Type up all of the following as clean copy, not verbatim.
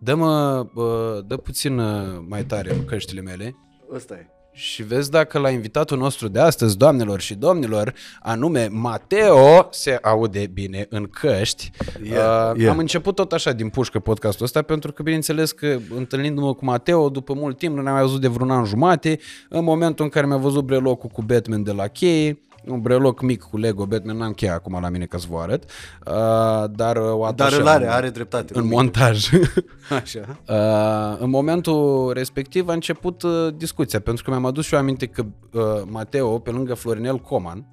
Dă puțin mai tare căștile mele. Ăsta e. Și vezi dacă la invitatul nostru de astăzi, doamnelor și domnilor, anume Mateo, se aude bine în căști. Am început tot așa din pușcă podcastul ăsta, pentru că bineînțeles că întâlnindu-mă cu Mateo după mult timp, nu ne-am mai văzut de vreun an jumate, în momentul în care mi-a văzut brelocul cu Batman de la cheie, un breloc mic cu Lego Batman, n-am cheia acum la mine ca să vă arăt, dar îl are dreptate în montaj. Așa. În momentul respectiv a început discuția, pentru că mi-am adus și eu aminte că Mateo, pe lângă Florinel Coman,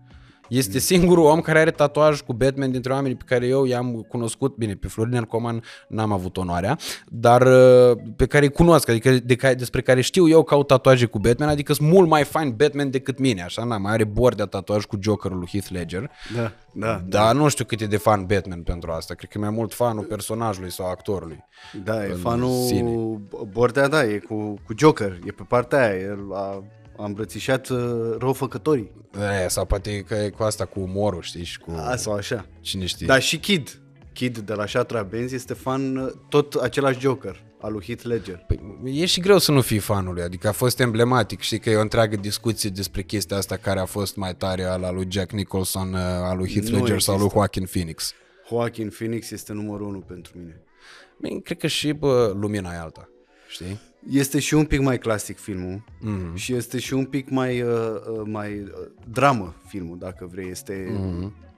este singurul om care are tatuaj cu Batman dintre oamenii pe care eu i-am cunoscut. Bine, pe Florinel Coman n-am avut onoarea, dar pe care îi cunosc, adică despre care știu eu că au tatuaje cu Batman, adică sunt mult mai fain Batman decât mine, așa, na, mai are bordea tatuaj cu Jokerul lui Heath Ledger. Da. Nu știu cât e de fan Batman pentru asta, cred că e mai mult fanul personajului sau actorului. Da, e fanul sine. Bordea, da, e cu Joker, e pe partea aia, e la... Am îmbrățișat răufăcătorii. Sau poate că e cu asta, cu umorul, știi? Și cu... sau așa. Cine știe. Dar și Kid de la Shatra Benz este fan, tot același Joker al lui Heath Ledger. Păi, e și greu să nu fii fanul lui, adică a fost emblematic. Știi că e o întreagă discuție despre chestia asta, care a fost mai tare, ala lui Jack Nicholson, al lui Heath Ledger sau lui Joaquin Phoenix. Joaquin Phoenix este numărul 1 pentru mine. Bine, cred că și lumina e alta, știi? Este și un pic mai clasic filmul, și este și un pic mai dramă filmul, dacă vrei. Este,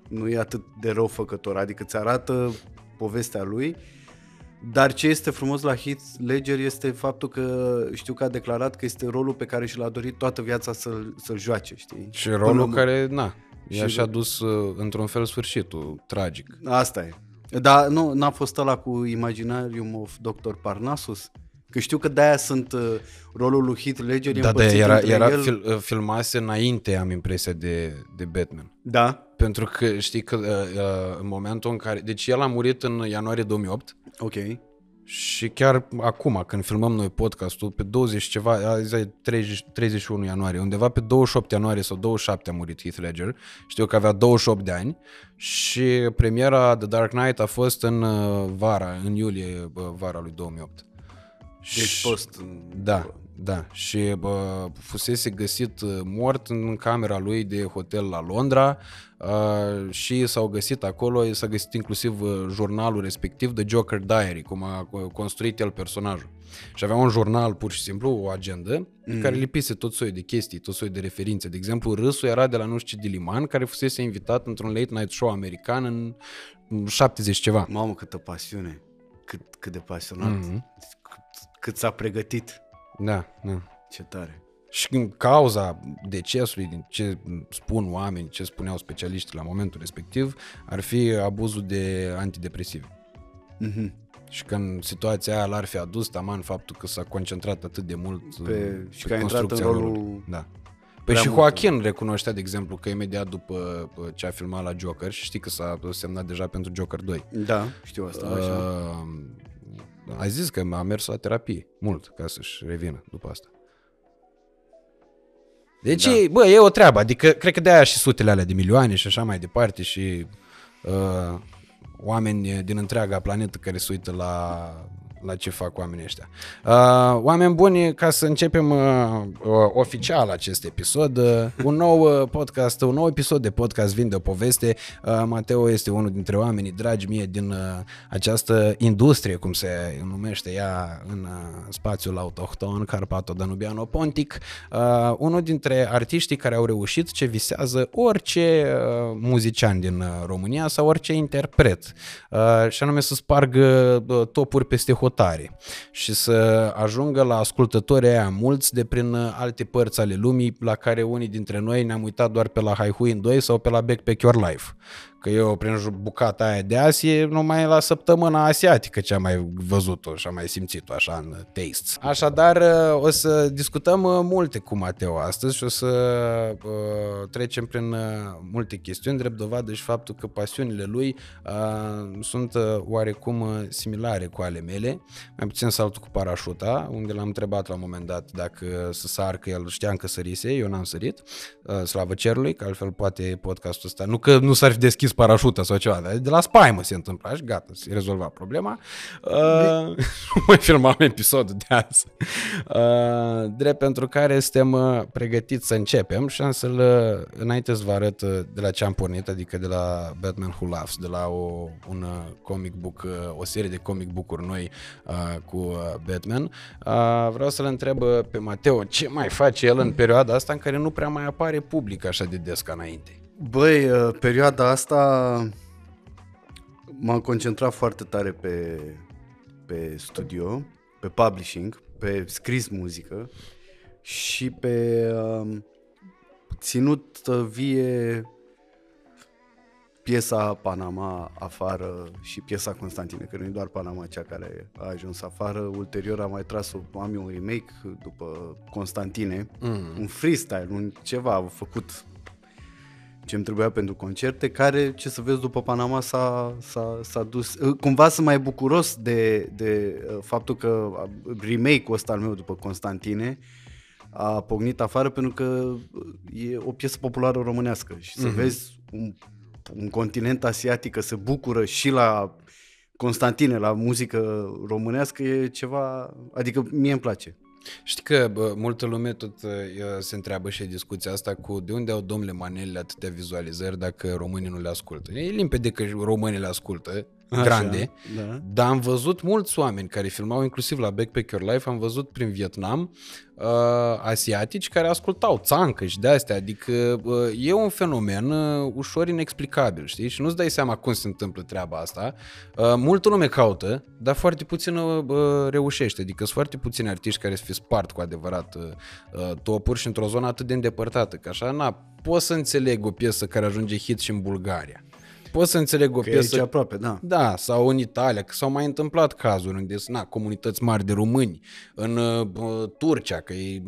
nu e atât de răufăcător, adică îți arată povestea lui, dar ce este frumos la Heath Ledger este faptul că știu că a declarat că este rolul pe care și l-a dorit toată viața să-l joace, știi? Și rolul care, i-a și-a dus într-un fel sfârșitul tragic. Asta e. Dar nu, n-a fost ăla cu Imaginarium of Dr. Parnassus? Că știu că de-aia sunt rolul lui Heath Ledger. Da, era el... filmase înainte, am impresia, de Batman. Da. Pentru că știi că în momentul în care... Deci el a murit în ianuarie 2008. Ok. Și chiar acum, când filmăm noi podcastul, pe 31 ianuarie, undeva pe 28 ianuarie sau 27 a murit Heath Ledger. Știu că avea 28 de ani și premiera The Dark Knight a fost în vara, în iulie, vara lui 2008. Deci post. Da. Și fusese găsit mort în camera lui de hotel la Londra, și s-au găsit acolo, s-a găsit inclusiv jurnalul respectiv, The Joker Diary, cum a construit el personajul. Și avea un jurnal pur și simplu, o agendă, care lipise tot soiul de chestii, tot soiul de referințe. De exemplu, râsul era de la nu știu ce Diliman, care fusese invitat într-un late night show american în 70 ceva. Mamă, câtă pasiune, cât de pasionat. Cât s-a pregătit. Da. Ce tare. Și cauza decesului, din ce spun oamenii, ce spuneau specialiștii la momentul respectiv, ar fi abuzul de antidepresivi. Și că în situația aia l-ar fi adus taman faptul că s-a concentrat atât de mult pe că construcția rolului. Da. Păi și Joaquin recunoștea, de exemplu, că imediat după ce a filmat la Joker, și știi că s-a semnat deja pentru Joker 2. Da, știu asta. A zis că a mers la terapie mult ca să-și revină după asta. Deci, e o treabă. Adică, cred că de-aia și sutele alea de milioane și așa mai departe și oameni din întreaga planetă care se uită la ce fac oamenii ăștia. Oameni buni, ca să începem oficial acest episod, un nou podcast, un nou episod de podcast Vinde o Poveste. Mateo este unul dintre oamenii dragi mie din această industrie, cum se numește ea în spațiul autohton, carpato-danubiano-pontic, unul dintre artiștii care au reușit ce visează orice muzician din România sau orice interpret, și anume să spargă topuri peste hotare și să ajungă la ascultătorii aia mulți de prin alte părți ale lumii, la care unii dintre noi ne-am uitat doar pe la Haihuin 2 sau pe la Backpack Your Life. Că eu, prin bucata aia de Asie, numai la săptămâna asiatică ce am mai văzut-o și am mai simțit-o așa în tastes. Așadar, o să discutăm multe cu Mateo astăzi și o să trecem prin multe chestiuni, drept dovadă și faptul că pasiunile lui sunt oarecum similare cu ale mele. Mai puțin saltul cu parașuta, unde l-am întrebat la un moment dat dacă să sar, că el știam că sărise, eu n-am sărit, slavă cerului, că altfel poate podcastul ăsta, nu că nu s-ar fi deschis deschis parașuta sau ceva, dar de la spaimă se întâmpla și gata, se rezolva problema. Mai filmam episodul de azi. Drept pentru care suntem pregătiți să începem și am să-l, înainte să vă arăt de la ce am pornit, adică de la Batman Who Laughs, de la un comic book, o serie de comic book-uri noi cu Batman, vreau să-l întreb pe Mateo ce mai face el în perioada asta în care nu prea mai apare public așa de des ca înainte. Băi, perioada asta m-am concentrat foarte tare pe studio, pe publishing, pe scris muzică și pe ținut vie piesa Panama afară și piesa Constantine, că nu e doar Panama cea care a ajuns afară. Ulterior am mai tras un remake după Constantine, un freestyle, un ceva făcut ce-mi trebuia pentru concerte, care, ce să vezi, după Panama s-a dus. Cumva sunt mai bucuros de faptul că remake-ul ăsta al meu după Constantine a pocnit afară, pentru că e o piesă populară românească și să vezi un continent asiatic că se bucură și la Constantine, la muzică românească, e ceva, adică mie îmi place. Știi că multă lume tot se întreabă și discuția asta cu de unde au domnule manelele atâtea vizualizări dacă românii nu le ascultă. E limpede că românii le ascultă, așa, grande, da. Dar am văzut mulți oameni care filmau inclusiv la Backpack Your Life, am văzut prin Vietnam asiatici care ascultau țancă și de-astea, adică e un fenomen ușor inexplicabil, știi? Și nu-ți dai seama cum se întâmplă treaba asta. Multă lume caută, dar foarte puțin reușește, adică sunt foarte puțini artiști care să fi spart cu adevărat topuri și într-o zonă atât de îndepărtată, că așa, pot să înțeleg o piesă care ajunge hit și în Bulgaria. Pot să înțeleg o piesă aproape, da. Da, sau în Italia, că s-au mai întâmplat cazuri unde sunt comunități mari de români, în Turcia, că e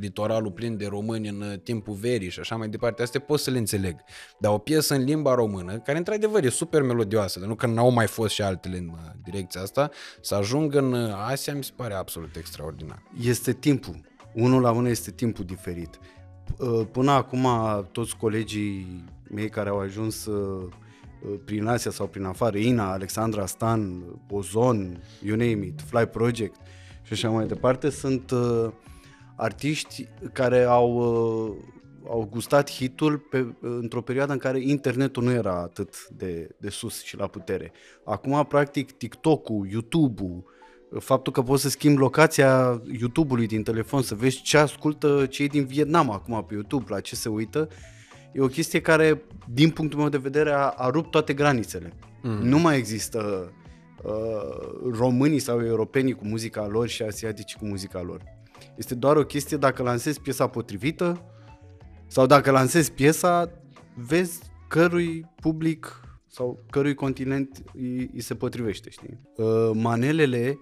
litoralul plin de români în timpul verii și așa mai departe. Astea pot să le înțeleg. Dar o piesă în limba română, care într-adevăr e super melodioasă, dar nu că n-au mai fost și altele în direcția asta, să ajungă în Asia mi se pare absolut extraordinar. Este timpul. Unul la unul este timpul diferit. Până acum toți colegii mei care au ajuns prin Asia sau prin afară, Ina, Alexandra Stan, Ozon, you name it, Fly Project și așa mai departe, sunt artiști care au gustat hitul într-o perioadă în care internetul nu era atât de sus și la putere. Acum, practic, TikTok-ul, YouTube-ul, faptul că poți să schimbi locația YouTube-ului din telefon, să vezi ce ascultă cei din Vietnam acum pe YouTube, la ce se uită, e o chestie care, din punctul meu de vedere, a rupt toate granițele. Nu mai există românii sau europenii cu muzica lor și asiatici cu muzica lor. Este doar o chestie dacă lansezi piesa potrivită sau dacă lansezi piesa, vezi cărui public sau cărui continent îi se potrivește, știi? Manelele,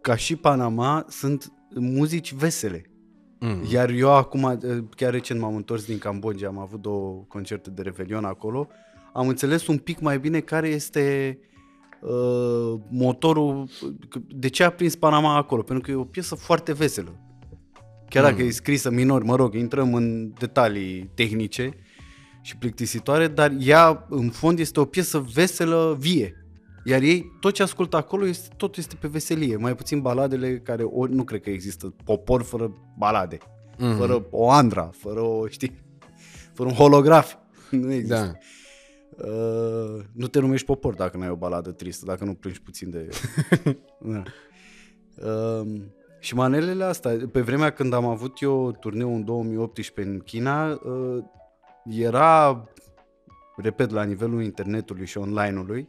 ca și Panama, sunt muzici vesele. Iar eu acum, chiar recent m-am întors din Cambogia, am avut 2 concerte de revelion acolo, am înțeles un pic mai bine care este motorul, de ce a prins Panama acolo, pentru că e o piesă foarte veselă. Chiar dacă e scrisă minor, mă rog, intrăm în detalii tehnice și plictisitoare, dar ea în fond este o piesă veselă vie. Iar ei, tot ce ascultă acolo, tot este pe veselie, mai puțin baladele care nu cred că există popor fără balade, fără o Andra, fără un holograf, nu există. Da. Nu te numești popor dacă n-ai o baladă tristă, dacă nu plângi puțin de... Da. Și manelele astea, pe vremea când am avut eu turneu în 2018 în China, era, repet, la nivelul internetului și online-ului,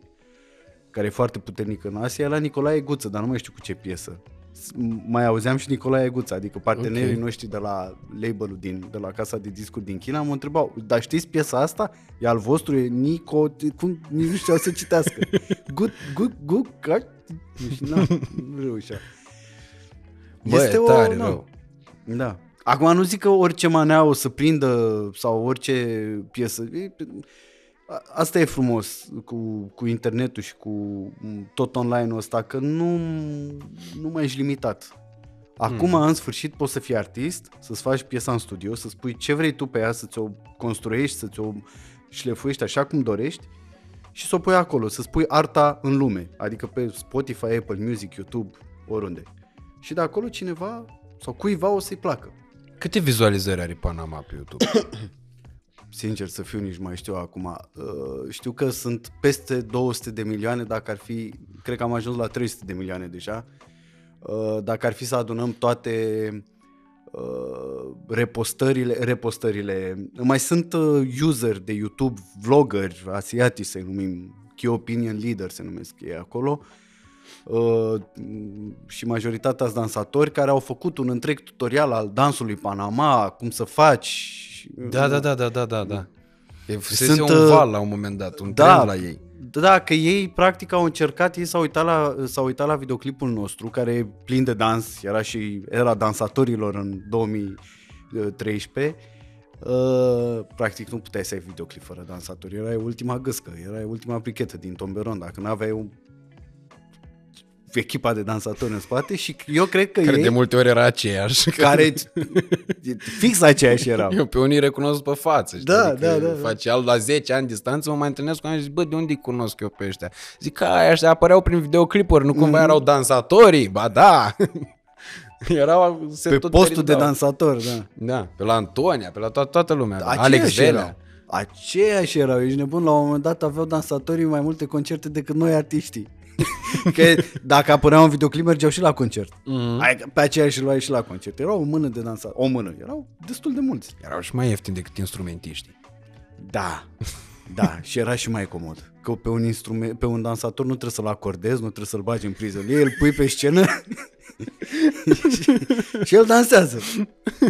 care e foarte puternic în Asia, la Nicolae Guță, dar nu mai știu cu ce piesă. Mai auzeam și Nicolae Guță, adică partenerii noștri de la label-ul de la casa de discuri din China mă întrebau, dar știți piesa asta? E al vostru, e Nico... Cum? Nici nu știau să citească. Nu reușea. Este tare rău. Da. Acum nu zic că orice manea o să prindă sau orice piesă... Asta e frumos cu internetul și cu tot online-ul ăsta, că nu mai ești limitat. Acum, în sfârșit, poți să fii artist, să-ți faci piesa în studio, să spui ce vrei tu pe ea, să-ți o construiești, să-ți o șlefuiești așa cum dorești și să o pui acolo, să-ți pui arta în lume, adică pe Spotify, Apple Music, YouTube, oriunde. Și de acolo cineva sau cuiva o să-i placă. Câte vizualizări are Panama pe YouTube? Sincer să fiu, nici mai știu acum. Știu că sunt peste 200 de milioane, dacă ar fi, cred că am ajuns la 300 de milioane deja. Dacă ar fi să adunăm toate repostările, mai sunt user de YouTube, vloggeri asiatici să-i numim, key opinion leader se numesc ei acolo, și majoritatea sunt dansatori care au făcut un întreg tutorial al dansului Panama, cum să faci. Da. Sunt un val la un moment dat, un trend la ei. Da, că ei practic au încercat, ei s-au uitat la videoclipul nostru care e plin de dans, era și era dansatorilor în 2013. Practic nu puteai să ai videoclip fără dansatori, era ultima gâscă, era ultima brichetă din tomberon, dacă nu aveai echipa de dansatori în spate. Și eu cred că care ei, de multe ori era aceeași, care fix aceeași era. Eu pe unii recunosc pe față, știi? Da, adică da. Face al la 10 ani distanță, mă mai întâlnesc cu oameni și zic, bă, de unde cunosc eu pe ăștia? Zic că ăștia apăreau prin videoclipuri, nu cumva erau dansatorii? Ba da! Erau pe postul de dansator, da. Da, pe la Antonia, pe la toată lumea, Alex Delia. Aceeași erau, ești nebun, la un moment dat aveau dansatorii mai multe concerte decât noi artiștii. Că dacă apărea un videoclip mergeau și la concert. Pe aceea și luai și la concert. Erau o mână de dansat, o mână. Erau destul de mulți. Erau și mai ieftini decât instrumentiștii. Da. Da, și era și mai comod. Că pe un instrument, pe un dansator nu trebuie să-l acordezi, nu trebuie să-l bagi în priză. Îl pui pe scenă și el dansează.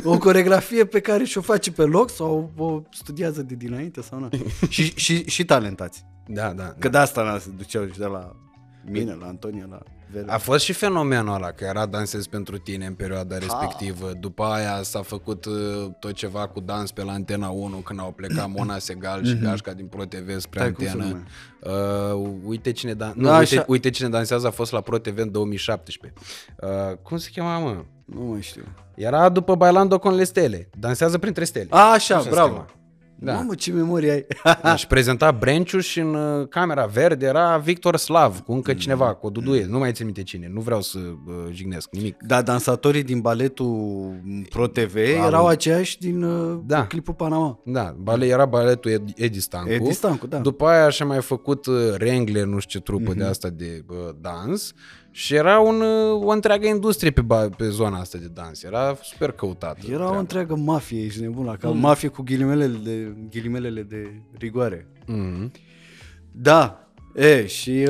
O coreografie pe care și-o face pe loc sau o studiază de dinainte sau nu. Și talentați. Da. Că de asta se duceau și de la mine, la Antonia, la Venom. A fost și fenomenul ăla, că era Dansez pentru tine în perioada respectivă. După aia s-a făcut tot ceva cu dans pe la Antena 1, când au plecat Mona Segal și Gașca din Pro TV spre Antenă. Uite cine dansează a fost la Pro TV în 2017. Cum se chema, mă? Nu mai știu. Era după Bailando con le Stele. Dansează printre stele. Așa, bravo. Da. Mamă, ce memorie ai! Și prezenta Brenciu și în Camera Verde era Victor Slav cu încă cineva, cu o duduie, nu mai țin minte cine, nu vreau să jignesc nimic. Da, dansatorii din baletul Pro TV erau aceiași din clipul Panama. Da, era baletul Edi Stancu, da. După aia și-a mai făcut Rengle, nu știu ce trupă de asta de dans. Și era o întreagă industrie pe zona asta de dans. Era super căutată. Era o întreagă mafie, ești nebun la cap. Mafie cu ghilimelele de rigoare. Da. Și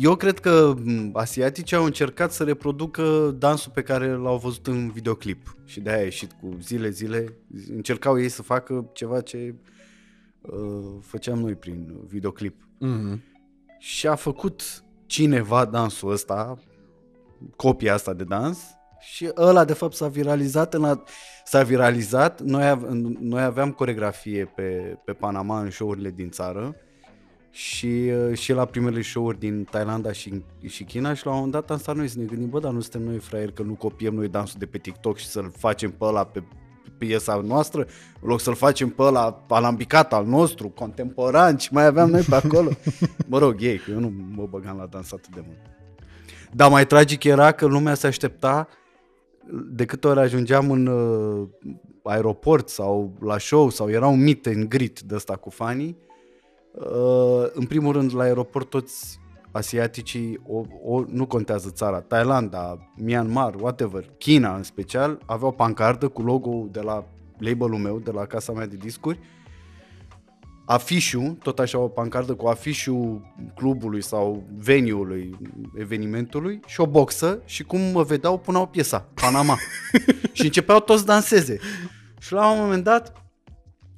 eu cred că asiaticii au încercat să reproducă dansul pe care l-au văzut în videoclip. Și de-aia a ieșit cu zile. Încercau ei să facă ceva ce făceam noi prin videoclip. Și a făcut cineva dansul ăsta, copia asta de dans, și ăla de fapt s-a viralizat. Noi aveam coreografie pe Panama în show-urile din țară și la primele show-uri din Thailanda și China, și la un moment dat am stat noi să ne gândim, bă, dar nu suntem noi fraieri că nu copiem noi dansul de pe TikTok și să-l facem pe ăla pe piesa noastră, în loc să-l facem pe ăla alambicat al nostru, contemporan, și mai aveam noi pe acolo. Mă rog, ei, că eu nu mă băgam la dans atât de mult. Dar mai tragic era că lumea se aștepta, de câte ori ajungeam în aeroport sau la show, sau era un meet and greet de ăsta cu fanii, în primul rând la aeroport toți asiaticii, nu contează țara, Thailanda, Myanmar, whatever, China în special, aveau pancardă cu logo-ul de la label-ul meu, de la casa mea de discuri, afișul, tot așa o pancardă cu afișul clubului sau venue-ului, evenimentului, și o boxă, și cum mă vedeau puneau piesa Panama și începeau toți danseze. Și la un moment dat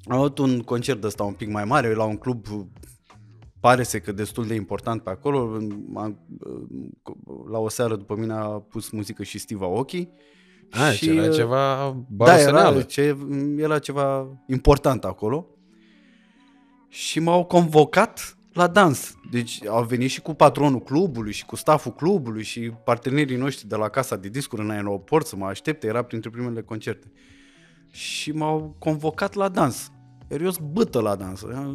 am avut un concert de ăsta un pic mai mare la un club, pare că destul de important pe acolo. La o seară după mine a pus muzică și Steve Aoki. Și era ceva baroseneală. Da, era ceva important acolo. Și m-au convocat la dans. Deci au venit și cu patronul clubului și cu stafful clubului și partenerii noștri de la casa de discuri în aeroport să mă aștepte. Era printre primele concerte. Și m-au convocat la dans. Eu sunt bâtă la dansă,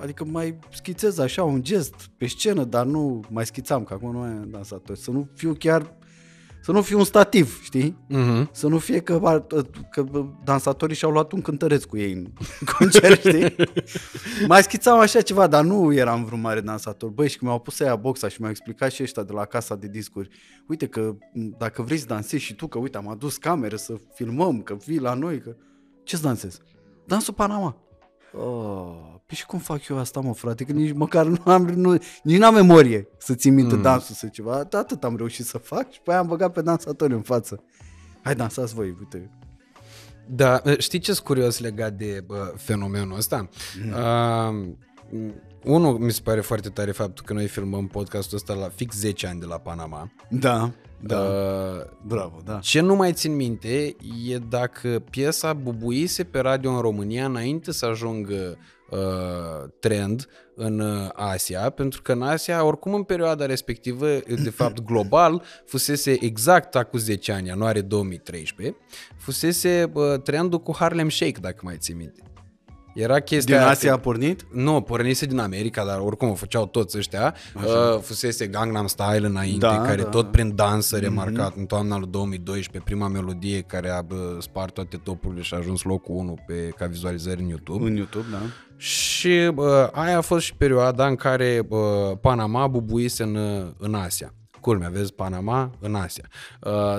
adică mai schițez așa un gest pe scenă, dar nu mai schițam, că acum nu mai dansat toți, să nu fiu chiar, să nu fiu un stativ, știi? Uh-huh. Să nu fie că dansatorii și-au luat un cântăreț cu ei în concert, știi? Mai schițam așa ceva, dar nu eram vreun mare dansator. Băi, și când mi-au pus să ia boxa și mi-au explicat și ăștia de la casa de discuri, uite că dacă vrei să dansezi și tu, că uite am adus cameră să filmăm, că vii la noi, că ce-ți dansezi? Dansul Panama. Păi și cum fac eu asta, mă, frate? Că nici măcar nu am memorie să țin minte dansul sau ceva. Atât am reușit să fac și pe aia am băgat pe dansatori în față. Hai, dansați voi, uite. Da, știi ce-s curios legat de fenomenul ăsta? Unul, mi se pare foarte tare faptul că noi filmăm podcastul ăsta la fix 10 ani de la Panama. Da. Bravo, da. Ce nu mai țin minte e dacă piesa bubuise pe radio în România înainte să ajungă trend în Asia, pentru că în Asia, oricum în perioada respectivă, de fapt global, fusese exact acum 10 ani, ianuarie 2013, fusese trendul cu Harlem Shake, dacă mai țin minte. Era chestia din Asia a pornit? Nu, pornise din America, dar oricum o făceau toți ăștia. Fusese Gangnam Style înainte, care tot prin dansă remarcat în toamna lui 2012, prima melodie care a spart toate topurile și a ajuns locul 1 ca vizualizări în YouTube. În YouTube, da. Și aia a fost și perioada în care Panama bubuise în Asia. Culmea, vezi, Panama în Asia.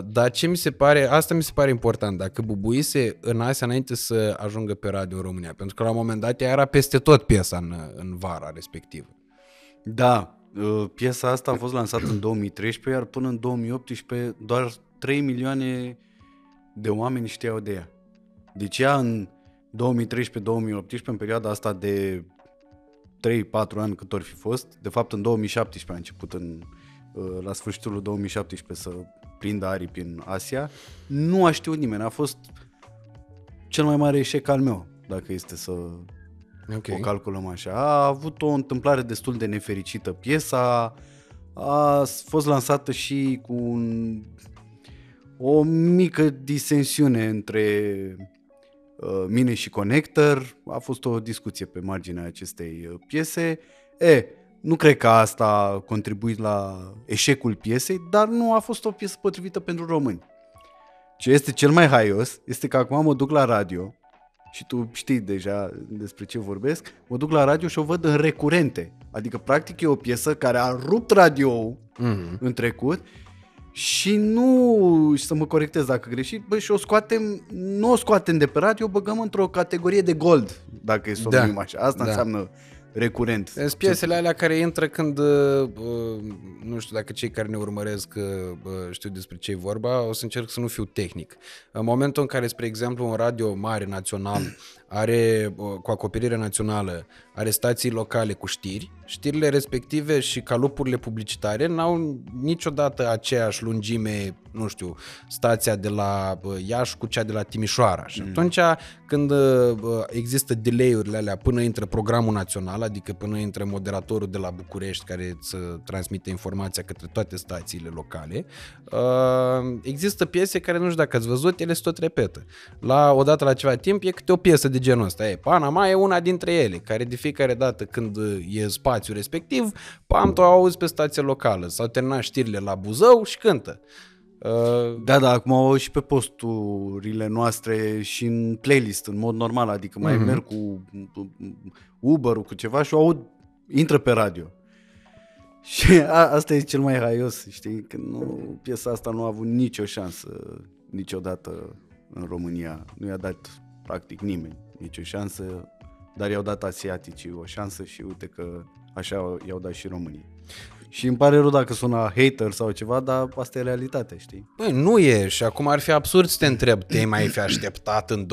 Dar ce mi se pare, asta mi se pare important, dacă bubuise în Asia înainte să ajungă pe radio în România, pentru că la un moment dat ea era peste tot piesa în vara respectivă. Da, piesa asta a fost lansată în 2013, iar până în 2018 doar 3 milioane de oameni știau de ea. Deci ea în 2013-2018, în perioada asta de 3-4 ani cât ori fi fost, de fapt în 2017 a început la sfârșitul 2017 să prindă aripi în Asia, nu a știut nimeni. A fost cel mai mare eșec al meu, dacă este să o calculăm așa. A avut o întâmplare destul de nefericită piesa, a fost lansată și cu o mică disensiune între mine și Connector, a fost o discuție pe marginea acestei piese. Nu cred că asta a contribuit la eșecul piesei, dar nu a fost o piesă potrivită pentru români. Ce este cel mai haios este că acum mă duc la radio, și tu știi deja despre ce vorbesc, mă duc la radio și o văd în recurente. Adică practic e o piesă care a rupt radio-ul în trecut și nu, și să mă corectez dacă greșit, și o scoatem, nu o scoatem de pe radio, o băgăm într-o categorie de gold, dacă e să o numim așa. Asta înseamnă recurent. Sunt piesele alea care intră când, nu știu dacă cei care ne urmăresc știu despre ce e vorba, o să încerc să nu fiu tehnic. În momentul în care, spre exemplu, un radio mare național are, cu acoperire națională, are stații locale cu știri, știrile respective și calupurile publicitare n-au niciodată aceeași lungime, nu știu, stația de la Iași cu cea de la Timișoara. Și atunci când există delay-urile alea până intră programul național, adică până intră moderatorul de la București care îți transmite informația către toate stațiile locale, există piese care, nu știu dacă ați văzut, ele se tot repetă. Odată la ceva timp e câte o piesă de genul ăsta. Panama e una dintre ele, care de fiecare dată când e spațiul respectiv, pam, tu auzi pe stația locală. S-au terminat știrile la Buzău și cântă. Da, acum au și pe posturile noastre și în playlist, în mod normal, adică mai merg cu Uber-ul, cu ceva și aud, intră pe radio. Și asta e cel mai haios, știi, că piesa asta nu a avut nicio șansă niciodată în România, nu i-a dat practic nimeni nicio șansă, dar i-au dat asiaticii o șansă și uite că așa i-au dat și românii. Și îmi pare rău dacă sună hater sau ceva, dar asta e realitatea, știi? Păi nu e, și acum ar fi absurd să te întreb, te-ai mai fi așteptat în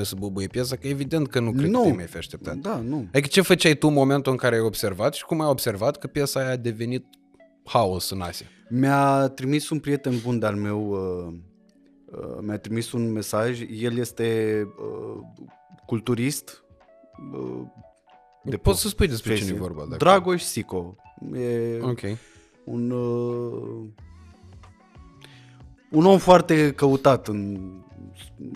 2017-2018 să bubuie piesa? Că evident că nu cred că te-ai mai fi așteptat. Da, nu. Adică ce făceai tu în momentul în care ai observat și cum ai observat că piesa aia a devenit haos în Asia? Mi-a trimis un prieten bun de-al meu, mi-a trimis un mesaj, el este culturist, poți să spui despre cine e vorba. Dacă... Dragoș Sico. E un om foarte căutat în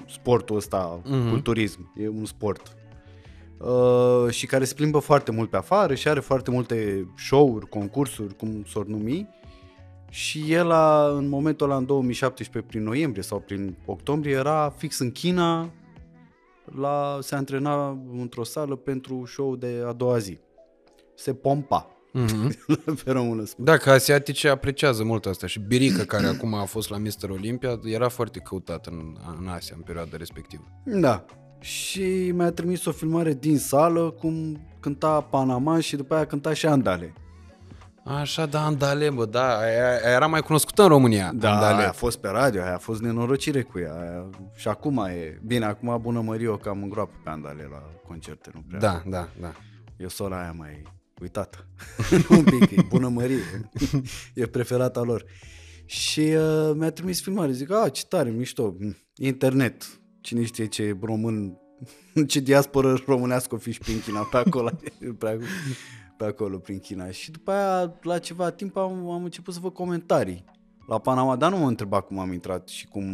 sportul ăsta, culturism, e un sport. Și care se plimbă foarte mult pe afară și are foarte multe show-uri, concursuri, cum s-or numi. Și el în momentul ăla, în 2017, prin noiembrie sau prin octombrie, era fix în China, se antrena într-o sală pentru show de a doua zi. Se pompa. Pe română spune. Da, că asiatice apreciază mult asta. Și Birica, care acum a fost la Mr. Olympia, era foarte căutată în Asia în perioada respectivă. Da. Și mi-a trimis o filmare din sală cum cânta Panama și după aia cânta și Andale. Așa, da, Andale, bă, da, aia era mai cunoscută în România. Da, Andale. Aia a fost pe radio, aia a fost nenorocire cu ea aia. Și acum e, bine, acum bună Mărio că am îngroapă pe Andale la concerte, nu prea. Da, da, da. Eu sora aia mai uitată. Un pic, e bună Mărie. E preferata lor. Și mi-a trimis filmare, zic, a, ce tare, mișto, internet. Cine știe ce român, ce diasporă românească o fi și prin China, pe acolo, pe acolo prin China. Și după aia, la ceva timp, am început să văd comentarii la Panama, dar nu m-a întrebat cum am intrat și cum...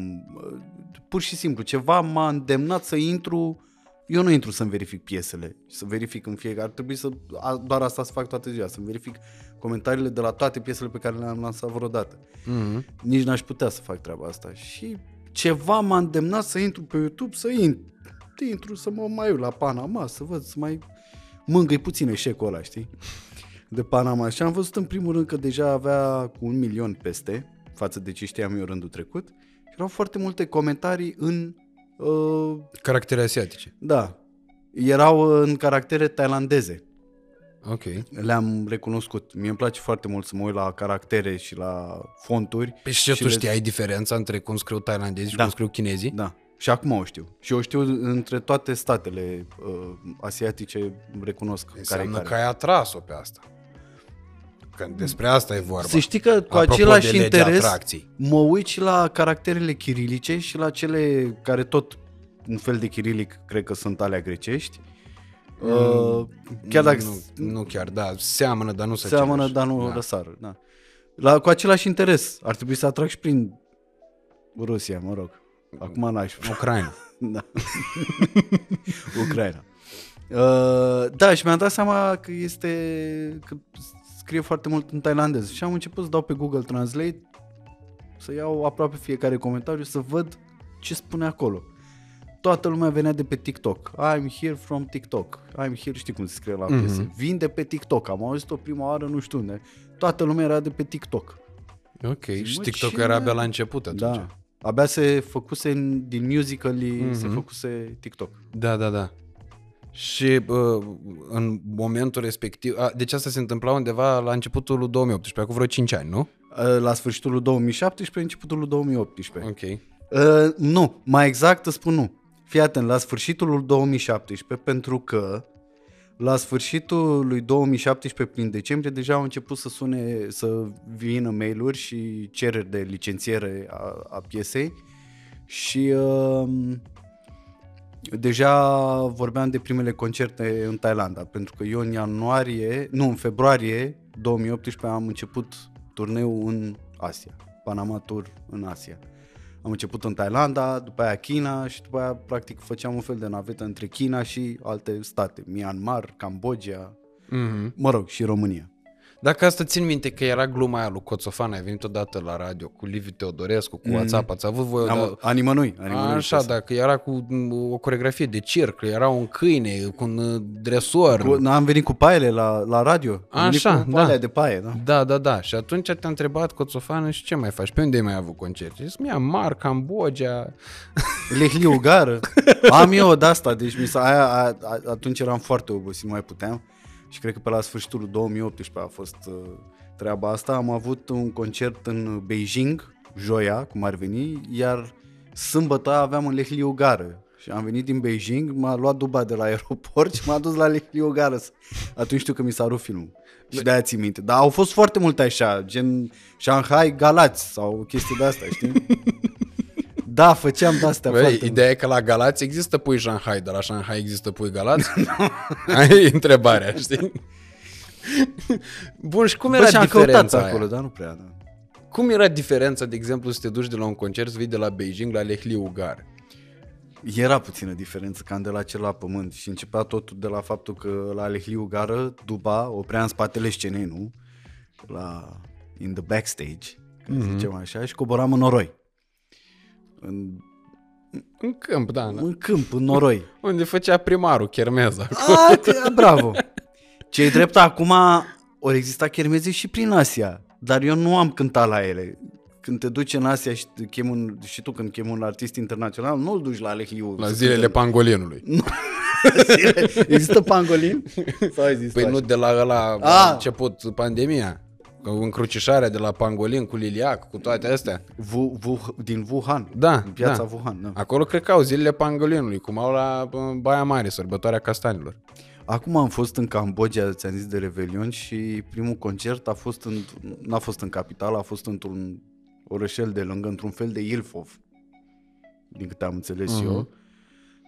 Pur și simplu, ceva m-a îndemnat să intru... Eu nu intru să-mi verific piesele, să verific în fiecare, ar trebui să... Doar asta să fac toată ziua, să-mi verific comentariile de la toate piesele pe care le-am lansat vreodată. Nici n-aș putea să fac treaba asta și... Ceva m-a îndemnat să intru pe YouTube, să intru, să mă mai uit la Panama, să văd, să mai mângâi puțin eșecul ăla, știi, de Panama. Și am văzut în primul rând că deja avea cu 1 milion peste, față de ce știam eu rândul trecut. Erau foarte multe comentarii în... caractere asiatice. Da, erau în caractere thailandeze. Ok. Le-am recunoscut. Mie îmi place foarte mult să mă uit la caractere și la fonturi. Păi și tu știai diferența între cum scriu tailandezii și cum scriu chinezii? Da. Și acum o știu. Și o știu între toate statele asiatice, recunosc. Înseamnă că ai atras-o pe asta. Că despre asta e vorba. Să știi că cu același interes mă uit și la caracterele chirilice și la cele care tot un fel de chirilic cred că sunt alea grecești. Chiar dacă nu chiar, da, seamănă, dar nu se seamănă, dar nu răsară, da. La cu același interes. Ar trebui să atrag și prin Rusia, mă rog. Acum n-aș. Ucraina. Da. Ucraina. Da, și mi-am dat seama că că scrie foarte mult în thailandez și am început să dau pe Google Translate să iau aproape fiecare comentariu să văd ce spune acolo. Toată lumea venea de pe TikTok. I'm here from TikTok. I'm here, știi cum se scrie la piesă. Vin de pe TikTok. Am auzit-o prima oară, nu știu unde. Toată lumea era de pe TikTok. Ok, zic, și TikTok era abia la început atunci. Da. Abia se făcuse din musical-ii, se făcuse TikTok. Da, da, da. Și în momentul respectiv... deci asta se întâmpla undeva la începutul lui 2018, acum vreo 5 ani, nu? La sfârșitul lui 2017, începutul lui 2018. Ok. Nu, mai exact îți spun nu. Fii atent, la sfârșitul lui 2017, pentru că la sfârșitul lui 2017, prin decembrie, deja au început să sune, să vină mail-uri și cereri de licențiere a piesei și deja vorbeam de primele concerte în Thailanda, pentru că eu în februarie 2018 am început turneul în Asia, Panama Tour în Asia. Am început în Thailanda, după aia China și după aia practic făceam un fel de navetă între China și alte state, Myanmar, Cambogia, mă rog, și România. Dacă asta țin minte că era gluma aia lui Coțofan, ai venit odată la radio cu Liviu Teodorescu, cu WhatsApp, ați avut voi... Animănui. Așa, dacă era cu o coreografie de circ, era un câine, cu un dresor... Am venit cu paiele la radio, am venit cu paiele de paie, da. Da, da, da. Și atunci te-a întrebat Coțofan, și ce mai faci? Pe unde ai mai avut concerte? Zic, Myanmar, Cambogia... Lehliu, gară. Am eu de asta, deci atunci eram foarte obosit, nu mai puteam. Și cred că pe la sfârșitul 2018 a fost treaba asta. Am avut un concert în Beijing, joia, cum ar veni, iar sâmbătă aveam în Lehliu gară. Și am venit din Beijing, m-a luat Duba de la aeroport și m-a dus la Lehliu gară. Atunci știu că mi s-a rupt filmul. Și de-aia ții minte. Dar au fost foarte multe așa, gen Shanghai, Galați sau chestii de-astea, știi? Da, făceam de-astea. Băi, ideea e că la Galați există pui Shanghai, dar la Shanghai există pui Galați? Ai întrebarea, știi? Bun, și cum era diferența aia? Acolo, dar nu prea, da. Cum era diferența, de exemplu, să te duci de la un concert, să vii de la Beijing la Lehliu Gar? era puțină diferență, cam de la cel la pământ, și începea totul de la faptul că la Alehliu Gară, Duba oprea în spatele scenei, nu? La, in the backstage, ca să zicem așa, și coboram în noroi. În câmp, da. În câmp, în noroi. Unde făcea primarul chermeza. Bravo! Ce-i drept, acum ori exista chermeze și prin Asia, dar eu nu am cântat la ele. Când te duci în Asia și, și tu când chemi un artist internațional, nu-l duci la Alehliu. La zilele pangolinului. Există pangolin? Sau există? Păi nu, de la ăla a început pandemia. Încrucișarea de la pangolin cu liliac, cu toate astea. Din Wuhan. Da. În piața Wuhan. Da. Acolo cred că au zilele pangolinului, cum au la Baia Mare, sărbătoarea castanilor. Acum am fost în Cambogia, ți-am zis, de Revelion, și primul concert a fost n-a fost în capital, a fost într-un orășel de lângă, într-un fel de Ilfov, din câte am înțeles eu,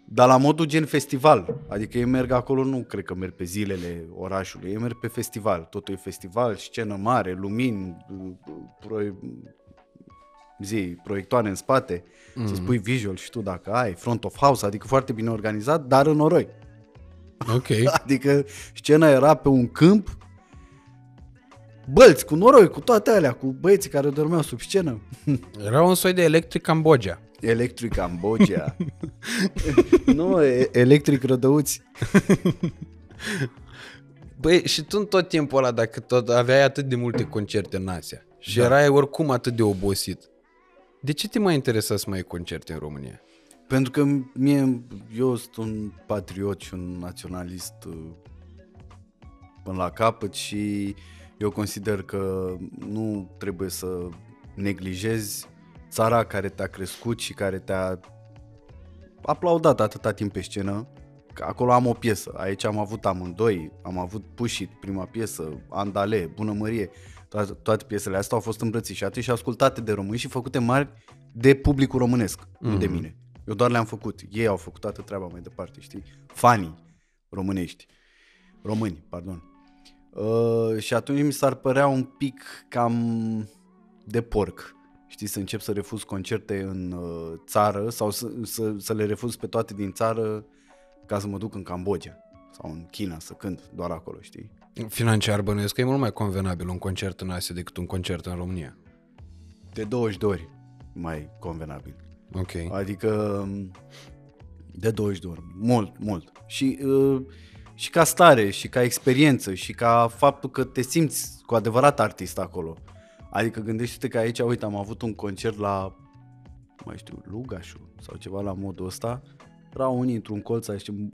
dar la modul gen festival, adică ei merg acolo, nu cred că merg pe zilele orașului, ei merg pe festival, totul e festival, scenă mare, lumini, proiectoare în spate, să-ți pui visual și tu dacă ai, front of house, adică foarte bine organizat, dar în noroi. Okay. Adică scena era pe un câmp, bălți cu noroi, cu toate alea, cu băieții care dormeau sub scenă. Era un soi de Electric Cambogia. Electric Cambogia. Nu, Electric Rădăuți. Băi, și tu în tot timpul ăla, dacă tot aveai atât de multe concerte în Asia și erai oricum atât de obosit, de ce te mai interesa să mai ai concerte în România? Pentru că eu sunt un patriot și un naționalist până la capăt și eu consider că nu trebuie să neglijezi țara care te-a crescut și care te-a aplaudat atâta timp pe scenă. Acolo am o piesă, aici am avut amândoi, am avut Push It, prima piesă, Andale, Bunămărie, toate piesele astea au fost îmbrățișate și ascultate de români și făcute mari de publicul românesc, nu de mine. Eu doar le-am făcut, ei au făcut toată treaba mai departe, știi? Fanii românești, români. Și atunci mi s-ar părea un pic cam de porc, știi, să încep să refuz concerte în țară sau să le refuz pe toate din țară ca să mă duc în Cambogia sau în China să cânt doar acolo, știi? Financiar bănuiesc că e mult mai convenabil un concert în Asia decât un concert în România. De 20 de ori mai convenabil. Okay. Adică de 20 de ori, mult. Și ca stare, și ca experiență, și ca faptul că te simți cu adevărat artist acolo. Adică gândește-te că aici, uite, am avut un concert la, mai știu, Lugașul sau ceva la modul ăsta. Erau unii într-un colț,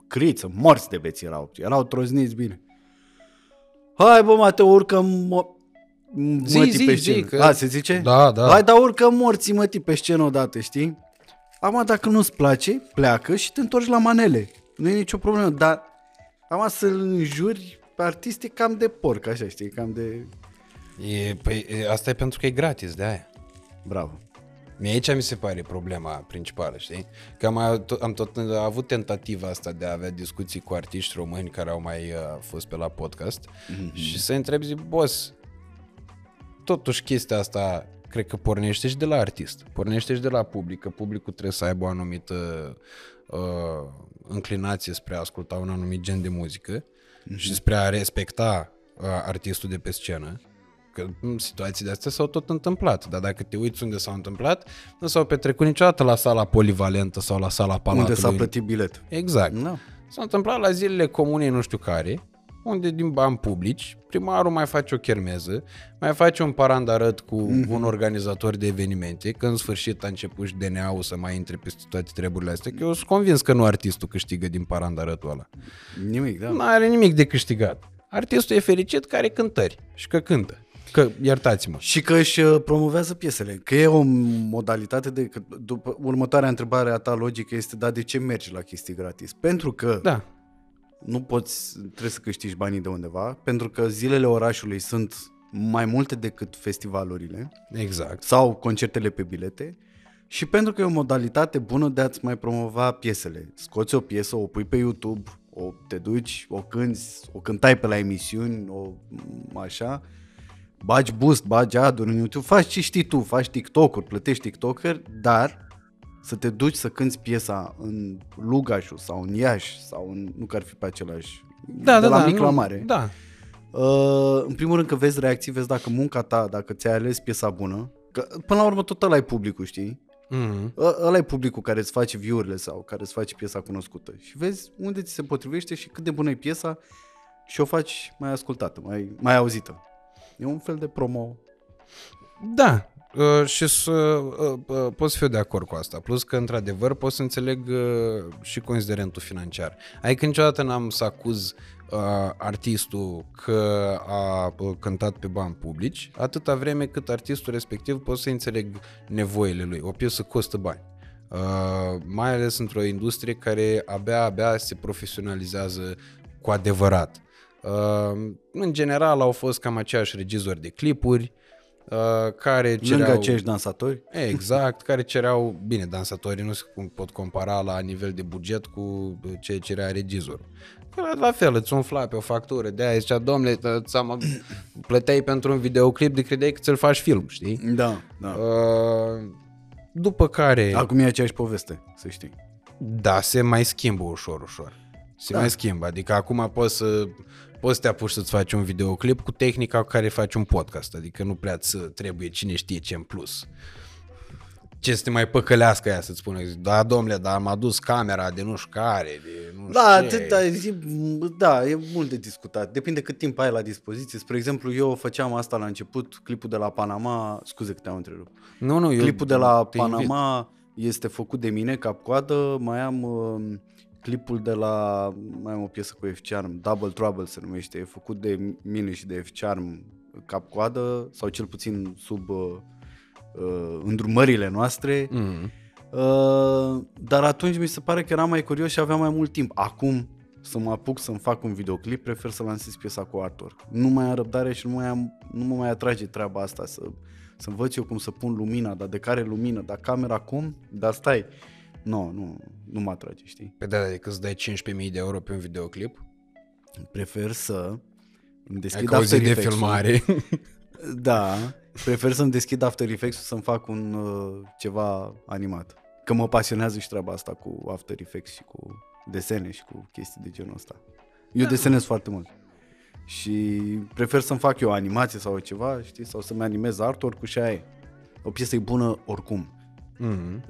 criță, morți de beți erau trozniți bine. Hai bă, Mateo, urcăm... Mătii pe scenă. Se zice? Da. Hai, dar urcă morții mătii pe scenă odată, știi? Acum dacă nu-ți place, pleacă și te întorci la manele. Nu e nicio problemă, dar acum să-l înjuri pe artist e cam de porc, așa, știi? Cam de... Păi asta e pentru că e gratis, de-aia. Bravo. Aici mi se pare problema principală, știi? Că am tot avut tentativa asta de a avea discuții cu artiști români care au mai fost pe la podcast și să-i întreb, zic, boss... Totuși chestia asta cred că pornește și de la artist, pornește și de la public, că publicul trebuie să aibă o anumită înclinație spre a asculta un anumit gen de muzică și spre a respecta artistul de pe scenă, că situații de astea s-au tot întâmplat, dar dacă te uiți unde s-au întâmplat, nu s-au petrecut niciodată la sala polivalentă sau la sala palatului. Unde s-a plătit bilet. Exact. No. S-a întâmplat la zilele comunei nu știu care, unde din bani publici, primarul mai face o chermeză, mai face un parandarăt cu un organizator de evenimente, că în sfârșit a început și DNA-ul să mai intre peste toate treburile astea, că eu sunt convins că nu artistul câștigă din parandarătul ăla. Nimic, da. Nu are nimic de câștigat. Artistul e fericit că are cântări și că cântă. Că, iertați-mă. Și că își promovează piesele. Că e o modalitate de... După, următoarea întrebare a ta logică este, dar de ce mergi la chestii gratis? Pentru că... Da. Nu poți, trebuie să câștigi banii de undeva, pentru că zilele orașului sunt mai multe decât festivalurile. Exact. Sau concertele pe bilete. Și pentru că e o modalitate bună de a-ți mai promova piesele. Scoți o piesă, o pui pe YouTube, te duci, o cânți, o cântai pe la emisiuni, așa. Bagi boost, bagi ad-uri în YouTube, faci ce știi tu, faci TikTok-uri, plătești TikTok-uri, dar să te duci să cânti piesa în Lugașul sau în Iași sau în, nu că ar fi pe același, da, de da, la da, mic nu, la mare. Da. În primul rând că vezi reacții, vezi dacă munca ta, dacă ți-ai ales piesa bună, că până la urmă tot ăla e publicul, știi? Mm-hmm. Ăla e publicul care îți face view-urile sau care îți face piesa cunoscută și vezi unde ți se potrivește și cât de bună e piesa și o faci mai ascultată, mai auzită. E un fel de promo. Da, și pot să fiu de acord cu asta. Plus că, într-adevăr, pot să înțeleg și considerentul financiar. Adică niciodată n-am să acuz artistul că a cântat pe bani publici, atâta vreme cât artistul respectiv pot să înțeleg nevoile lui. O piesă costă bani. Mai ales într-o industrie care abia se profesionalizează cu adevărat. În general au fost cam aceiași regizori de clipuri, care cereau... Lângă acești dansatori? Exact, care cereau... Bine, dansatorii nu se pot compara la nivel de buget cu ce cerea regizorul. La fel, îți umfla pe o factură, de-aia zicea, dom'le, plăteai pentru un videoclip de credeai că ți-l faci film, știi? Da, da. După care... Acum e aceeași poveste, să știi. Da, se mai schimbă ușor. Se mai schimbă, adică acum poți să te apuci să-ți faci un videoclip cu tehnica cu care faci un podcast, adică nu prea ți trebuie cine știe ce în plus. Ce să te mai păcălească aia să-ți spună, da, domnule, dar am adus camera de nu știu care, de nu știu ce. Da, e mult de discutat, depinde cât timp ai la dispoziție. Spre exemplu, eu făceam asta la început, clipul de la Panama, scuze că te-am întrerupt. Nu, clipul de la Panama este făcut de mine, cap-coadă, mai am... Clipul de la, mai am o piesă cu F-Charm, Double Trouble se numește, e făcut de mine și de F-Charm cap-coadă, sau cel puțin sub îndrumările noastre, dar atunci mi se pare că eram mai curios și aveam mai mult timp. Acum să mă apuc să-mi fac un videoclip, prefer să lansez piesa cu Artwork. Nu mai am răbdare și nu mă mai atrage treaba asta, să învăț eu cum să pun lumina, dar de care lumină, dar camera cum, dar stai. Nu mă atrage, știi? Pe da, decât să dai 15.000 de euro pe un videoclip? Prefer să îmi deschid After Effects-ul. De filmare. Da, prefer să-mi deschid After Effects-ul să-mi fac un ceva animat. Că mă pasionează și treaba asta cu After Effects și cu desene și cu chestii de genul ăsta. Eu desenez foarte mult. Și prefer să-mi fac eu animație sau ceva, știi? Sau să-mi animez artwork-ul și aia e. O piesă e bună oricum.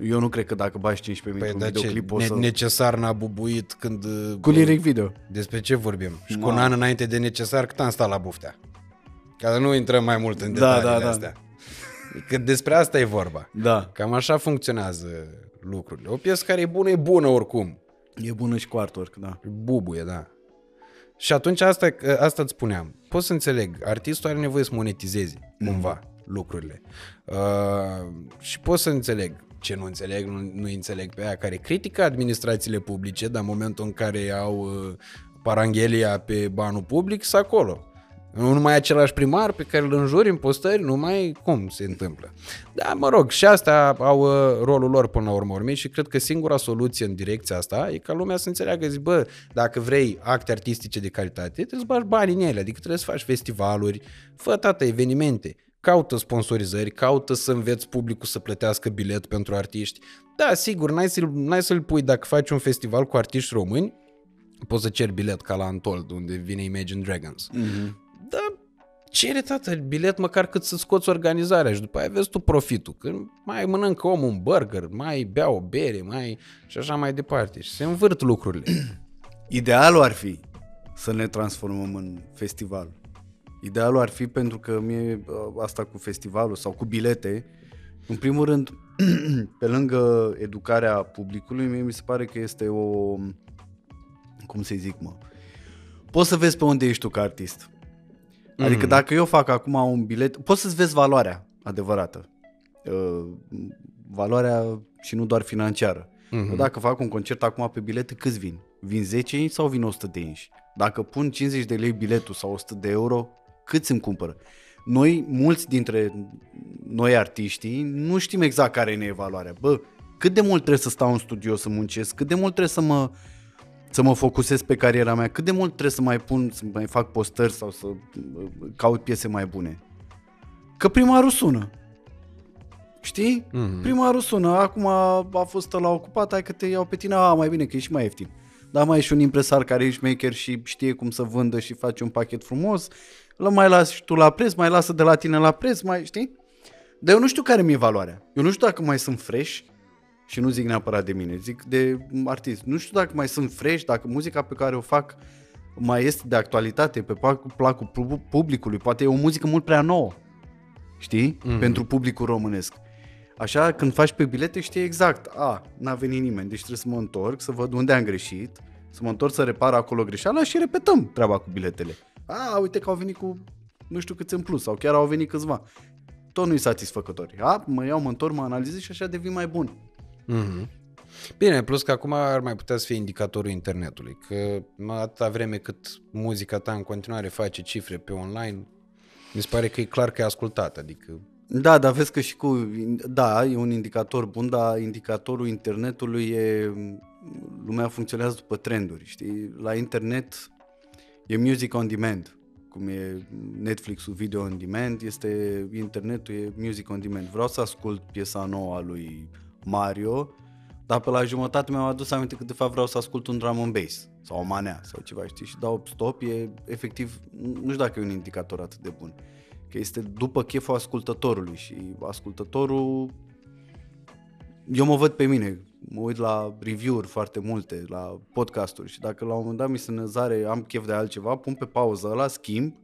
Eu nu cred că dacă bagi 15.000 de videoclip o să... Necesar n-a bubuit când... Cu lyric video. Despre ce vorbim? Și cu un an înainte de Necesar, cât am stat la buftea? Ca să nu intrăm mai mult în detaliile astea. Că despre asta e vorba. Da. Cam așa funcționează lucrurile. O piesă care e bună oricum. E bună și cu artwork, da. Bubuie, da. Și atunci asta îți spuneam. Poți să înțeleg, artistul are nevoie să monetizeze cumva lucrurile. Și pot să înțeleg ce nu înțeleg, nu înțeleg pe aia care critică administrațiile publice, dar în momentul în care au paranghelia pe banul public, s-a acolo. Nu mai același primar pe care îl înjuri în postări, nu mai cum se întâmplă. Dar mă rog, și astea au rolul lor până la urmă și cred că singura soluție în direcția asta e ca lumea să înțeleagă, zic, bă, dacă vrei acte artistice de calitate, trebuie să bagi bani în ele, adică trebuie să faci festivaluri, fă toate evenimente. Caută sponsorizări, caută să înveți publicul să plătească bilet pentru artiști. Da, sigur, n-ai să-l pui dacă faci un festival cu artiști români, poți să ceri bilet ca la Untold, unde vine Imagine Dragons. Mm-hmm. Dar cere, tată, bilet măcar cât să scoți organizarea și după aia vezi tu profitul. Că mai mănâncă omul un burger, mai bea o bere, mai și așa mai departe. Și se învârt lucrurile. Idealul ar fi să ne transformăm în festival. Idealul ar fi, pentru că mie asta cu festivalul sau cu bilete, în primul rând, pe lângă educarea publicului, mie mi se pare că este o... Cum să-i zic, mă? Poți să vezi pe unde ești tu ca artist. Adică dacă eu fac acum un bilet, poți să-ți vezi valoarea adevărată. Valoarea și nu doar financiară. Dacă fac un concert acum pe bilete, câți vin? Vin 10 inși sau vin 100 de inși? Dacă pun 50 de lei biletul sau 100 de euro, cât îmi cumpără? Noi, mulți dintre noi artiștii, nu știm exact care ne e valoarea. Bă, cât de mult trebuie să stau în studio să muncesc, cât de mult trebuie să mă focusez pe cariera mea, cât de mult trebuie să mai pun, să mai fac postări sau să caut piese mai bune. Că primarul sună. Știi? Mm-hmm. Primarul sună, acum a fost la ocupat, hai că te iau pe tine, a, mai bine că ești mai ieftin. Dar mai ești un impresar care ești maker și știe cum să vândă și face un pachet frumos, mai lași tu la preț, mai lasă de la tine la preț, mai știi? Dar eu nu știu care mi-e valoarea. Eu nu știu dacă mai sunt fresh, și nu zic neapărat de mine, zic de artist. Nu știu dacă mai sunt fresh, dacă muzica pe care o fac mai este de actualitate, pe placul publicului. Poate e o muzică mult prea nouă, știi? Mm-hmm. Pentru publicul românesc. Așa, când faci pe bilete, știi exact. A, n-a venit nimeni, deci trebuie să mă întorc, să văd unde am greșit, să mă întorc, să repar acolo greșeala și repetăm treaba cu biletele. A, uite că au venit cu nu știu câți în plus sau chiar au venit câțiva. Tot nu-i satisfăcător. A, mă iau, mă întorc, mă analizez și așa devin mai bun. Mm-hmm. Bine, plus că acum ar mai putea să fie indicatorul internetului, că atâta vreme cât muzica ta în continuare face cifre pe online, mi se pare că e clar că e ascultată, adică... Da, dar vezi că și cu... Da, e un indicator bun, dar indicatorul internetului e... Lumea funcționează după trenduri, știi? La internet e music on demand, cum e Netflix-ul video on demand, este internetul e music on demand. Vreau să ascult piesa nouă a lui Mario, dar pe la jumătate mi-am adus aminte că de fapt vreau să ascult un drum and bass sau o manea sau ceva, știi? Și dau stop, e efectiv, nu știu dacă e un indicator atât de bun, că este după cheful ascultătorului și ascultătorul, eu mă văd pe mine, mă uit la review-uri foarte multe, la podcasturi și dacă la un moment dat mi se năzare, am chef de altceva, pun pe pauză ăla, schimb,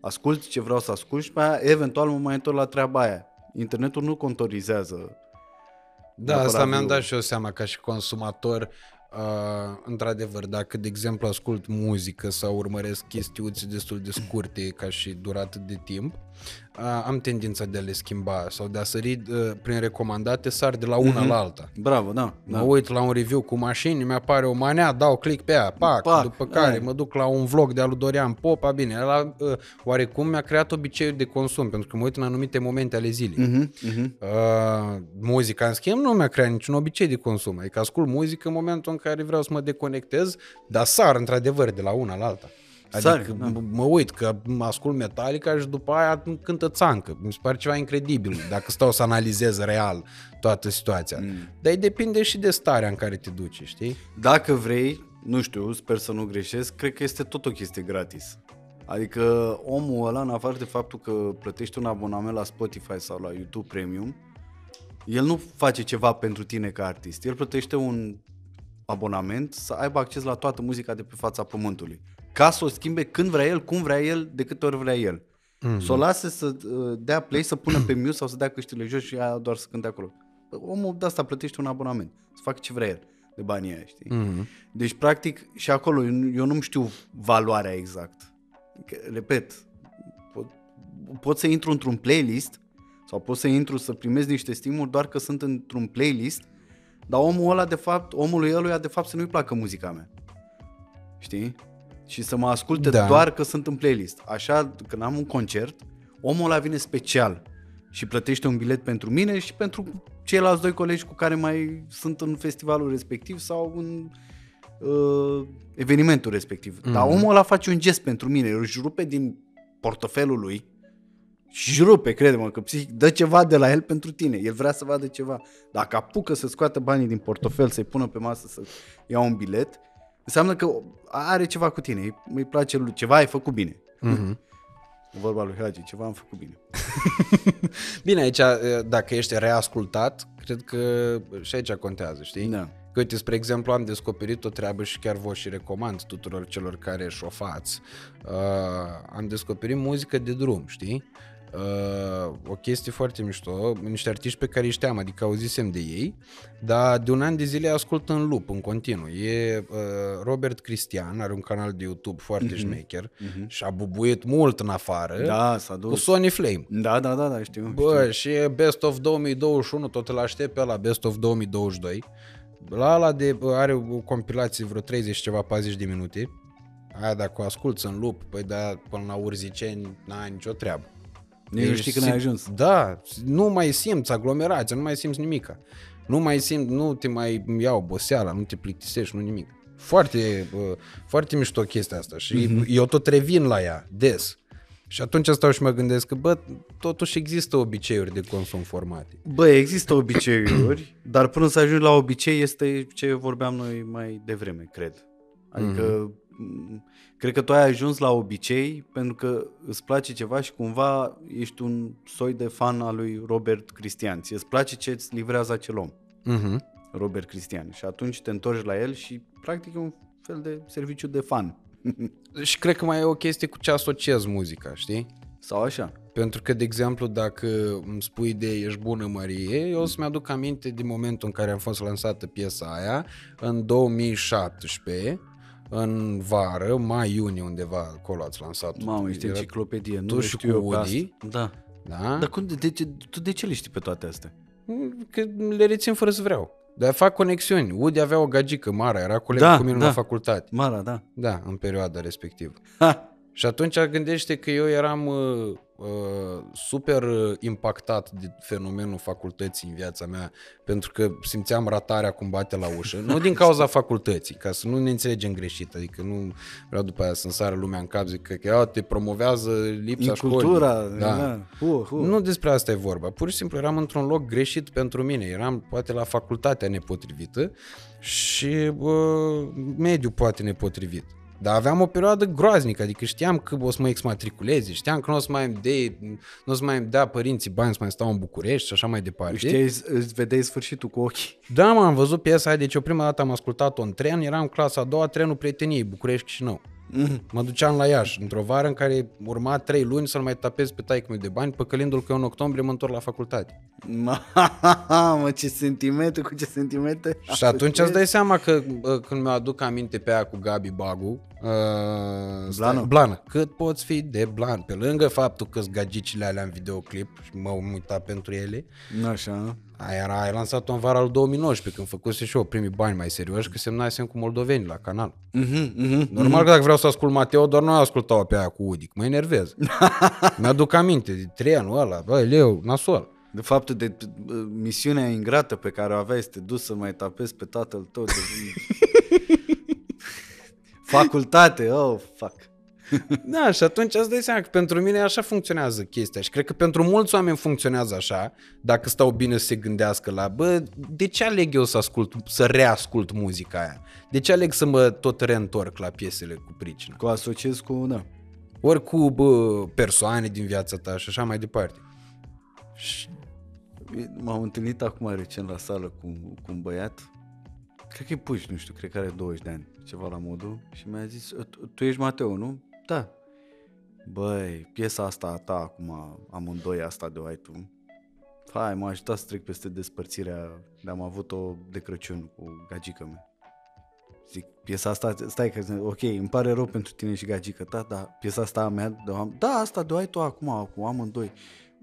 ascult ce vreau să ascult și pe aia, eventual mă mai întorc la treaba aia. Internetul nu contorizează. Da, asta mi-am dat și eu seama ca și consumator, într-adevăr, dacă, de exemplu, ascult muzică sau urmăresc chestiuțe destul de scurte ca și durată de timp, am tendința de a le schimba sau de a sări prin recomandate, sar de la una la alta. Bravo, da. Mă uit la un review cu mașini, mi-apare o manea, dau click pe ea, pac, după care mă duc la un vlog de-a lui Dorian Popa, bine, ăla oarecum mi-a creat obiceiul de consum, pentru că mă uit în anumite momente ale zilei. Muzica, în schimb, nu mi-a creat niciun obicei de consum, adică ascult muzică în momentul în care vreau să mă deconectez, dar sar într-adevăr de la una la alta. Adică mă uit că ascult Metallica și după aia cântă țancă. Mi se pare ceva incredibil dacă stau să analizez real toată situația. Dar depinde și de starea în care te duci, știi? Dacă vrei, nu știu, sper să nu greșesc, cred că este tot o chestie gratis. Adică omul ăla, în afară de faptul că plătești un abonament la Spotify sau la YouTube Premium, el nu face ceva pentru tine ca artist. El plătește un abonament să aibă acces la toată muzica de pe fața pământului, ca să o schimbe când vrea el, cum vrea el, de câte ori vrea el. Să o lase să dea play, să pună pe mute sau să dea căștile jos și aia doar să cânte acolo. Omul de asta plătește un abonament, să facă ce vrea el de banii aia, știi? Deci practic și acolo eu nu știu valoarea exact. Repet, pot să intru într-un playlist sau pot să intru să primesc niște stimuli doar că sunt într-un playlist, dar omul ăla de fapt, omului ăluia de fapt să nu-i placă muzica mea, știi? Și să mă asculte doar că sunt în playlist. Așa, când am un concert, omul ăla vine special și plătește un bilet pentru mine și pentru ceilalți doi colegi cu care mai sunt în festivalul respectiv sau în evenimentul respectiv. Dar omul ăla face un gest pentru mine, își rupe din portofelul lui și rupe, crede-mă, că psihic dă ceva de la el pentru tine, el vrea să vadă ceva. Dacă apucă să scoată banii din portofel, să-i pună pe masă să ia un bilet, înseamnă că are ceva cu tine, îi place lui, ceva ai făcut bine. Vorba lui Hagi, ceva am făcut bine. Bine, aici dacă ești reascultat, cred că și aici contează, știi? Da. Că uite, spre exemplu, am descoperit o treabă și chiar vă și recomand tuturor celor care și-o fați. Am descoperit muzică de drum, știi? O chestie foarte mișto, niște artiști pe care îi știam, adică auzisem de ei, dar de un an de zile ascult în loop, în continuu. E Robert Cristian, are un canal de YouTube foarte șmecher și a bubuit mult în afară, s-a dus cu Sony Flame. Da, știu. Bă, și Best of 2021, tot îl aștept pe ăla, Best of 2022. La ăla are o compilație vreo 30 ceva, 40 de minute. Aia dacă o asculți în loop, păi da, până la urziceni n-ai nicio treabă. Nu știi când ai ajuns. Da, nu mai simți aglomerația, nu mai simți nimica. Nu te mai ia oboseala, nu te plictisești, nu nimic. Foarte mișto chestia asta și eu tot revin la ea des. Și atunci stau și mă gândesc că, bă, totuși există obiceiuri de consum formatic. Bă, există obiceiuri, dar până să ajungi la obicei este ce vorbeam noi mai devreme, cred. Adică, cred că tu ai ajuns la obicei pentru că îți place ceva și cumva ești un soi de fan al lui Robert Cristian. Îți place ce îți livrează acel om, Robert Cristian. Și atunci te întorci la el și practic e un fel de serviciu de fan. Și cred că mai e o chestie cu ce asociezi muzica, știi? Sau așa. Pentru că, de exemplu, dacă îmi spui de ești bună Mărie, eu o să-mi aduc aminte din momentul în care a fost lansată piesa aia, în 2017, în vară, mai-iunie undeva acolo ați lansat. Mamă, ești enciclopedie, nu tu știu eu Woody. Da. Da? Dar cum, tu de ce le știi pe toate astea? Că le rețin fără să vreau. Dar fac conexiuni. Woody avea o gagică, Mara, era colegă cu mine la facultate. Mara, da. Da, în perioada respectivă. Ha. Și atunci gândește că eu eram super impactat de fenomenul facultății în viața mea, pentru că simțeam ratarea cum bate la ușă. Nu din cauza facultății, ca să nu ne înțelegem greșit. Adică nu vreau după aia să-mi sară lumea în cap, zic că te promovează lipsa școlii. Cultura. Da. Nu despre asta e vorba. Pur și simplu eram într-un loc greșit pentru mine. Eram poate la facultatea nepotrivită și mediul poate nepotrivit. Dar aveam o perioadă groaznică, adică știam că o să mă exmatriculeze, știam că nu o să mai îmi dea părinții bani să mai stau în București și așa mai departe. Știi, îți vedeai sfârșitul cu ochii. Da, am văzut piesa aia, deci eu prima dată am ascultat-o în tren, eram în clasa a doua, trenul prieteniei, București-Chișinău. Mă duceam la Iași, într-o vară în care urma 3 luni să-l mai tapez pe taică-miu de bani, păcălindu-l că eu în octombrie mă întorc la facultate. Mă, ce sentimente, cu ce sentimente. Și atunci îți dai seama că când mi-aduc aminte pe aia cu Gabi Bagu, Blană, cât poți fi de blan. Pe lângă faptul că-s gagicile alea în videoclip și m-am uitat pentru ele. Așa. Ai lansat-o în vara al 2019, când făcuse și eu primii bani mai serioși, că semnasem cu moldoveni la canal. Normal că dacă vreau să ascult Mateo, doar nu ascultau pe aia cu Udic, mă enervez. Mi-aduc aminte de trenul ăla, băi, leu, nasol. De fapt, de misiunea ingrată pe care o aveai, să te duci să mai tapezi pe tatăl tău. De... Facultate, oh, fuck. Da, și atunci îți dai seama că pentru mine așa funcționează chestia și cred că pentru mulți oameni funcționează așa, dacă stau bine să se gândească la, bă, de ce aleg eu să reascult muzica aia? De ce aleg să mă tot reîntorc la piesele cu pricina? Că o asociez cu, da. Ori cu, bă, persoane din viața ta și așa mai departe. Și... M-am întâlnit acum recent la sală cu un băiat, cred că e puș, nu știu, cred că are 20 de ani, ceva la modul, și mi-a zis, tu ești Mateo, nu? Da. Băi, piesa asta a ta acum, amândoi asta de-o ai tu. Hai, m-a ajutat să trec peste despărțirea de-am avut-o de Crăciun cu gagică mea. Zic, piesa asta, stai că, ok, îmi pare rău pentru tine și gagică ta, dar piesa asta a mea, da, asta de-o ai tu acum, cu amândoi.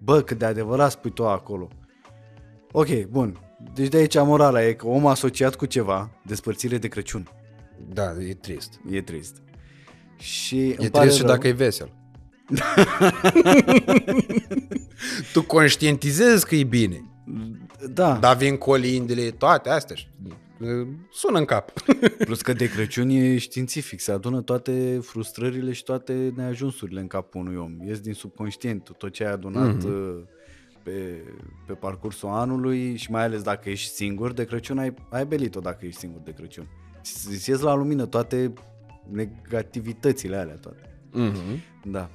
Bă, cât de adevărat spui tu acolo. Ok, bun. Deci de aici morala e că om asociat cu ceva, despărțire de Crăciun. Da, e trist. E trist. Și e trist și dacă e vesel. Tu conștientizezi că e bine. Da. Dar vin colindele, toate astea. Sună în cap. Plus că de Crăciun e științific. Se adună toate frustrările și toate neajunsurile în capul unui om. Ies din subconștient tot ce ai adunat pe parcursul anului. Și mai ales dacă ești singur de Crăciun, ai belit-o dacă ești singur de Crăciun. Îți ies la lumină toate negativitățile alea toate. Da.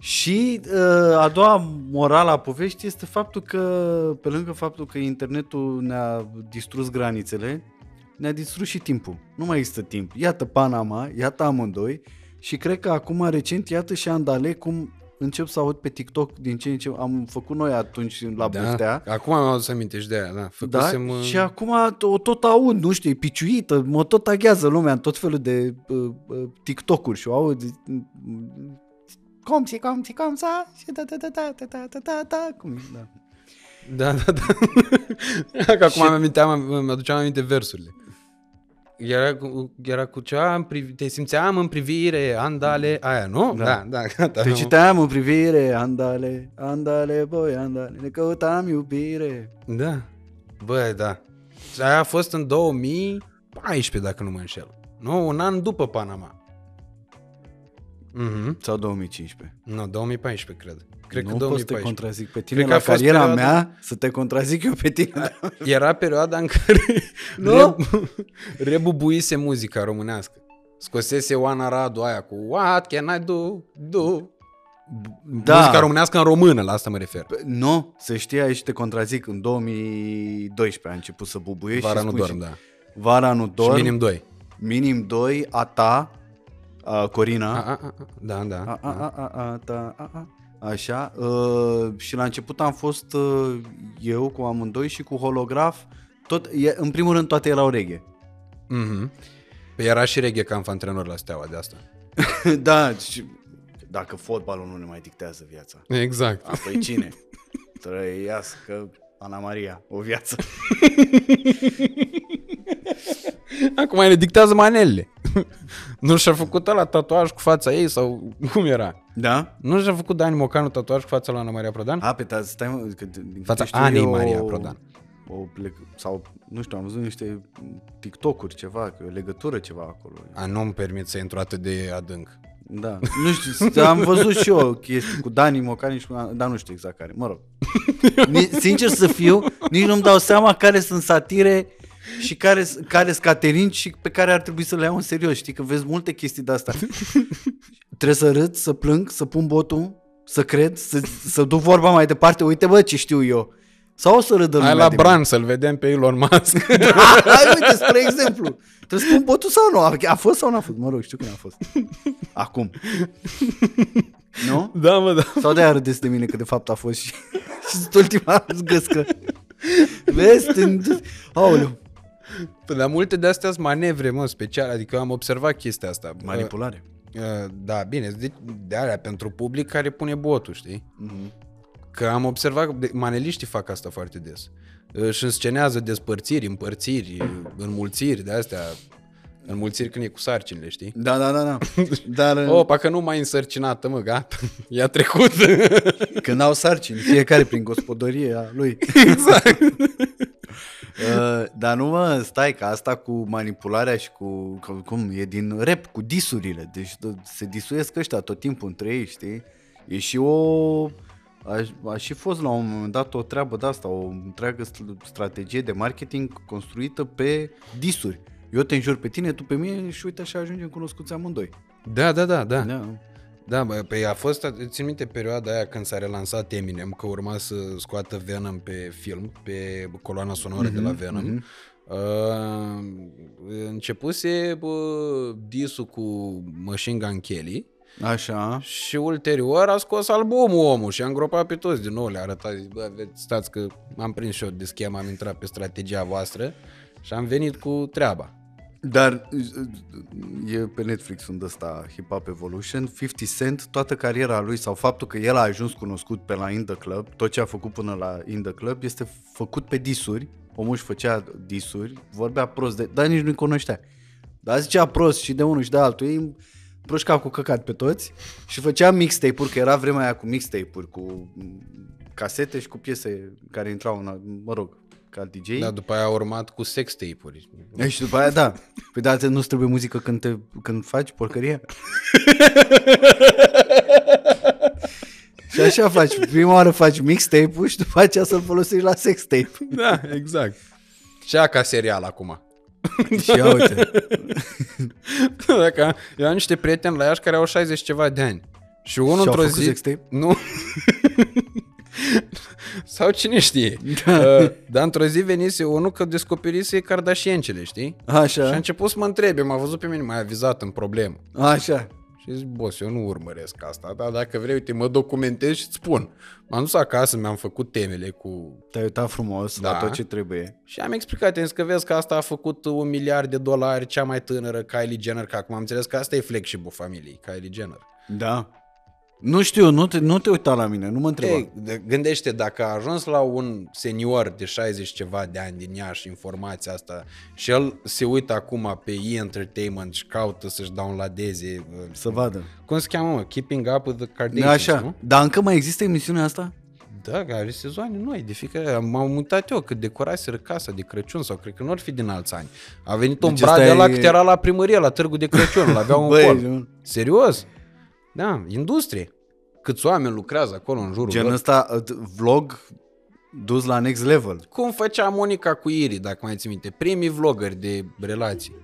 Și a doua morală a poveștii este faptul că, pe lângă faptul că internetul ne-a distrus granițele, ne-a distrus și timpul. Nu mai există timp. Iată Panama, iată amândoi și cred că acum recent iată și Andale cum încep să aud pe TikTok din ce în ce. Am făcut noi atunci la Buftea. Acum am adus aminte și de aia, da. Făcusem, da. Și acum o tot aud, nu știu, e piciuită, mă tot taghează lumea în tot felul de TikTok-uri și o aud cum sa și ta. Cum, da. Da. Că acum mi-aduceam aminte versurile. Era cu cea, te simțeam în privire, andale, aia, nu? Da, gata. Te citeam în privire, andale, boi, andale, ne căutam iubire. Da, băi, da. Aia a fost în 2014, dacă nu mă înșel. Nu, un an după Panama. Sau 2015? Nu, 2014, cred. Nu pot să te contrazic pe tine la cariera mea, să te contrazic eu pe tine. Era perioada în care rebubuise muzica românească. Scosese Oana Radu aia cu What can I do? Da. Muzica românească în română, la asta mă refer. Nu, să știi, aici te contrazic. În 2012 a început să bubuiești. Vara nu dorm, da. Vara nu dorm. Și minim 2. Minim 2, a ta, Corina. Da, da. Așa. Și la început am fost eu cu amândoi și cu Holograf. În primul rând toate erau reggae. Era și reggae ca antrenor la Steaua de asta. Da, și dacă fotbalul nu ne mai dictează viața. Exact. Apoi cine? Trăiască Ana Maria o viață. Acum ne dictează manelele. Nu și-a făcut ăla tatuaj cu fața ei sau cum era? Da? Nu și-a făcut Dani Mocanu tatuaj cu fața la Ana Maria Prodan? A, pe stai, fața Anei Maria Prodan. Sau, nu știu, am văzut niște TikTok-uri, ceva, legătură ceva acolo. A, nu-mi permit să intru atât de adânc. Da, nu știu, am văzut și eu chestii cu Dani Mocanu și cu... Dar nu știu exact care, mă rog. Sincer să fiu, nici nu-mi dau seama care sunt satire și care sunt caterinci și pe care ar trebui să le iau în serios. Știi că vezi multe chestii de-astea. Trebuie să râd, să plâng, să pun botul, să cred, să duc vorba mai departe. Uite bă ce știu eu. Sau o să râdă lumea. Hai la Bran să-l vedem pe Elon Musk. Hai, uite, spre exemplu. Trebuie să pun botul sau nu? A fost sau nu a fost? Mă rog, știu când a fost. Acum. Nu? Da, mă, da. Sau de-aia râdeți de mine că de fapt a fost și sunt ultima zgâscă. Vezi? Aoleu. Dar multe de-astea sunt manevre, mă, speciale. Adică eu am observat chestia asta. Manipulare. Da, bine. De alea pentru public care pune botul, știi? Că am observat că maneliștii fac asta foarte des. Își înscenează despărțiri, împărțiri, înmulțiri de astea. Înmulțiri când e cu sarcinile, știi? Da, da, da, da. Dar... Opa, că nu mai însărcinată, mă, gata. I-a trecut. Când au sarcini, fiecare prin gospodăria lui. Exact. Dar nu mă, stai, că asta cu manipularea și cu... Cum e din rap, cu disurile. Deci se disuiesc ăștia tot timpul între ei, știi? E și o... A și fost la un moment dat o treabă de asta, o întreagă strategie de marketing construită pe disuri. Eu te înjur pe tine, tu pe mine și uite așa ajungem cunoscuți amândoi. Da, da, da, da. Da, bă, a fost, țin minte perioada aia când s-a relansat Eminem, că urma să scoată Venom pe film, pe coloana sonoră de la Venom. Începuse disul cu Machine Gun Kelly. Așa. Și ulterior a scos albumul omul și a îngropat pe toți din nou, le-a arătat, zic, bă, stați că am prins și eu de schemă, am intrat pe strategia voastră și am venit cu treaba. Dar e pe Netflix unde ăsta Hip Hop Evolution, 50 Cent, toată cariera lui sau faptul că el a ajuns cunoscut pe la In The Club, tot ce a făcut până la In The Club este făcut pe disuri, omul își făcea disuri, vorbea prost, dar nici nu-i cunoștea, dar zicea prost și de unul și de altul, ei... Proșca cu căcat pe toți și făcea mixtape-uri, că era vremea aia cu mixtape-uri, cu casete și cu piese care intrau, mă rog, ca DJ. Da, după aia a urmat cu sextape-uri. E, și după aia, da. Păi da, nu-ți trebuie muzică când faci porcărie? Și așa faci, prima oară faci mixtape-ul și după aceea să-l folosești la sextape. Da, exact. Și aia ca serial acum. Și ia uite. Eu am niște prieteni la Iași care au 60 ceva de ani. Și unul într-o zi sextape? Nu. Sau cine știe. Dar într-o zi venise unul că descoperise Kardashiancele, știi? Așa. Și a început să mă întrebe, m-a văzut pe mine, m-a avizat în problemă. Așa. Și zic, boss, eu nu urmăresc asta, dar dacă vrei, uite, mă documentez și îți spun. M-am dus acasă, mi-am făcut temele cu... Te-ai uitat frumos, da, la tot ce trebuie. Și am explicat, că vezi că asta a făcut $1 miliard, cea mai tânără, Kylie Jenner, că acum am înțeles că asta e flagship-ul familiei, Kylie Jenner. Da. Nu știu, nu te uita la mine, nu mă întreba. Ei, gândește, dacă a ajuns la un senior de 60 ceva de ani din Iași informația asta și el se uită acum pe E-Entertainment și caută să-și downloadeze. Să vadă. Cum se cheamă, mă? Keeping Up with the Kardashians, așa, nu? Dar încă mai există emisiunea asta? Da, are sezoane noi, de fiecare. M-am uitat eu că decoraseră casa de Crăciun sau cred că nu ar fi din alți ani. A venit un brad de ăla cât era la primărie, la târgul de Crăciun, l-avea un col. Serios? Da, industrie. Câți oameni lucrează acolo în jurul. Gen ăsta, vlog dus la next level. Cum făcea Monica cu Iri, dacă mai ții minte. Primii vloggeri de relații.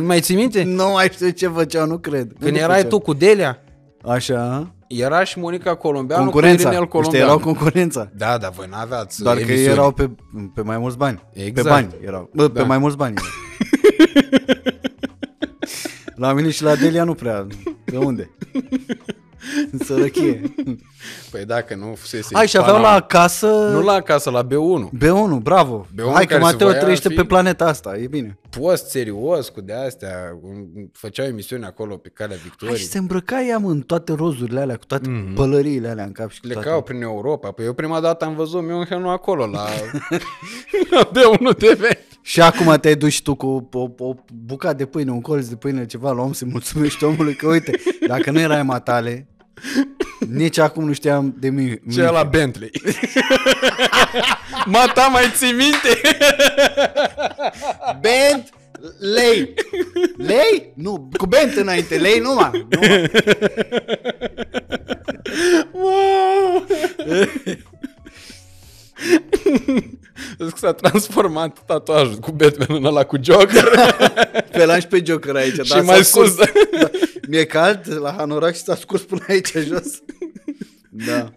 Mai ții minte? Nu mai știu ce făceau, nu cred. Când erai tu cu Delia. Așa. Era și Monica Colombeanu cu Irinel Colombeanu. Ăștia erau concurența. Da, dar voi n-aveați doar emisiuni. Că erau pe mai mulți bani. Exact. Pe bani erau. Bă, da. Pe mai mulți bani. La mine și la Delia nu prea. De unde? Sărăchie. Păi dacă nu fusese. Ai, și aveau la acasă. Nu la acasă, la B1. B1, bravo. B1. Hai că Mateo trăiește pe planeta asta, e bine. Post serios cu de-astea. Făceau emisiuni acolo pe Calea Victoriei. Și se îmbrăca ea, mă, în toate rozurile alea, cu toate pălăriile alea în cap și plecau toate prin Europa. Păi eu prima dată am văzut München acolo la B1 TV. Și acum te-ai dus și tu cu o bucată de pâine, un colț de pâine, ceva la om, să-i mulțumești omului că uite, dacă nu erai matale, nici acum nu știam de mine. Cea la Bentley. Mata, mai ții minte? Bentley. Lei? Nu, cu Bent înainte, lei numai. Wow! Zic că s-a transformat tatuajul cu Batman în ăla cu Joker. Pe lași pe Joker aici. Și da, mai sus. Da. Mi-e cald la hanorac și s-a scurs până aici jos. Da.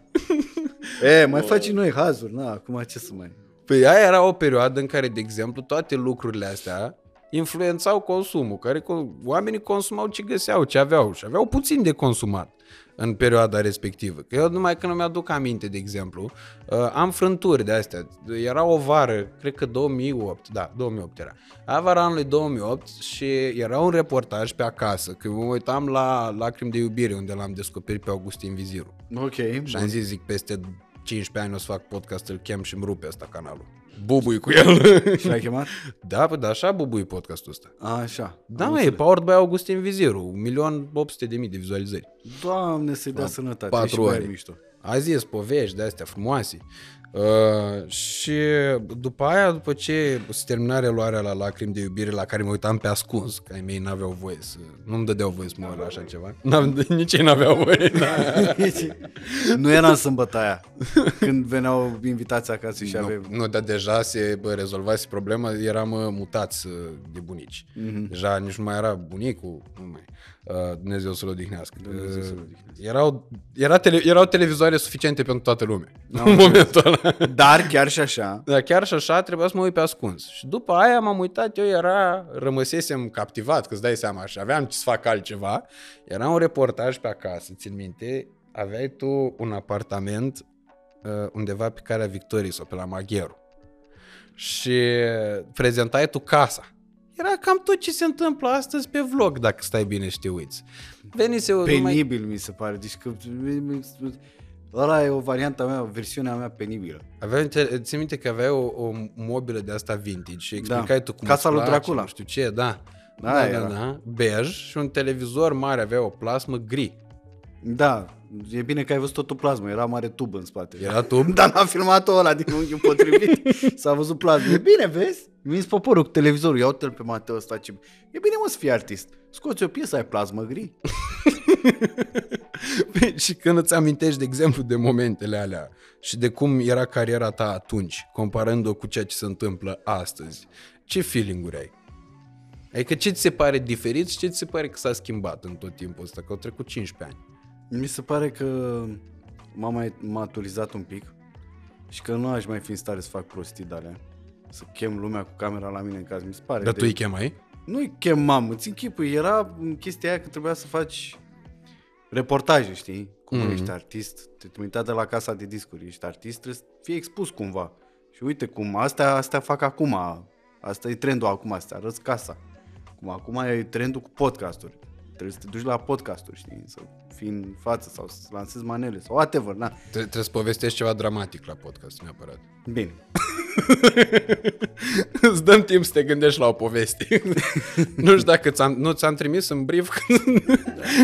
E, mai faci noi hazuri. Na, acum ce să mai... Păi aia era o perioadă în care, de exemplu, toate lucrurile astea influențau consumul. Care oamenii consumau ce găseau, ce aveau. Și aveau puțin de consumat în perioada respectivă. Că eu numai că nu mi-aduc aminte, de exemplu, am frânturi de astea. Era o vară, cred că 2008, da, 2008 era. Aia vara anului 2008 și era un reportaj pe acasă, că mă uitam la Lacrimi de iubire, unde l-am descoperit pe Augustin Viziru. Ok. Și am zis, zic, peste 15 ani o să fac podcast, îl chem și îmi rupe asta canalul. Bubui cu el. Și l-ai chemat? Da, păi, da, așa bubui podcastul ăsta. A, așa. Da, măi, powered by Augustin Viziru, 1.800.000 de vizualizări. Doamne, să-i dea sănătate. 4 ore. A zis povești de-astea frumoase. Și după aia, după ce se termina reluarea la Lacrimi de iubire, la care mă uitam pe ascuns, că ai mei n-aveau voie să... Nu-mi dădeau voie să mă uit la așa ceva. Nici ei n-aveau voie. Nu era în sâmbătă aia, când veneau invitații acasă și aveam... Nu, dar deja se rezolvase problema, eram mutați de bunici. Deja nici nu mai era bunicul, nu mai... Dumnezeu să-l odihnească. Erau televizoare suficiente pentru toată lumea în momentul ăla. Dar chiar și așa. Dar chiar și așa trebuia să mă uit pe ascuns. Și după aia m-am uitat, eu rămăsesem captivat, că-ți dai seama, și aveam ce să fac altceva. Era un reportaj pe acasă, țin minte, aveai tu un apartament undeva pe Calea Victoriei sau pe la Magheru. Și prezentai tu casa. Era cam tot ce se întâmplă astăzi pe vlog, dacă stai bine și te uiți. Penibil mi se pare, deci că ăla e o varianta mea, o versiunea mea penibilă. Țin minte că aveai o mobilă de asta vintage și explicai tu cum Casa lui Dracula. Nu știu ce, da. Da, bej și un televizor mare, avea o plasmă gri. Da, e bine că ai văzut totul plasmă, era mare tub în spate. Era tub? Dar n-a filmat-o ăla din unghiul potrivit, s-a văzut plasmă. E bine, vezi? Minți poporul cu televizorul, ia uite-l pe Mateo ăsta. E bine, mă, să fii artist, scoți o piesă, ai plasmă gri. Și când îți amintești, de exemplu, de momentele alea și de cum era cariera ta atunci, comparând-o cu ceea ce se întâmplă astăzi, ce feeling-uri ai? Adică ce ți se pare diferit și ce ți se pare că s-a schimbat în tot timpul ăsta, că au trecut 15 ani? Mi se pare că m-am mai maturizat un pic și că nu aș mai fi în stare să fac prostii de alea, să chem lumea cu camera la mine în caz, mi se pare. Dar tu îi chemai? Nu îi chemam, îți închipui, era chestia aia că trebuia să faci reportaje, știi? Cum ești artist, te trimitea de la casa de discuri, ești artist, trebuie să fii expus cumva. Și uite cum, astea fac acum, asta e trendul acum, astea arăți casa. Cum acum e trendul cu podcasturi. Trebuie să te duci la podcasturi, știi, să fii în față sau să lansezi manele sau whatever, na. Trebuie să povestești ceva dramatic la podcast, neapărat. Bine. Îți dăm timp să te gândești la o poveste. Nu știu dacă nu ți-am trimis în brief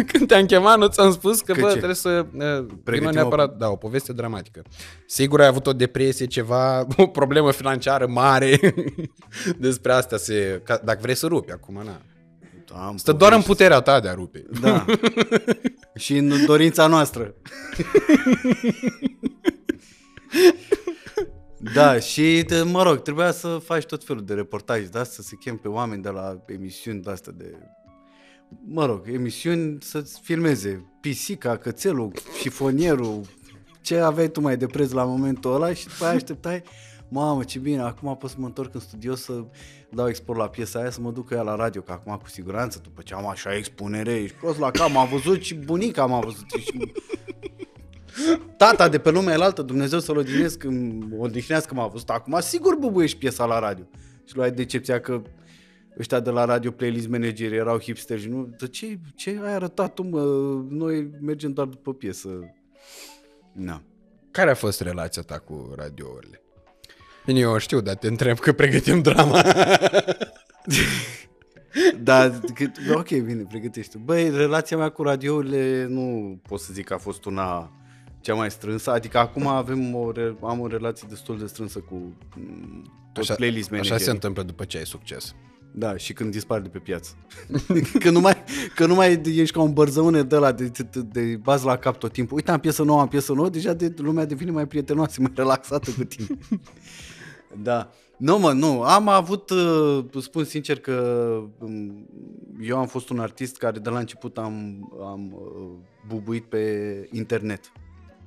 când te-am chemat, nu ți-am spus că bă, trebuie să pregătim neapărat o poveste dramatică. Sigur ai avut o depresie, ceva, o problemă financiară mare. Despre asta dacă vrei să rupi acum, na. Am stă doar în puterea ta de a rupe. Da. Și în dorința noastră. Da, și mă rog, trebuia să faci tot felul de reportaje de astea, să chem pe oameni de la emisiuni de astea de... Mă rog, emisiuni să-ți filmeze pisica, cățelul, șifonierul, ce aveai tu mai de preț la momentul ăla și după aia așteptai, mamă, ce bine, acum pot să mă întorc în studio să dau export la piesa aia, să mă duc cu ea la radio, că acum cu siguranță, după ce am așa expunere, ești prost la cap, m-a văzut și bunica m-a văzut și... Tata de pe lumea elaltă, Dumnezeu să-l odihnească, m-a văzut acum, sigur bubuiești piesa la radio. Și luai decepția că ăștia de la radio playlist manageri erau hipsteri și nu, de ce ai arătat tu, mă? Noi mergem doar după piesă. Na. Care a fost relația ta cu radiourile? Bine, eu știu, dar te întreb că pregătim drama. Da, ok, bine, pregătești. Băi, relația mea cu radiourile nu pot să zic că a fost una cea mai strânsă, adică acum am o relație destul de strânsă cu tot playlist managerii. Așa se întâmplă după ce ai succes. Da, și când dispari de pe piață. că nu mai ești ca un bărzăune de ăla de bază la cap tot timpul. Uite, am piesă nouă, deja lumea devine mai prietenoasă, mai relaxată cu tine. Da. Nu, am avut, spun sincer că eu am fost un artist care de la început am bubuit pe internet,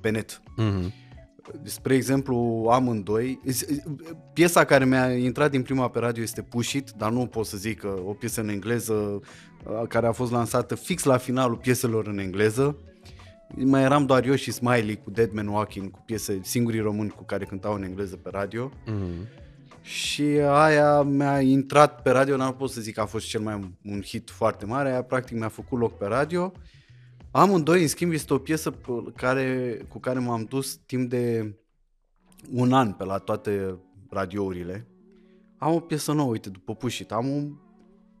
pe net. Mm-hmm. Spre exemplu, amândoi. Piesa care mi-a intrat din prima pe radio este Push It, dar nu pot să zic că o piesă în engleză care a fost lansată fix la finalul pieselor în engleză. Mai eram doar eu și Smiley cu Dead Man Walking, cu piese, singurii români cu care cântau în engleză pe radio. Mm-hmm. Și aia mi-a intrat pe radio, dar nu pot să zic că a fost un hit foarte mare, aia practic mi-a făcut loc pe radio. Amândoi, în schimb, este o piesă cu care m-am dus timp de un an pe la toate radiourile. Am o piesă nouă, uite, după Push It. Am o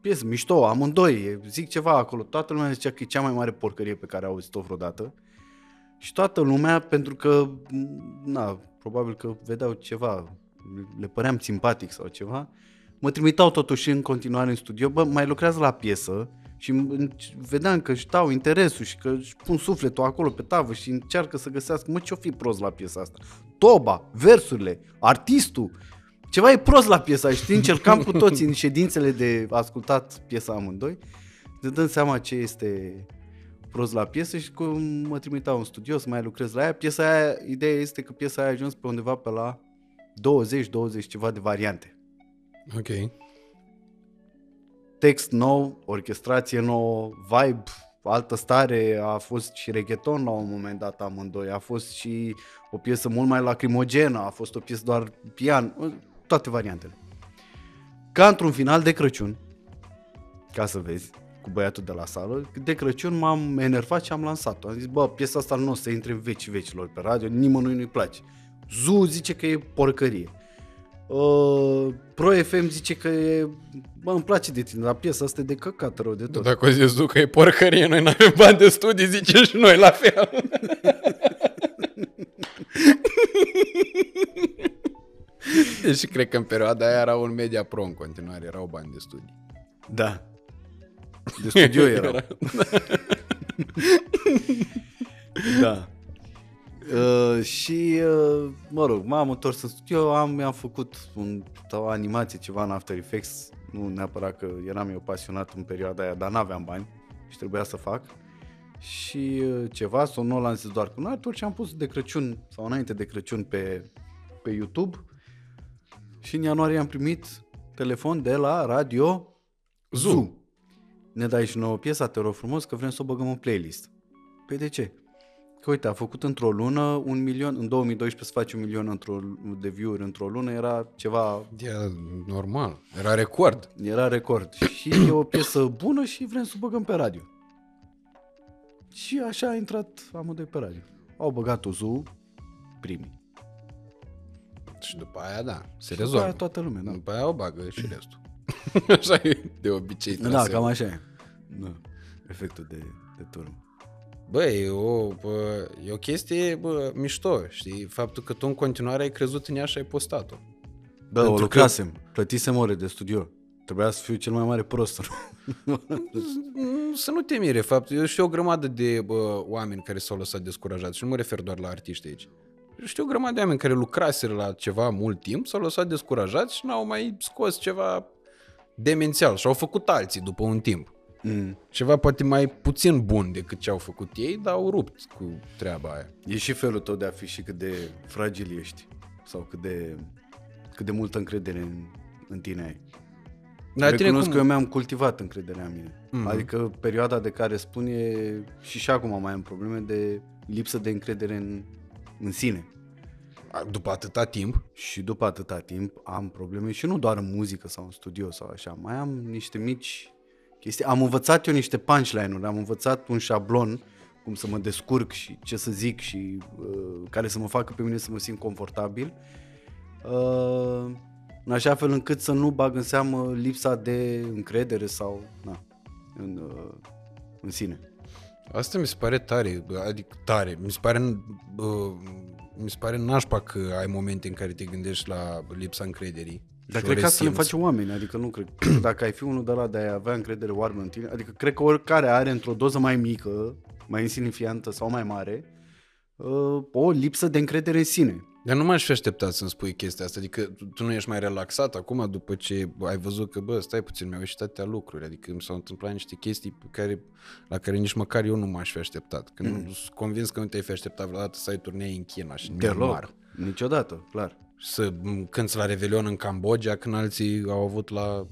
piesă mișto, amândoi, zic ceva acolo. Toată lumea zicea că e cea mai mare porcărie pe care a auzit-o vreodată. Și toată lumea, pentru că, probabil că vedeau ceva, le păream simpatic sau ceva, mă trimiteau totuși în continuare în studio, mai lucrează la piesă. Și vedeam că își dau interesul și că își pun sufletul acolo pe tavă și încearcă să găsească, ce-o fi prost la piesa asta? Toba, versurile, artistul, ceva e prost la piesa. Și încercam cu toți în ședințele de ascultat piesa amândoi, ne dăm seama ce este prost la piesă și cum mă trimiteau în studio să mai lucrez la ea. Piesa aia, ideea este că piesa aia a ajuns pe undeva pe la 20 ceva de variante. Ok. Text nou, orchestrație nouă, vibe, altă stare, a fost și reggaeton la un moment dat amândoi, a fost și o piesă mult mai lacrimogenă, a fost o piesă doar pian, toate variantele. Ca într-un final de Crăciun, ca să vezi, cu băiatul de la sală, de Crăciun m-am enervat și am lansat-o. Am zis, piesa asta nu o să intre în vecii vecilor pe radio, nimănui nu-i place. Zu zice că e porcărie. Pro FM zice că e, îmi place de tine, dar piesa asta e de căcat rău de tot. Dacă o zici Zu că e porcărie, noi n-avem bani de studii, zice și noi la fel. Deci cred că în perioada aia era un media pro în continuare, erau bani de studii. Da. De studiu erau. Da. Și mă rog, m-am întors în studio, mi-am făcut o animație ceva în After Effects, nu neapărat că eram eu pasionat în perioada aia, dar n-aveam bani și trebuia să fac și ceva, sau nu l-am zis doar cu un și am pus de Crăciun sau înainte de Crăciun pe YouTube și în ianuarie am primit telefon de la radio Zu. Ne dai și nouă piesa, te rog frumos, că vrem să o băgăm în playlist. Păi de ce? Că uite, a făcut într-o lună 1 milion, în 2012 să faci 1 milion de view-uri într-o lună era ceva... Era normal, era record. Era record și e o piesă bună și vrem să o băgăm pe radio. Și așa a intrat amândoi pe radio. Au băgat-o Zu, primii. Și după aia, da, se rezolvă. După aia toată lumea, da. După aia o bagă și restul. Așa e de obicei. Da, cam așa e. Da. Efectul de turmă. Băi, e o chestie mișto, știi? Faptul că tu în continuare ai crezut în ea și ai postat-o. Da, o lucrasem, plătisem ore de studio. Trebuia să fiu cel mai mare prost. Să nu te mire, fapt. Eu știu o grămadă de oameni care s-au lăsat descurajați. Și nu mă refer doar la artiști aici. Știu o grămadă de oameni care lucraseră la ceva mult timp, s-au lăsat descurajați și n-au mai scos ceva demențial. Și au făcut alții după un timp. Ceva poate mai puțin bun decât ce au făcut ei, dar au rupt cu treaba aia. E și felul tău de a fi și cât de fragil ești. Sau cât de multă încredere în tine ai. Dar recunosc că eu mi-am cultivat încrederea în mine. Mm-hmm. Adică perioada de care spun e, și acum mai am probleme de lipsă de încredere în sine. După atâta timp? Și după atâta timp am probleme și nu doar în muzică sau în studio sau așa. Mai am niște mici chestii. Am învățat eu niște punchline-uri, am învățat un șablon cum să mă descurc și ce să zic și care să mă facă pe mine să mă simt confortabil. În așa fel încât să nu bag în seamă lipsa de încredere sau în sine. Asta mi se pare tare, adică tare. Mi se pare nașpa că ai momente în care te gândești la lipsa încrederii. Dar cred că asta ne face oameni, adică nu cred. Dacă ai fi unul de ăla de a avea încredere oarbă în tine, adică cred că oricare are într-o doză mai mică, mai insignifiantă sau mai mare, o lipsă de încredere în sine. Dar nu m-aș fi așteptat să-mi spui chestia asta, adică tu nu ești mai relaxat acum după ce ai văzut că, bă, stai puțin, mi-au ieșit atâtea lucruri, adică mi s-au întâmplat niște chestii la care nici măcar eu nu m-aș fi așteptat, că nu sunt convins că nu te-ai fi așteptat vreodată să ai turnee în China și în Myanmar. Niciodată, clar. Să cânți la Revelion în Cambogia când alții au avut la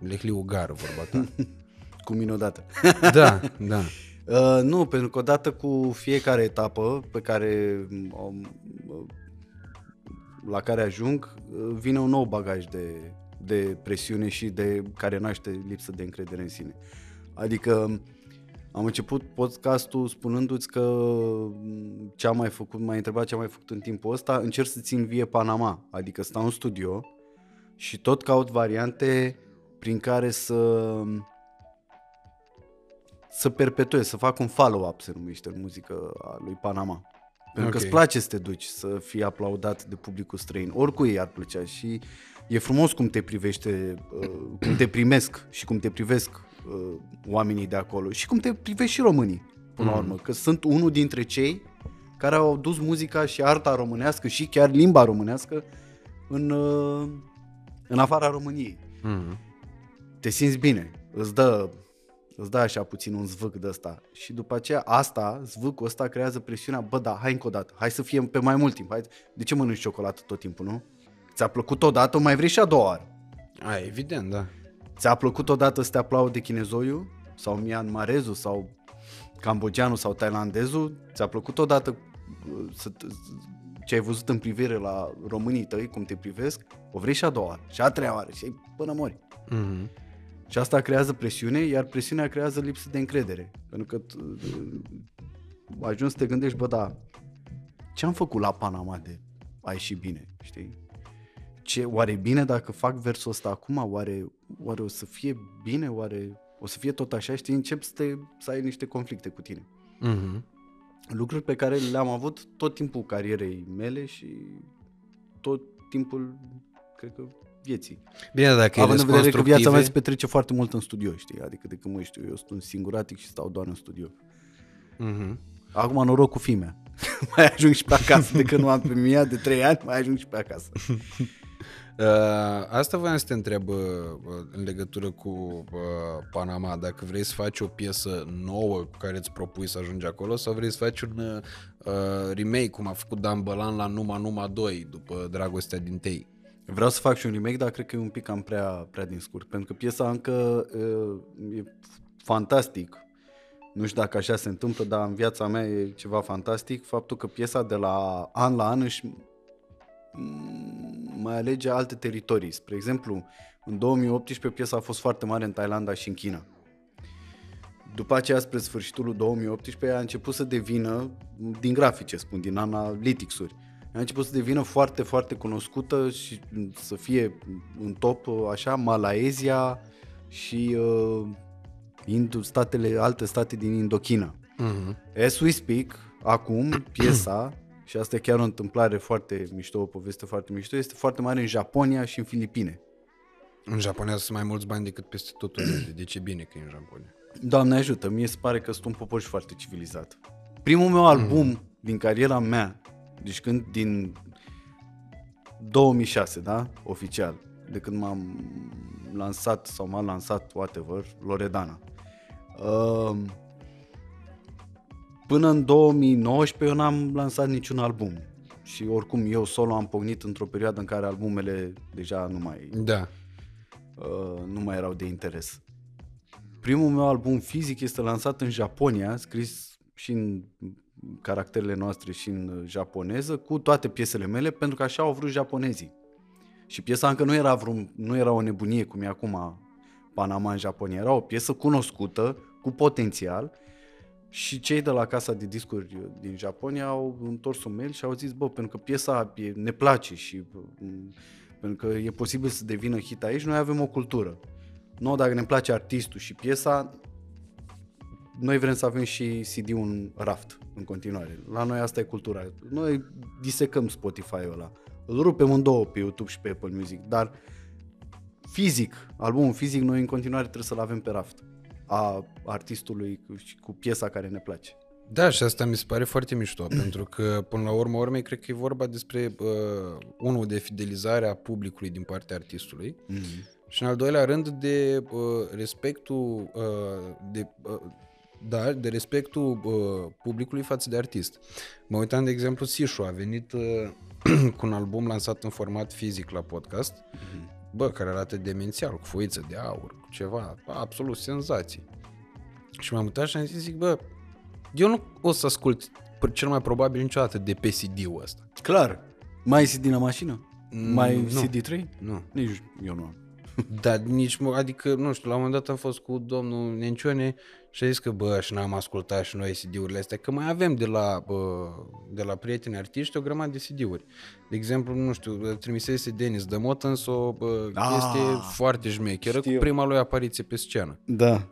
Lehliu Gară, vorba ta. Cu mine odată. Da, da. Nu, pentru că odată cu fiecare etapă pe care la care ajung vine un nou bagaj de presiune și de care naște lipsă de încredere în sine. Adică am început podcastul spunându-ți că m-ai întrebat ce am mai făcut în timpul ăsta, încerc să țin vie Panama, adică stau în studio și tot caut variante prin care să perpetuez, să fac un follow-up, se numește în muzică, a lui Panama. Pentru că îți place să te duci, să fii aplaudat de publicul străin, oricui i-ar plăcea și e frumos cum te privește, cum te primesc și cum te privesc oamenii de acolo și cum te privești și românii, până la urmă, că sunt unul dintre cei care au dus muzica și arta românească și chiar limba românească în afara României. Te simți bine, îți dă așa puțin un zvâc de ăsta și după aceea zvâcul ăsta creează presiunea, bă, da, hai încă o dată, hai să fie pe mai mult timp, hai. De ce mănânci ciocolată tot timpul, nu? Ți-a plăcut odată, mai vrei și a doua oară. Evident, da. Ți-a plăcut odată să te aplaude chinezoiul sau mianmarezul sau cambogianul sau tailandezul? Ți-a plăcut odată ce ai văzut în privire la românii tăi, cum te privesc? O vrei și a doua oară, și a treia oară, și până mori. Mhm. Și asta creează presiune, iar presiunea creează lipsă de încredere. Pentru că ajungi să te gândești, bă, da, ce am făcut la Panama de a ieși bine, știi? Oare e bine dacă fac versul ăsta acum? Oare o să fie bine? Oare o să fie tot așa? Știi, începi să ai niște conflicte cu tine. Mm-hmm. Lucruri pe care le-am avut tot timpul carierei mele și tot timpul, cred că, vieții. Bine, dacă având în vedere că viața mea se petrece foarte mult în studio, știi? Adică de când mă știu, eu sunt singuratic și stau doar în studio. Mm-hmm. Acum noroc cu fimea. Mai ajung și pe acasă, de când nu am pe Mia de 3 ani, mai ajung și pe acasă. Asta voiam să te întreb în legătură cu Panama, dacă vrei să faci o piesă nouă cu care îți propui să ajungi acolo sau vrei să faci un remake cum a făcut Dan Bălan la Numa 2 după Dragostea din Tei. Vreau să fac și un remake, dar cred că e un pic cam prea din scurt, pentru că piesa încă e fantastic. Nu știu dacă așa se întâmplă, dar în viața mea e ceva fantastic. Faptul că piesa de la an la an își mai alege alte teritorii. Spre exemplu, în 2018 piesa a fost foarte mare în Thailanda și în China. După aceea, spre sfârșitul 2018, a început să devină, din grafice spun, din analytics-uri, a început să devină foarte, foarte cunoscută și să fie în top, așa, Malaezia și alte state din Indochina. Uh-huh. As we speak, acum, piesa, și asta e chiar o întâmplare foarte mișto, o poveste foarte mișto, este foarte mare în Japonia și în Filipine. În Japonia sunt mai mulți bani decât peste tot. Deci e bine că e în Japonia. Doamne ajută, mie se pare că sunt un popor și foarte civilizat. Primul meu album din cariera mea, deci când din 2006, da? Oficial, de când m-am lansat sau m-am lansat, whatever, Loredana. Până în 2019 eu n-am lansat niciun album. Și oricum eu solo am pornit într-o perioadă în care albumele deja nu mai, nu mai erau de interes. Primul meu album fizic este lansat în Japonia, scris și în caracterele noastre și în japoneză, cu toate piesele mele, pentru că așa au vrut japonezii. Și piesa încă nu era, nu era o nebunie cum e acum Panama în Japonia, era o piesă cunoscută, cu potențial. Și cei de la casa de discuri din Japonia au întors un mail și au zis, bă, pentru că piesa ne place și pentru că e posibil să devină hit aici, noi avem o cultură. Noi, dacă ne place artistul și piesa, noi vrem să avem și CD-ul în raft în continuare. La noi asta e cultura. Noi disecăm Spotify-ul ăla. Îl rupem în două pe YouTube și pe Apple Music, dar fizic, albumul fizic, noi în continuare trebuie să-l avem pe raft. A artistului cu piesa care ne place. Da, și asta mi se pare foarte mișto, pentru că până la urmă, cred că e vorba despre unul de fidelizarea publicului din partea artistului și în al doilea rând de respectul de respectul publicului față de artist. Mă uitam, de exemplu, Sișu a venit cu un album lansat în format fizic la podcast. Bă, care arată demențial, cu foiță de aur, cu ceva, absolut senzații. Și m-am uitat și am zis, bă, eu nu o să ascult cel mai probabil niciodată de pe CD-ul ăsta. Clar, mai ai CD la mașină? Mai ai CD3? Nu. Nici eu nu am. Dar nici, adică, nu știu, la un moment dat am fost cu domnul Nencione și a zis că, bă, și n-am ascultat și noi CD-urile astea, că mai avem de la prieteni artiști o grămadă de CD-uri. De exemplu, nu știu, trimisese Denis de Motans o chestie foarte șmecheră, știu, cu prima lui apariție pe scenă. Da.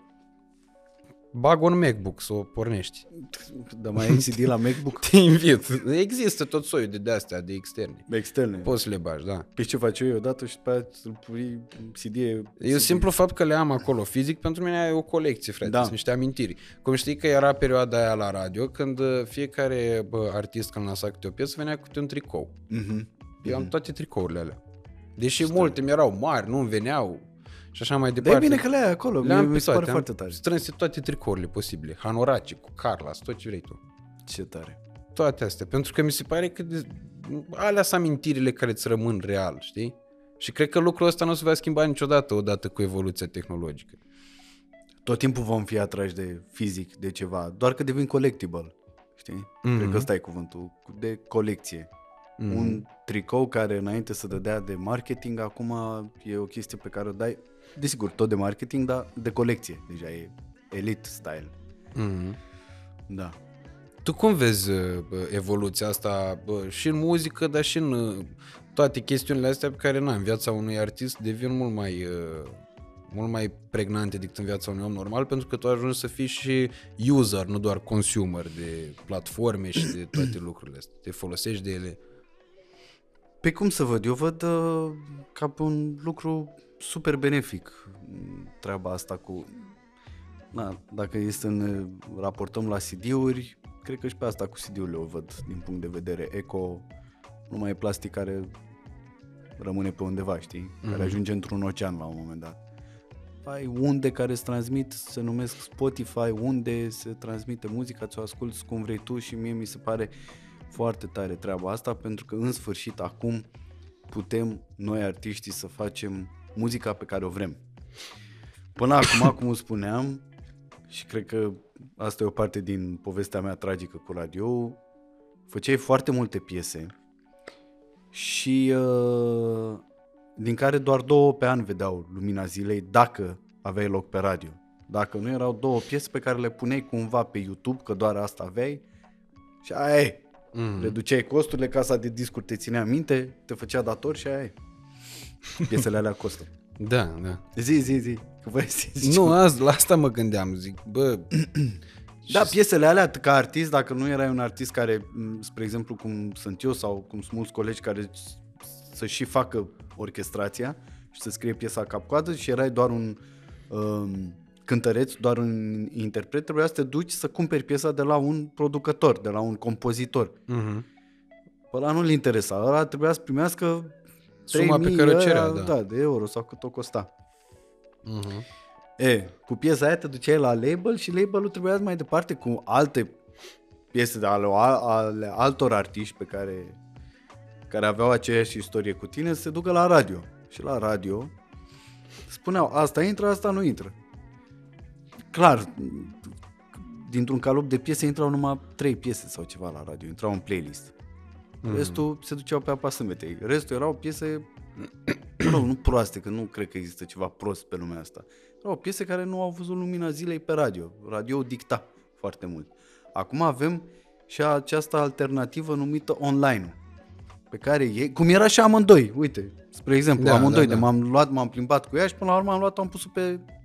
Bag un MacBook să o pornești. Dar mai ai CD la MacBook? Te invit. Există tot soiul de-astea, de externe. Externe. Poți să le bagi, da. Păi ce faci eu odată și pe aia îl pui CD? Eu simplu fapt că le am acolo fizic, pentru mine e o colecție, frate, da. Sunt niște amintiri. Cum știi că era perioada aia la radio, când fiecare artist când lansa câte o piesă venea câte un tricou. Eu am toate tricourile alea. Deși multe mi-erau mari, nu-mi veneau. Și așa mai departe. Dar e bine că le ai acolo, mi se pare foarte tare. Strânse toate tricourile posibile, Hanoraci, cu Carlas, tot ce vrei tu. Ce tare. Toate astea, pentru că mi se pare că alea sunt amintirile care îți rămân real, știi? Și cred că lucrul ăsta nu se va schimba niciodată odată cu evoluția tehnologică. Tot timpul vom fi atrași de fizic, de ceva, doar că devin collectible, știi? Cred că ăsta e cuvântul, de colecție. Un tricou care înainte să dădea de marketing, acum e o chestie pe care o dai, desigur, tot de marketing, dar de colecție. Deja e elite style. Da. Tu cum vezi evoluția asta și în muzică, dar și în toate chestiunile astea pe care, na, în viața unui artist devin mult mai pregnante decât în viața unui om normal, pentru că tu ajungi să fii și user, nu doar consumer de platforme și de toate lucrurile astea. Te folosești de ele. Pe cum să văd? Eu văd ca pe un lucru super benefic treaba asta cu... Na, dacă este ne raportăm la CD-uri, cred că și pe asta cu CD-urile o văd din punct de vedere eco. Nu mai e plastic care rămâne pe undeva, știi? Care ajunge într-un ocean la un moment dat. Ai unde care se transmit, se numesc Spotify, unde se transmite muzica, ți-o asculti cum vrei tu și mie mi se pare... foarte tare treaba asta, pentru că în sfârșit acum putem noi artiștii să facem muzica pe care o vrem. Până acum, cum spuneam, și cred că asta e o parte din povestea mea tragică cu radio, făceai foarte multe piese și din care doar 2 pe an vedeau lumina zilei dacă aveai loc pe radio. Dacă nu, erau 2 piese pe care le puneai cumva pe YouTube, că doar asta aveai și aia e. Reduceai costurile, casa de discuri te ținea minte, te făcea dator și aia e. Piesele alea costă. Da, da. Zi. Că voi zici nu, la asta mă gândeam, zic, bă... Da, piesele alea, ca artist, dacă nu erai un artist care, spre exemplu, cum sunt eu sau cum sunt mulți colegi care să și facă orchestrația, și să scrie piesa cap-coadă și erai doar un cântăreț, doar un interpret, trebuia să te duci să cumperi piesa de la un producător, de la un compozitor. Uh-huh. Pe ăla nu-l interesa, ăla trebuia să primească suma pe care o cerea, da, de euro sau cât o costa. Uh-huh. Cu piesa aia te duceai la label și labelul trebuia mai departe cu alte piese de ale altor artiști pe care aveau aceeași istorie cu tine, să se ducă la radio. Și la radio spuneau, asta intră, asta nu intră. Clar, dintr-un calop de piese intrau numai 3 piese sau ceva la radio, intrau în playlist. Restul se duceau pe apa sâmbetei. Restul erau piese nu proaste, că nu cred că există ceva prost pe lumea asta. Erau piese care nu au văzut lumina zilei pe radio. Radio dicta foarte mult. Acum avem și această alternativă numită online, pe care cum era și Amândoi. Uite, spre exemplu, da, Amândoi, da, da. M-am plimbat cu ea și până la urmă am luat-o, am pus-o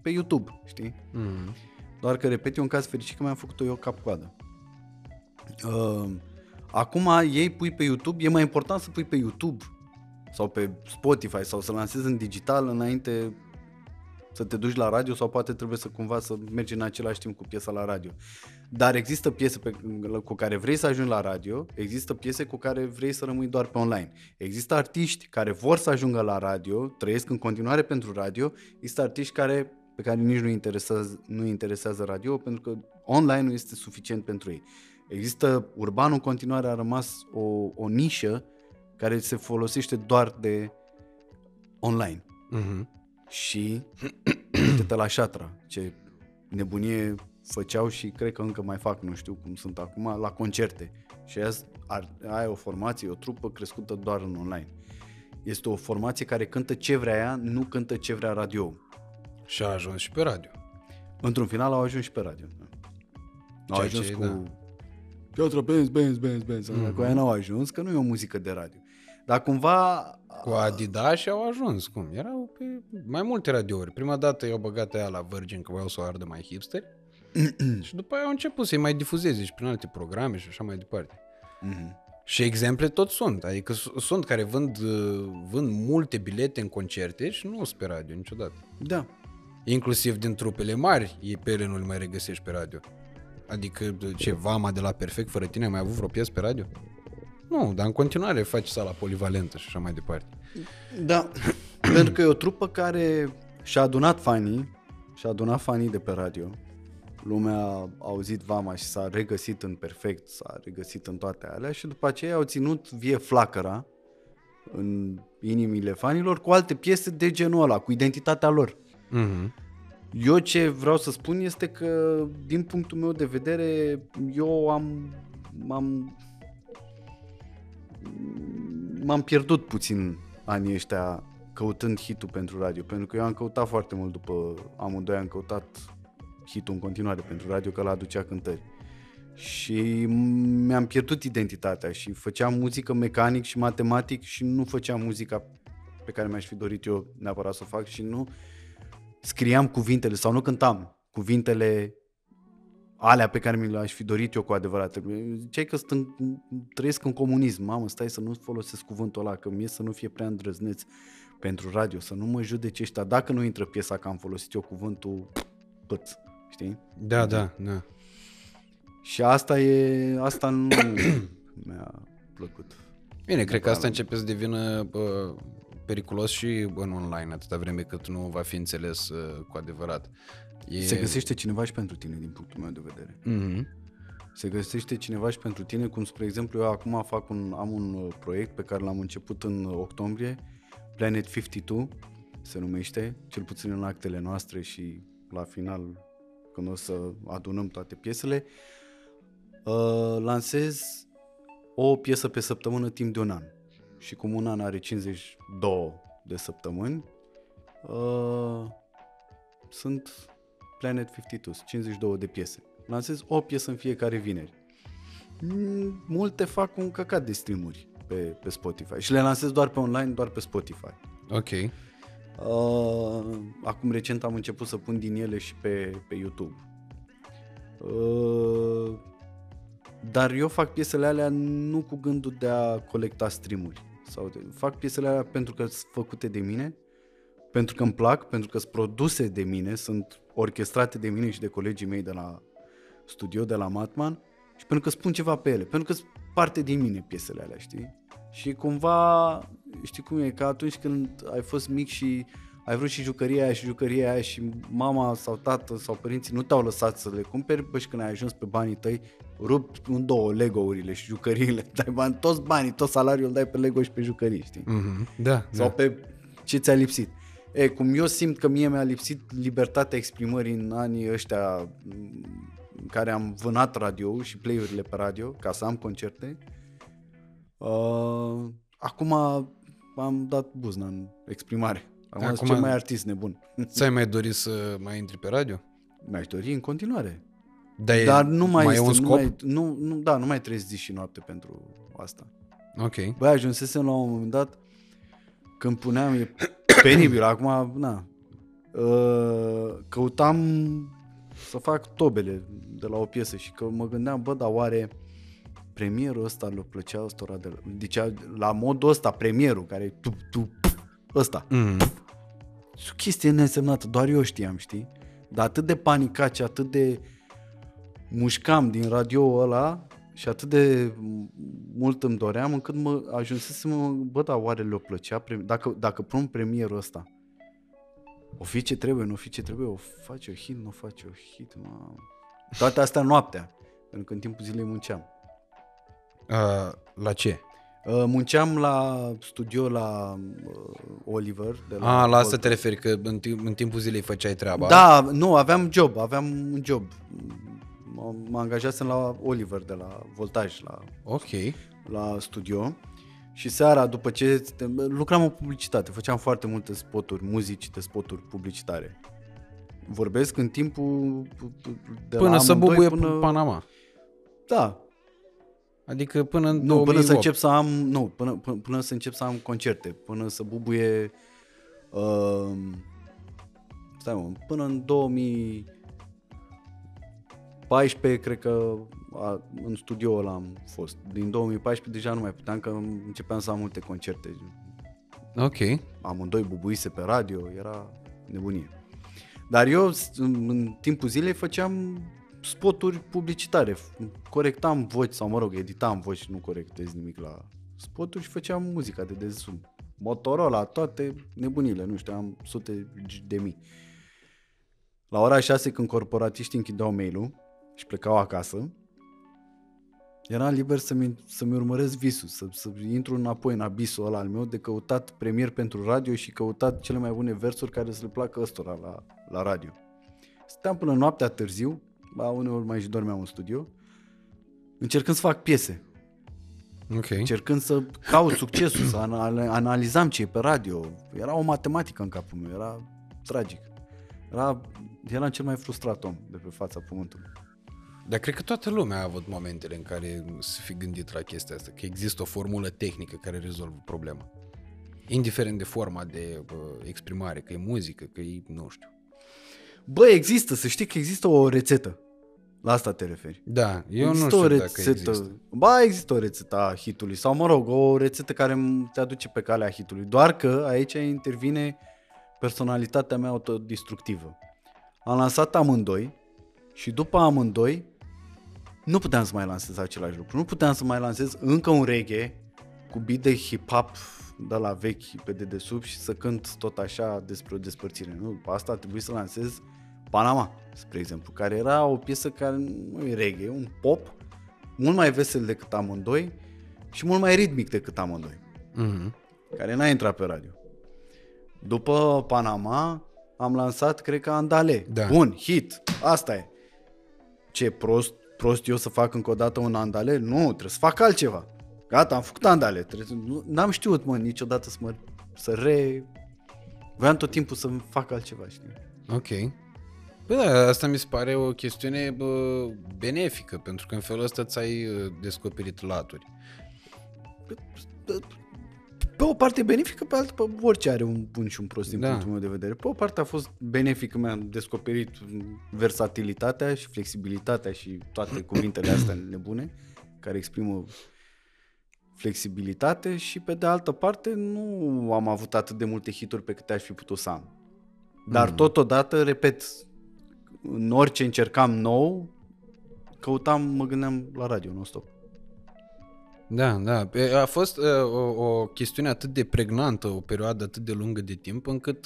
pe YouTube, știi? Mm-hmm. Doar că, repet, eu în caz fericit că mi-am făcut-o eu cap-coadă. Acum ei pui pe YouTube, e mai important să pui pe YouTube sau pe Spotify sau să lansezi în digital înainte să te duci la radio, sau poate trebuie să cumva să mergi în același timp cu piesa la radio. Dar există piese cu care vrei să ajungi la radio, există piese cu care vrei să rămâi doar pe online. Există artiști care vor să ajungă la radio, trăiesc în continuare pentru radio, există artiști pe care nici nu interesează radio, pentru că online nu este suficient pentru ei. Există urbanul, în continuare a rămas o nișă care se folosește doar de online. Mhm. Și uite-te la Șatra, ce nebunie făceau și cred că încă mai fac, nu știu cum sunt acum, la concerte. Și aia o formație, o trupă crescută doar în online. Este o formație care cântă ce vrea ea, nu cântă ce vrea radio. Și a ajuns și pe radio. Într-un final au ajuns și pe radio. Au ajuns cu Piatra Benz. Cu aia n-au ajuns, că nu e o muzică de radio. Dar cumva... Cu Adidas și au ajuns, cum? Erau pe mai multe radiouri. Prima dată i-au băgat aia la Virgin, că voiau să o ardă mai hipster. Și după aia au început să-i mai difuzeze și prin alte programe și așa mai departe. Mm-hmm. Și exemple tot sunt. Adică sunt care vând multe bilete în concerte și nu sunt pe radio niciodată. Da. Inclusiv din trupele mari, pe ele nu le mai regăsești pe radio. Adică ce, Vama de la Perfect, fără tine, ai mai avut vreo piesă pe radio? Nu, dar în continuare faci sala polivalentă și așa mai departe. Da, pentru că e o trupă care și-a adunat fanii de pe radio. Lumea a auzit Vama și s-a regăsit în Perfect, s-a regăsit în toate alea și după aceea au ținut vie flacăra în inimile fanilor cu alte piese de genul ăla, cu identitatea lor. Mhm. Eu ce vreau să spun este că, din punctul meu de vedere, eu m-am pierdut puțin anii ăștia căutând hit-ul pentru radio, pentru că eu am căutat foarte mult după Amândoi, am căutat hit-ul în continuare pentru radio, că l-aducea cântări. Și mi-am pierdut identitatea și făceam muzică mecanic și matematic și nu făceam muzica pe care mi-aș fi dorit eu neapărat să o fac și nu scriam cuvintele sau nu cântam cuvintele alea pe care mi le-aș fi dorit eu cu adevărat. Ziceai că trăiesc în comunism. Mamă, stai să nu folosesc cuvântul ăla, că mie să nu fie prea îndrăzneț pentru radio, să nu mă judece ăștia. Dacă nu intră piesa că am folosit eu cuvântul păț, știi? Da, da, da. Și asta nu mi-a plăcut. Bine, cred că asta începe să devină periculos și în online, atâta vreme cât nu va fi înțeles cu adevărat. Se găsește cineva și pentru tine, din punctul meu de vedere. Mm-hmm. Se găsește cineva și pentru tine, cum spre exemplu eu acum am un proiect pe care l-am început în octombrie, Planet 52 se numește, cel puțin în actele noastre și la final când o să adunăm toate piesele, lansez o piesă pe săptămână timp de un an. Și cum un an are 52 de săptămâni, sunt Planet 52, 52 de piese. Lansez o piesă în fiecare vineri. Multe fac un căcat de streamuri pe Spotify și le lansez doar pe online, doar pe Spotify. Ok. Acum recent am început să pun din ele și pe YouTube. Dar eu fac piesele alea nu cu gândul de a colecta streamuri. Fac piesele alea pentru că sunt făcute de mine, pentru că îmi plac, pentru că sunt produse de mine, sunt orchestrate de mine și de colegii mei de la studio, de la Matman, și pentru că spun ceva pe ele, pentru că sunt parte din mine piesele alea, știi? Și cumva, știi cum e, ca atunci când ai fost mic și ai vrut și jucăria aia și jucăria aia și mama sau tată sau părinții nu te-au lăsat să le cumperi, bă, și când ai ajuns pe banii tăi, rup în două Lego-urile și jucăriile, dai bani, toți banii, tot salariul îl dai pe Lego și pe jucării, știi? Mm-hmm. Da, sau da, pe ce ți-a lipsit. E, cum eu simt că mie mi-a lipsit libertatea exprimării în anii ăștia în care am vânat radio și play-urile pe radio ca să am concerte, acum am dat buzna în exprimare. Am cel mai artist nebun. Ți-ai mai dorit să mai intri pe radio? Mi-aș dori în continuare. Dar nu mai este, e un scop? Nu mai trezi zi și noapte pentru asta. Ok. Băi, ajunsesem la un moment dat când puneam, e penibil, acum, na, căutam să fac tobele de la o piesă și că mă gândeam, bă, dar oare premierul ăsta le plăcea ăstora de la... Deci, la modul ăsta, premierul, care ăsta. Mm. O chestie neînsemnată, doar eu știam, știi? Dar atât de panicat și atât de mușcam din radio ăla și atât de mult îmi doream încât mă ajunsesem, bă, dar oare le-o plăcea? Dacă pun premierul ăsta, o fi ce trebuie, nu o fi ce trebuie, o face o hit, nu o face o hit, mă... Toate astea noaptea, pentru că în timpul zilei munceam. La ce? Munceam la studio la Oliver de la la asta te referi, că în timpul zilei făceai treaba? Da, nu, aveam un job. Mă angajasem la Oliver de la Voltaj, la, okay, la studio. Și seara, după ce lucram în publicitate, făceam foarte multe spoturi, muzici de spoturi publicitare. Vorbesc în timpul de până la să bubuie Panama. Da. Adică până în 2008. Până să încep să am concerte, până să bubuie până în 2014 cred că în studio ăla am fost. Din 2014 deja nu mai puteam, că începeam să am multe concerte. Ok. Amândoi bubuise pe radio, era nebunie. Dar eu în timpul zilei făceam spoturi publicitare, corectam voci sau, mă rog, editam voci, nu corectez nimic la spoturi și făceam muzica de dezum. Motorola, toate nebunile, nu știu, am sute de mii. La ora 6, când corporatiștii închideau mail-ul și plecau acasă, eram liber să-mi urmăresc visul, să intru înapoi în abisul ăla al meu de căutat premier pentru radio și căutat cele mai bune versuri care să le placă ăstora la radio. Stăteam până noaptea târziu, ba, uneori mai și dormeam în studio, încercând să fac piese. Okay. Încercând să caut succesul, să analizam ce e pe radio. Era o matematică în capul meu, era tragic. Eram cel mai frustrat om de pe fața pământului. Dar cred că toată lumea a avut momentele în care să fi gândit la chestia asta, că există o formulă tehnică care rezolvă problema. Indiferent de forma de exprimare, că e muzică, că e, nu știu. Bă, există, să știi că există o rețetă. La asta te referi? Da, eu există, nu știu dacă există. Ba, există o rețetă a hitului, sau, mă rog, o rețetă care te aduce pe calea hitului. Doar că aici intervine personalitatea mea autodistructivă. Am lansat amândoi și după amândoi nu puteam să mai lansez același lucru. Nu puteam să mai lansez încă un reggae cu beat de hip-hop de la vechi pe dedesubt și să cânt tot așa despre o despărțire. Nu, după asta trebuie să lansez Panama, spre exemplu, care era o piesă care nu e reggae, un pop mult mai vesel decât amândoi și mult mai ritmic decât amândoi, mm-hmm, care n-a intrat pe radio. După Panama am lansat, cred că, Andale. Da. Bun, hit, asta e. Ce prost eu să fac încă o dată un Andale? Nu, trebuie să fac altceva. Gata, am făcut Andale. N-am știut, mă, niciodată voiam tot timpul să fac altceva, știi? Ok. Păi da, asta mi se pare o chestiune benefică, pentru că în felul ăsta ți-ai descoperit laturi. Pe o parte benefică, pe altă, pe orice are un bun și un prost din punctul meu de vedere. Pe o parte a fost benefică, mi-am descoperit versatilitatea și flexibilitatea și toate cuvintele astea nebune care exprimă flexibilitate și pe de altă parte nu am avut atât de multe hituri pe câte aș fi putut să am. Dar totodată, repet, în orice încercam nou, căutam, mă gândeam la radio non-stop. Da, da. A fost o chestiune atât de pregnantă, o perioadă atât de lungă de timp, încât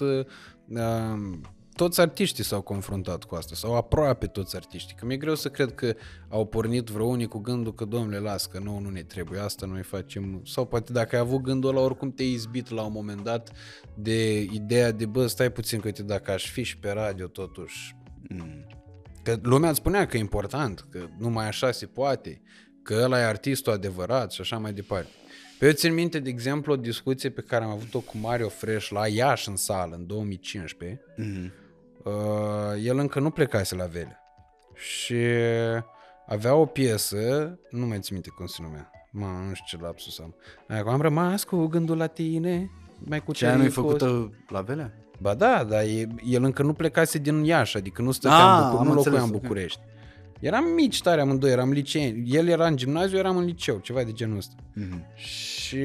toți artiștii s-au confruntat cu asta, sau aproape toți artiștii. Că mi-e greu să cred că au pornit vreo unii cu gândul că, domnule, las, că nouă nu ne trebuie asta, noi facem... Sau poate dacă ai avut gândul ăla, oricum te-ai izbit la un moment dat de ideea de, bă, stai puțin, că uite, dacă aș fi și pe radio, totuși... Că lumea îți spunea că e important, că numai așa se poate, că ăla e artistul adevărat și așa mai departe. Pe eu țin minte, de exemplu, o discuție pe care am avut-o cu Mario Fresh la Iași în sală, în 2015. El încă nu plecase la Vele și avea o piesă, nu mai țin minte cum se numea, nu știu ce lapsus am. Am rămas cu gândul la tine. Ce aia nu-i făcută la Vele? Ba da, dar el încă nu plecase din Iași, adică nu locuia în București. Eram mici tare amândoi, eram liceeni. El era în gimnaziu, eram în liceu, ceva de genul ăsta. Și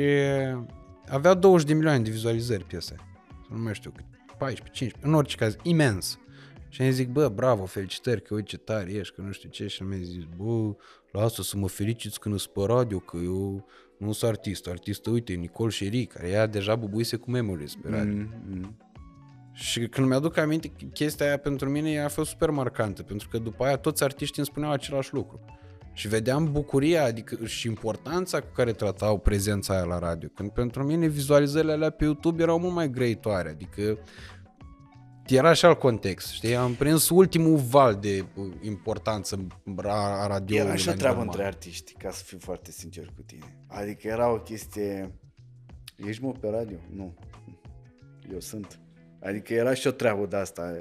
avea 20 de milioane de vizualizări piesa. Nu mai știu, 14, 15, în orice caz, imens. Și am zic, bă, bravo, felicitări, că uite ce tare ești, că nu știu ce. Și mi-a zis, bă, lasă să mă fericiți când îți pe radio, că eu nu sunt artist. Artistă, uite, Nicol Șerii, care ea deja bubuise cu memories pe radio. Și când mi-aduc aminte, chestia aia pentru mine a fost super marcantă, pentru că după aia toți artiștii îmi spuneau același lucru. Și vedeam bucuria, adică, și importanța cu care tratau prezența aia la radio. Când pentru mine vizualizările alea pe YouTube erau mult mai grăitoare, adică era și alt context, știi? Am prins ultimul val de importanță a radio-ului. Era și o treabă între artiști, ca să fiu foarte sincer cu tine. Adică era o chestie... Ești mă pe radio? Nu. Eu sunt... Adică era și o treabă de asta,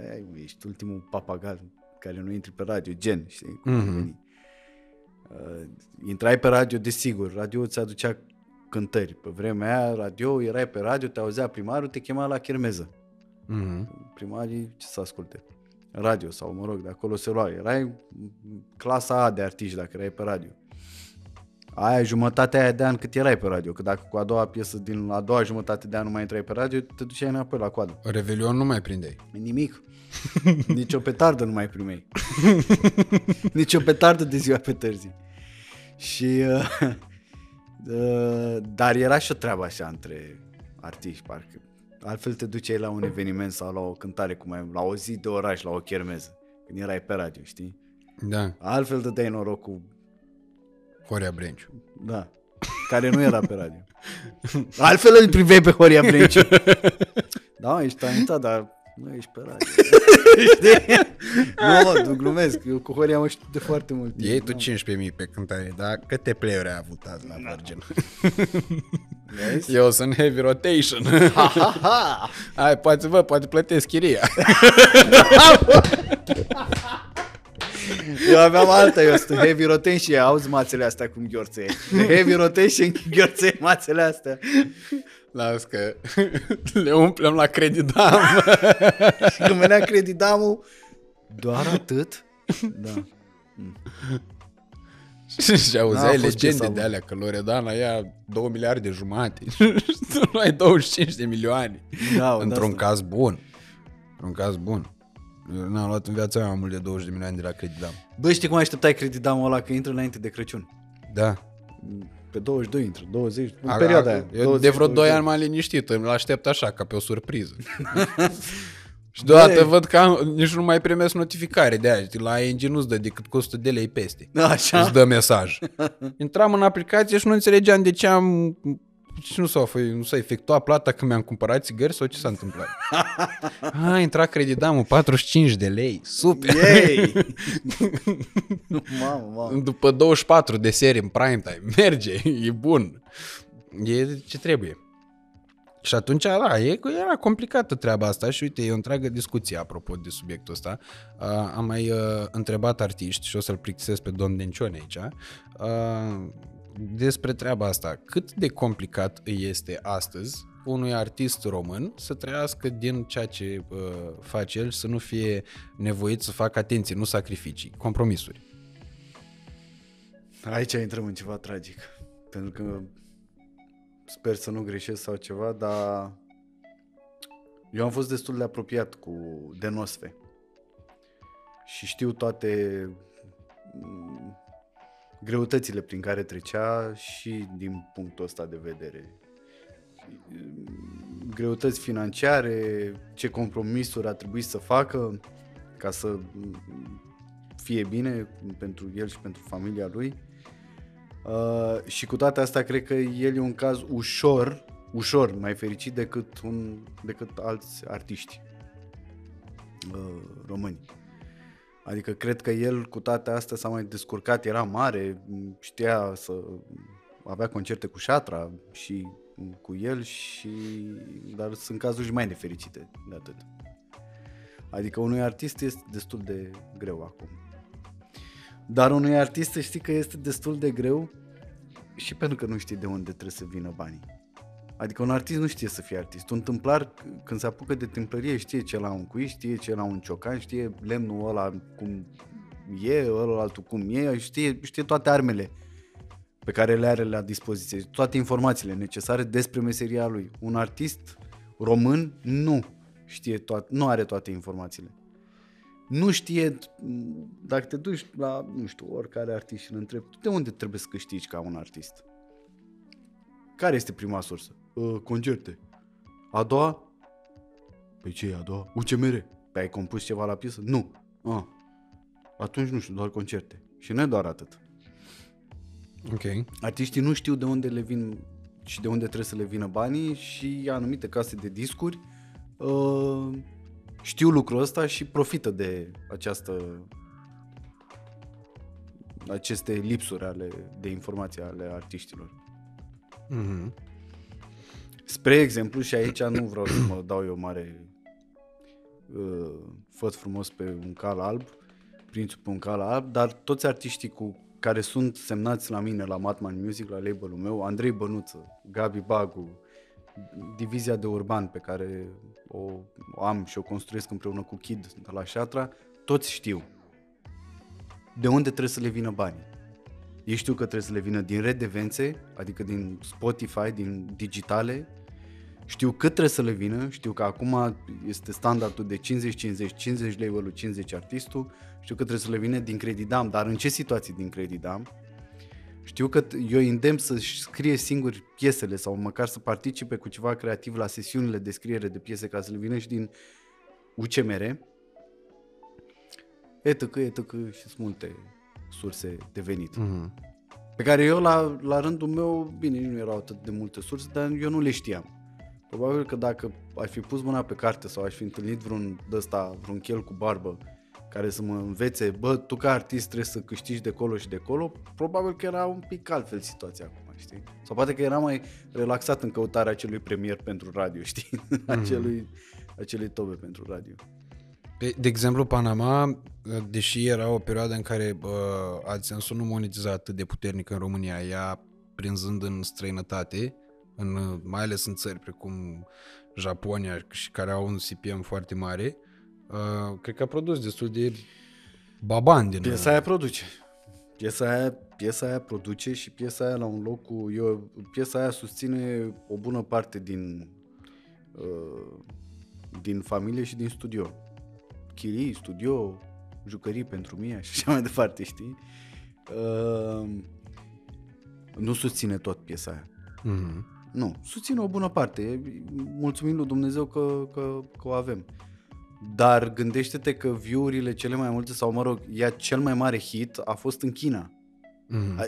ești ultimul papagal care nu intri pe radio, gen, știi? Intrai pe radio, desigur, radio îți aducea cântări. Pe vremea aia, radio, erai pe radio, te auzea primarul, te chema la chermeză. Primarii, ce să asculte? Radio sau, mă rog, de acolo se lua. Erai clasa A de artiști dacă erai pe radio. Aia jumătatea aia de an cât erai pe radio, că dacă cu a doua piesă din a doua jumătate de an nu mai intrai pe radio, te duceai înapoi la coadă. Revelion nu mai prindeai. Nimic. Nici o petardă nu mai primeai. Nici o petardă de ziua pe târzi. Și dar era și o treabă așa între artiști, parcă. Altfel te duceai la un eveniment sau la o cântare, la o zi de oraș, la o chermeză, când erai pe radio, știi? Da. Altfel dădeai noroc cu Horia Brenciu. Da, care nu era pe radio. Altfel îl priveai pe Horia Brenciu. Da, ești talentat, dar nu ești pe radio. Nu, glumesc. Eu cu Horia mă știu de foarte mult. Ei tu 15.000 pe cântare, dar câte play-uri ai avut azi la Virgin? Eu sunt heavy rotation. Hai, poate vă, poate plătesc chiria. Eu aveam alta, eu sunt heavy rotation, auzi mațele astea cum gheorțe. Heavy rotation, gheorțe mațele astea. Las că le umplem la Credidam. Și când venea Credidamul, doar atât? Da. Și auzeai legende de alea, că Loredana ia 2 miliarde jumate și tu nu ai 25 de milioane. Da, într-un caz bun. Într-un caz bun. Eu n-am luat în viața mea mai mult de 20 de milioane de la Credidam. Bă, știi cum așteptai Credidamul ăla? Că intră înainte de Crăciun. Da. Pe 22 intră, 20, în perioada aia. Eu 20, de vreo 2 ani m-am liniștit, îl aștept așa, ca pe o surpriză. Și deodată văd că nici nu mai primesc notificare de aia. La ING nu-ți dă decât cu 100 de lei peste. Așa. Îți dă mesaj. Intram în aplicație și nu înțelegeam de ce am... Și nu s-a efectuat plata că mi-am cumpărat țigări sau ce s-a întâmplat? A intrat Credidamul, 45 de lei, super! Mamă. După 24 de serii în prime time, merge, e bun, e ce trebuie. Și atunci era complicată treaba asta și uite, e o întreagă discuție apropo de subiectul ăsta. Am mai întrebat artiști și o să-l plictisesc pe domn Dencione aici. Despre treaba asta, cât de complicat îi este astăzi unui artist român să trăiască din ceea ce face el, să nu fie nevoit să facă, atenție, nu sacrificii, compromisuri. Aici intrăm în ceva tragic, pentru că sper să nu greșesc sau ceva, dar eu am fost destul de apropiat cu de Nosfe și știu toate greutățile prin care trecea și din punctul ăsta de vedere. Greutăți financiare, ce compromisuri a trebuit să facă ca să fie bine pentru el și pentru familia lui. Și cu toate astea cred că el e un caz ușor mai fericit decât alți artiști români. Adică cred că el cu toate astea s-a mai descurcat, era mare, știa să avea concerte cu Șatra și cu el și dar sunt cazuri mai nefericite de atât. Adică unui artist este destul de greu acum. Dar unui artist știi că este destul de greu și pentru că nu știi de unde trebuie să vină banii. Adică un artist nu știe să fie artist. Un tâmplar, când se apucă de tâmplărie, știe ce la un cui, știe ce la un ciocan, știe lemnul ăla cum e, ăla altul cum e, știe toate armele pe care le are la dispoziție, toate informațiile necesare despre meseria lui. Un artist român nu știe nu are toate informațiile. Nu știe, dacă te duci la, nu știu, oricare artist și îl întrebi, de unde trebuie să câștigi ca un artist? Care este prima sursă? Concerte. A doua? Păi ce e a doua? UCMR. Păi ai compus ceva la piesă? Nu. Atunci nu știu, doar concerte. Și nu e doar atât. Okay. Artiștii nu știu de unde le vin și de unde trebuie să le vină banii și anumite case de discuri știu lucrul ăsta și profită de aceste lipsuri de informații ale artiștilor. Mm-hmm. Spre exemplu, și aici nu vreau să mă dau eu mare făt frumos pe un cal alb, prințul pe un cal alb, dar toți artiștii care sunt semnați la mine, la Matman Music, la label-ul meu, Andrei Bănuță, Gabi Bagu, divizia de urban pe care o am și o construiesc împreună cu Kid de la Șatra, toți știu de unde trebuie să le vină banii. Ei știu că trebuie să le vină din redevențe, adică din Spotify, din digitale, știu cât trebuie să le vină, știu că acum este standardul de 50-50, 50 label-ul, 50 artistul, știu că trebuie să le vină din Credidam, dar în ce situații din Credidam? Știu că eu îndemn să-și scrie singuri piesele sau măcar să participe cu ceva creativ la sesiunile de scriere de piese ca să le vină și din UCMR, etc. și sunt multe surse de venit. Mm-hmm. Pe care eu la rândul meu, bine, nu erau atât de multe surse, dar eu nu le știam. Probabil că dacă aș fi pus mâna pe carte sau aș fi întâlnit vreun chel cu barbă care să mă învețe, bă, tu ca artist trebuie să câștigi de colo și de colo, probabil că era un pic altfel situația acum, știi? Sau poate că era mai relaxat în căutarea acelui premier pentru radio, știi? Mm-hmm. acelui tobe pentru radio. De exemplu, Panama, deși era o perioadă în care AdSense-ul nu monetiza atât de puternic în România, ea prinzând în străinătate, mai ales în țări precum Japonia și care au un CPM foarte mare, cred că a produs destul de baban din... Piesa aia produce. Piesa aia produce și piesa aia la un loc cu... piesa aia susține o bună parte din familie și din studio. Chirii, studio, jucării pentru Mia și așa mai departe, știi? Nu susține tot piesa aia. Mm-hmm. Nu, susține o bună parte. Mulțumim lui Dumnezeu că o avem. Dar gândește-te că view-urile cele mai multe, sau mă rog, ea cel mai mare hit a fost în China. Mm-hmm.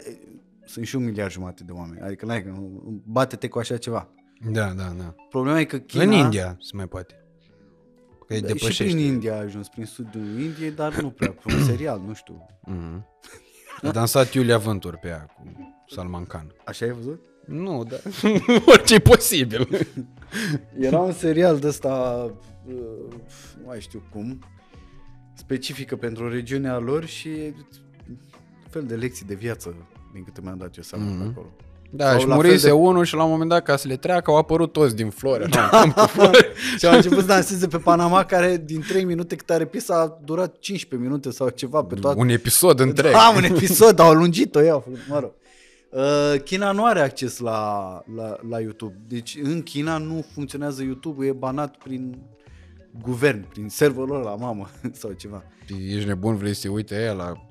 Sunt și 1,5 miliarde de oameni. Adică bate-te cu așa ceva. Da. Problema e că China... În India se mai poate. Și prin India a ajuns, prin sudul Indiei, dar nu prea, prin serial, nu știu. Mm-hmm. A dansat Iulia Vântur pe ea cu Salman Khan. Așa ai văzut? Nu, dar orice posibil. Era un serial de ăsta, nu mai știu cum, specifică pentru regiunea lor și fel de lecții de viață, din câte mi-am dat eu seama pe acolo. Da, sau și murise unul și la un moment dat, ca să le treacă, au apărut toți din flori. Da. Și au început să danseze pe Panama, care din 3 minute cât are piesa a durat 15 minute sau ceva pe toată. Un episod întreg. Da, un episod, au lungit-o, mă rog. China nu are acces la YouTube. Deci în China nu funcționează YouTube, e banat prin guvern, prin serverul ăla la mamă sau ceva. Ești nebun, vrei să te uite aia la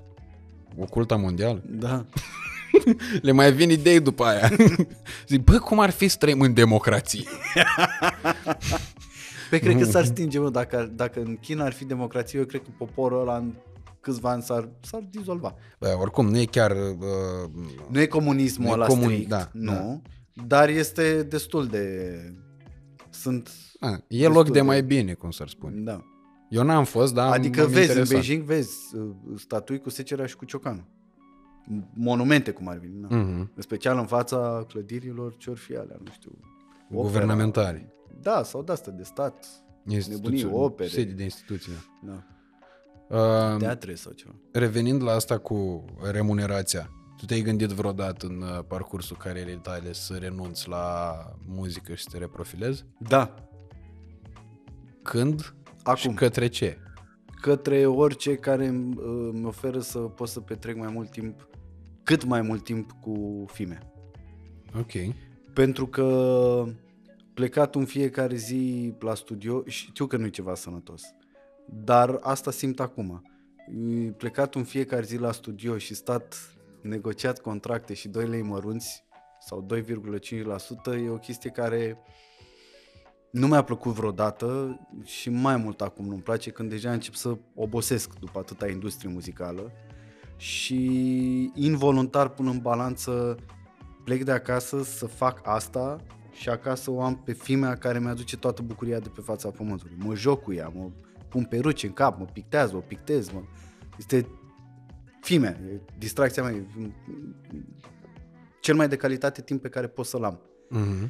Oculta Mondială? Da. Le mai vin idei după aia. Zic, bă, cum ar fi să trăim în democrație? Păi cred că s-ar stinge, mă, dacă în China ar fi democrație, eu cred că poporul ăla în câțiva ani s-ar dizolva. Bă, oricum, nu e chiar... nu e comunismul ăla strict, da, nu, da. Dar este destul de... Sunt... A, e loc de mai bine, cum s-ar spune. Da. Eu n-am fost, dar adică m-am vezi, interesat. În Beijing vezi statui cu secera și cu ciocanul. Monumente, cum ar veni. În special în fața clădirilor ce-or fi alea, nu știu. Guvernamentare. Da, sau de-asta, de stat, nebunii, opere. Sedii de instituții. Da. Teatre sau ceva. Revenind la asta cu remunerația, tu te-ai gândit vreodată în parcursul carierei tale să renunți la muzică și să te reprofilezi? Da. Când? Acum. Și către ce? Către orice care îmi oferă să pot să petrec mai mult timp, cât mai mult timp cu filme. Ok. Pentru că plecat în fiecare zi la studio, știu că nu e ceva sănătos, dar asta simt acum. Plecat în fiecare zi la studio și stat negociat contracte și 2 lei mărunți sau 2,5% e o chestie care nu mi-a plăcut vreodată și mai mult acum nu-mi place, când deja încep să obosesc după atâta industrie muzicală și involuntar pun în balanță, plec de acasă să fac asta și acasă o am pe fimea care mi-aduce toată bucuria de pe fața pământului. Mă joc cu ea, mă pun peruci în cap, mă pictează, o pictez, mă... Este fimea, e distracția mea, e cel mai de calitate timp pe care pot să-l am. Mm-hmm.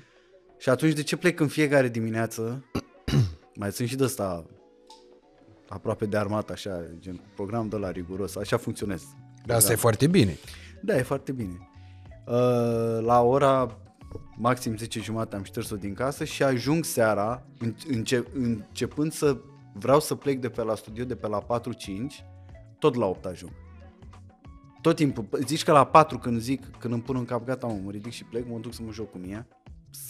Și atunci de ce plec în fiecare dimineață, mai sunt și de ăsta aproape de armat, așa, gen program de la riguros, așa funcționez. Dar asta e foarte bine. Da, e foarte bine. La ora maxim 10:30 am șters-o din casă și ajung seara, începând să vreau să plec de pe la studio, de pe la 4-5, tot la 8 ajung. Tot timpul, zici că la 4 când îmi pun în cap, gata, mă ridic și plec, mă duc să mă joc cu Mia.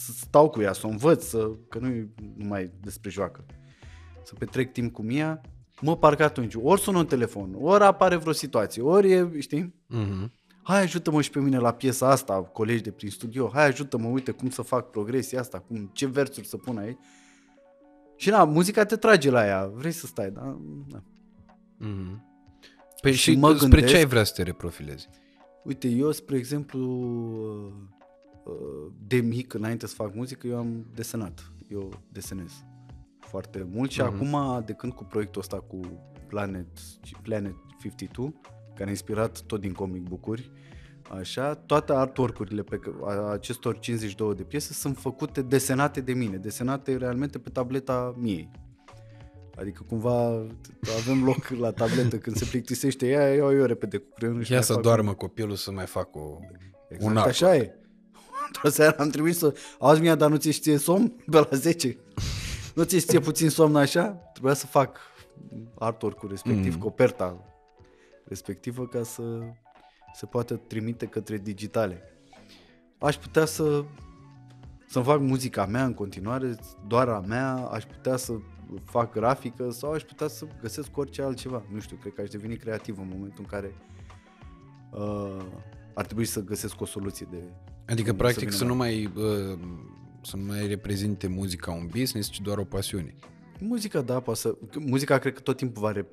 Să stau cu ea, să o învăț, că nu e numai despre joacă. Să petrec timp cu Mia, mă, parcă atunci, ori sună un telefon, ori apare vreo situație, ori e, știi? Uh-huh. Hai ajută-mă și pe mine la piesa asta, colegi de prin studio, hai ajută-mă, uite cum să fac progresia asta, ce versuri să pun aici. Și na, muzica te trage la ea, vrei să stai, da? Da. Uh-huh. Păi și mă gândesc, spre ce ai vrea să te reprofilezi? Uite, eu, spre exemplu... de mic, înainte să fac muzică, eu am desenat. Eu desenez foarte mult și acum, de când cu proiectul ăsta cu Planet 52, care a inspirat tot din comic book-uri, așa, toate artwork-urile acestor 52 de piese sunt făcute, desenate de mine, desenate realmente pe tableta Miei. Adică cumva avem loc la tabletă, când se plictisește ea, eu repede cu creionul. Ia să doarmă copilul să mai fac un artwork. Așa e. Într-o seară am trebuit să... Auzi, Mia, dar nu ți-ești ție somn? Pe la 10? Nu ți-ești ție puțin somn așa? Trebuia să fac artwork-ul respectiv, coperta respectivă, ca să se poată trimite către digitale. Aș putea să-mi fac muzica mea în continuare, doar a mea, aș putea să fac grafică sau aș putea să găsesc orice altceva. Nu știu, cred că aș deveni creativ în momentul în care ar trebui să găsesc o soluție de... Adică, practic, să nu mai reprezinte muzica un business, ci doar o pasiune. Muzica, da, muzica cred că tot timpul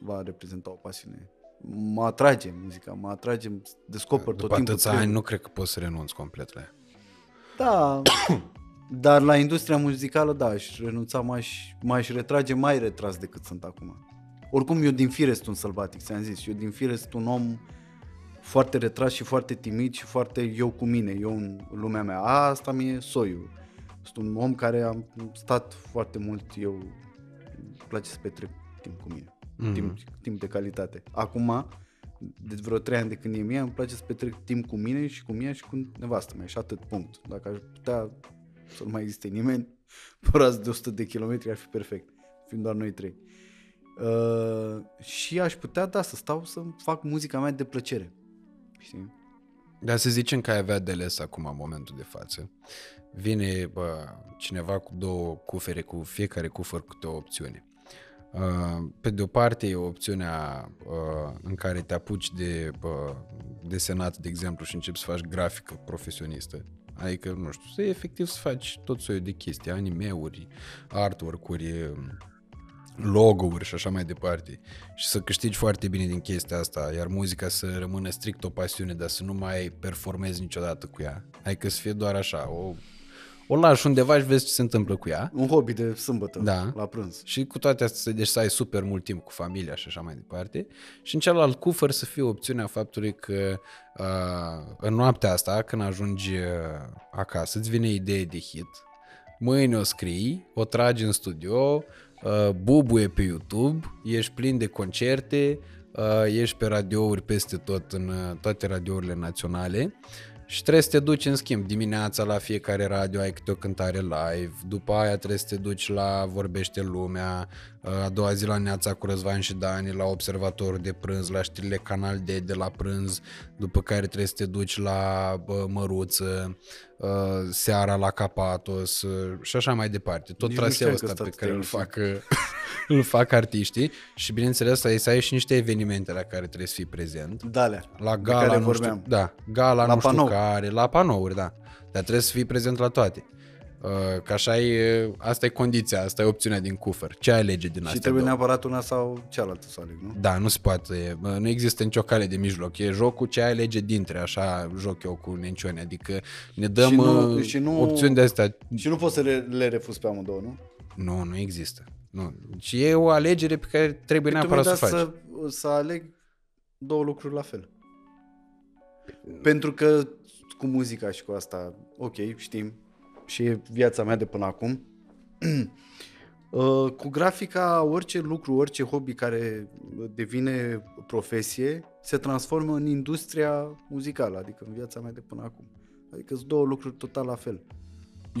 va reprezenta o pasiune. Mă atrage muzica, descoper tot timpul. După atâția ani, nu cred că poți să renunți complet la ea. Da, dar la industria muzicală, da, aș renunța, m-aș retrage mai retras decât sunt acum. Oricum, eu din fire sunt un sălbatic, ți-am zis, eu din fire sunt un om foarte retras și foarte timid și foarte eu cu mine, eu în lumea mea. Asta mi-e soiul. Sunt un om care am stat foarte mult, eu îmi place să petrec timp cu mine, timp de calitate. Acum, de vreo 3 ani de când e Mia, îmi place să petrec timp cu mine și cu Mia și cu nevastă mea și atât, punct. Dacă aș putea să nu mai existe nimeni pe rază de 100 de kilometri ar fi perfect, fiind doar noi 3. Și aș putea, da, să stau să fac muzica mea de plăcere. Știi? Dar să zicem că ai avea de ales acum, în momentul de față. Vine cineva cu două cufere, cu fiecare cufăr cu o opțiune. Pe de o parte e opțiunea în care te apuci de desenat, de exemplu, și începi să faci grafică profesionistă. Adică, nu știu, să efectiv să faci tot soiul de chestii, anime-uri, artwork-uri, logo-uri și așa mai departe. Și să câștigi foarte bine din chestia asta, iar muzica să rămână strict o pasiune, dar să nu mai performezi niciodată cu ea. Adică să fie doar așa, o lași undeva și vezi ce se întâmplă cu ea. Un hobby de sâmbătă, da, la prânz. Și cu toate astea, deci să ai super mult timp cu familia și așa mai departe. Și în celălalt cufăr să fie opțiunea faptului că în noaptea asta, când ajungi acasă, îți vine idee de hit, mâine o scrii, o tragi în studio, bubuie pe YouTube, ești plin de concerte, ești pe radiouri peste tot, în toate radiourile naționale. Și trebuie să te duci, în schimb, dimineața la fiecare radio ai câte o cântare live, după aia trebuie să te duci la Vorbește Lumea, a doua zi la Neața cu Răzvan și Dani, la Observatorul de prânz, la știrile Canal D de la prânz, după care trebuie să te duci la Măruță, seara la Capatos și așa mai departe. Tot traseul ăsta pe care îl fac artiștii și, bineînțeles, să ai și niște evenimente la care trebuie să fii prezent. Dalea, la gala, nu știu, da, gala, la nu știu care, la panouri, da. Dar trebuie să fii prezent la toate. Că așa e, asta e condiția, asta e opțiunea din cufăr. Ce alege din asta? Și trebuie neapărat una sau cealaltă să aleg, nu? Da, nu se poate, nu există nicio cale de mijloc. E jocul ce alege dintre, așa joc eu cu nencioni. Adică ne dăm și nu, opțiuni de astea. Și nu poți să le refuzi pe amândouă, nu? Nu, nu există. Nu. Și e o alegere pe care trebuie neapărat să faci. Să aleg două lucruri la fel. Pentru că cu muzica și cu asta, ok, știm, și e viața mea de până acum. Cu grafica, orice lucru, orice hobby care devine profesie se transformă în industria muzicală, adică în viața mea de până acum. Adică sunt două lucruri total la fel.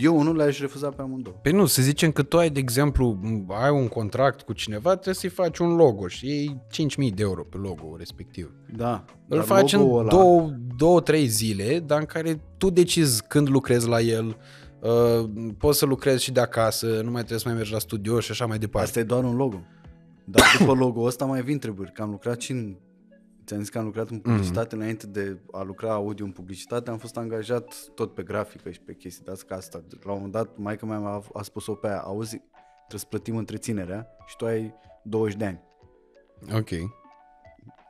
Eu nu le-aș refuza pe amândouă. Păi nu, să zicem că tu ai, de exemplu, ai un contract cu cineva, trebuie să-i faci un logo și iei 5.000 de euro pe logo respectiv. Da. Îl faci în 2-3 zile, dar în care tu decizi când lucrezi la el, poți să lucrezi și de acasă, nu mai trebuie să mai mergi la studio și așa mai departe. Asta e doar un logo. Dar după logo ăsta mai vin treburi, că am lucrat și în... Ți-am zis că am lucrat în publicitate, înainte de a lucra audio în publicitate, am fost angajat tot pe grafică și pe chestii de asta. La un moment dat, maica mea a spus-o pe aia, auzi, trebuie să plătim întreținerea și tu ai 20 de ani. Ok.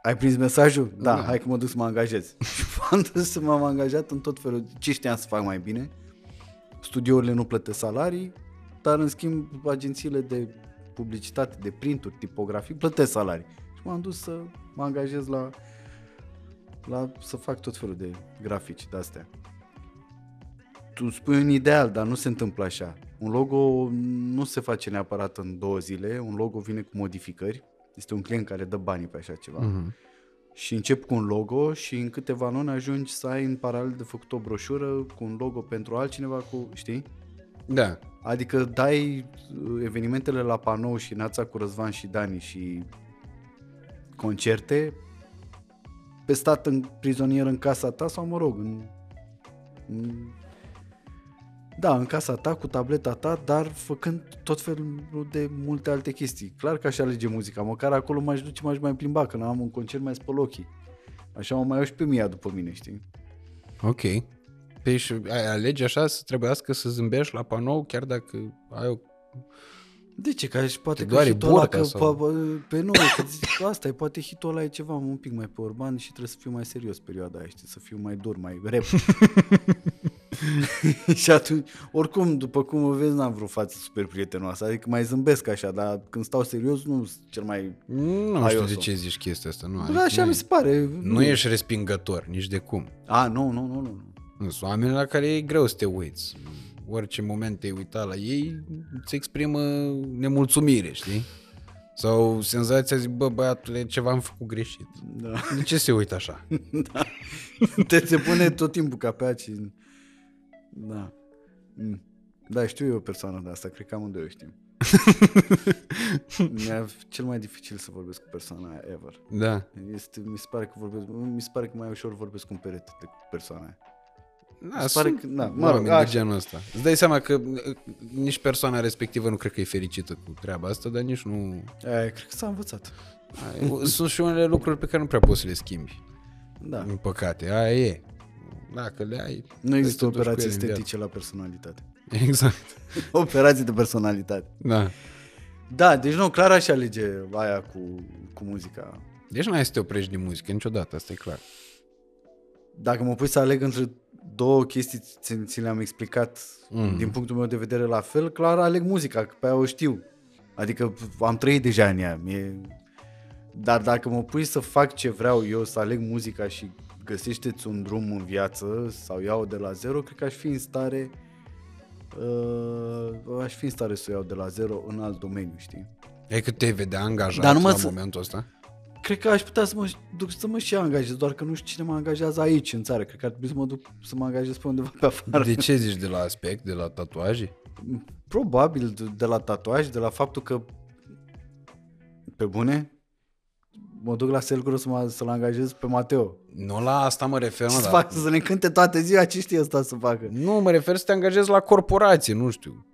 Ai prins mesajul? Da, hai că mă duc să mă angajez. Și m-am dus să m-am angajat în tot felul. Ce știam să fac mai bine? Studiourile nu plătesc salarii, dar în schimb agențiile de publicitate, de printuri, tipografii, plătesc salarii. M-am dus să mă angajez la să fac tot felul de grafici de astea. Tu spui un ideal, dar nu se întâmplă așa. Un logo nu se face neapărat în 2 zile, un logo vine cu modificări. Este un client care dă banii pe așa ceva. Și începi cu un logo și în câteva luni ajungi să ai în paralel de făcut o broșură cu un logo pentru altcineva, cu, știi? Da. Adică dai evenimentele la panou și Nața cu Răzvan și Dani și concerte, pe stat în prizonier în casa ta sau, mă rog, în casa ta, cu tableta ta, dar făcând tot felul de multe alte chestii. Clar că aș alege muzica, măcar acolo m-aș duce, m-aș mai plimba, că n-am un concert, mai spăl ochii. Așa mă mai iau și pe Mia după mine, știi? Ok. Păi și alegi așa să trebuiască să zâmbești la panou, chiar dacă ai o... De ce? Că poate că hitul ăla, pe nu, că zici că asta e, poate hitul ăla e ceva un pic mai pe urban și trebuie să fiu mai serios perioada aia, știi, să fiu mai dur, mai rep. Și atunci, oricum, după cum mă vezi, n-am vreo față super prietenoasă, adică mai zâmbesc așa, dar când stau serios nu sunt cel mai... Nu știu de ce zici chestia asta, nu. Adică așa mi se pare. Nu ești respingător, nici de cum. Nu. Nu sunt oamenii la care e greu să te uiți. Orice moment te-ai uitat la ei, îți exprimă nemulțumire, știi? Sau senzația, zic, bă, băiatule, ceva am făcut greșit. Da. De ce se uită așa? Da. Te pune tot timpul ca pe aci. Da. Da, știu eu persoana de asta, cred că amândoi o știm. Mi-a cel mai dificil să vorbesc cu persoana aia ever. Da. Este, mi se pare că mai ușor vorbesc cu un perete decât cu persoana aia. Da, de genul ăsta. Îți dai seama că nici persoana respectivă nu cred că e fericită cu treaba asta, dar nici nu... Aia, cred că s-a învățat. Sunt și unele lucruri pe care nu prea poți să le schimbi. Da. În păcate, aia e. Dacă le ai... Nu există operații estetice la personalitate. Exact. Operații de personalitate. Da. Da, deci nu, clar aș alege aia cu muzica. Deci nu ai să te oprești din muzică niciodată, asta e clar. Dacă mă pui să aleg între două chestii, ți le-am explicat din punctul meu de vedere la fel, clar aleg muzica, că pe aia o știu. Adică am trăit deja în ea. Dar dacă mă pui să fac ce vreau eu, să aleg muzica și găsește-ți un drum în viață sau iau de la zero, cred că aș fi în stare să o iau de la zero în alt domeniu, știi? Adică te vedea angajat momentul ăsta? Cred că aș putea să mă duc să mă și angajez, doar că nu știu cine mă angajează aici, în țară. Cred că ar trebui să mă duc să mă angajez pe undeva pe afară. De ce zici? De la aspect? De la tatuaje? Probabil de la tatuaj, de la faptul că, pe bune, mă duc la Selcru să-l angajez pe Mateo. Nu la asta mă refer. Ce să fac? Să ne cânte toată ziua? Ce știe ăsta să facă? Nu, mă refer să te angajezi la corporație, nu știu.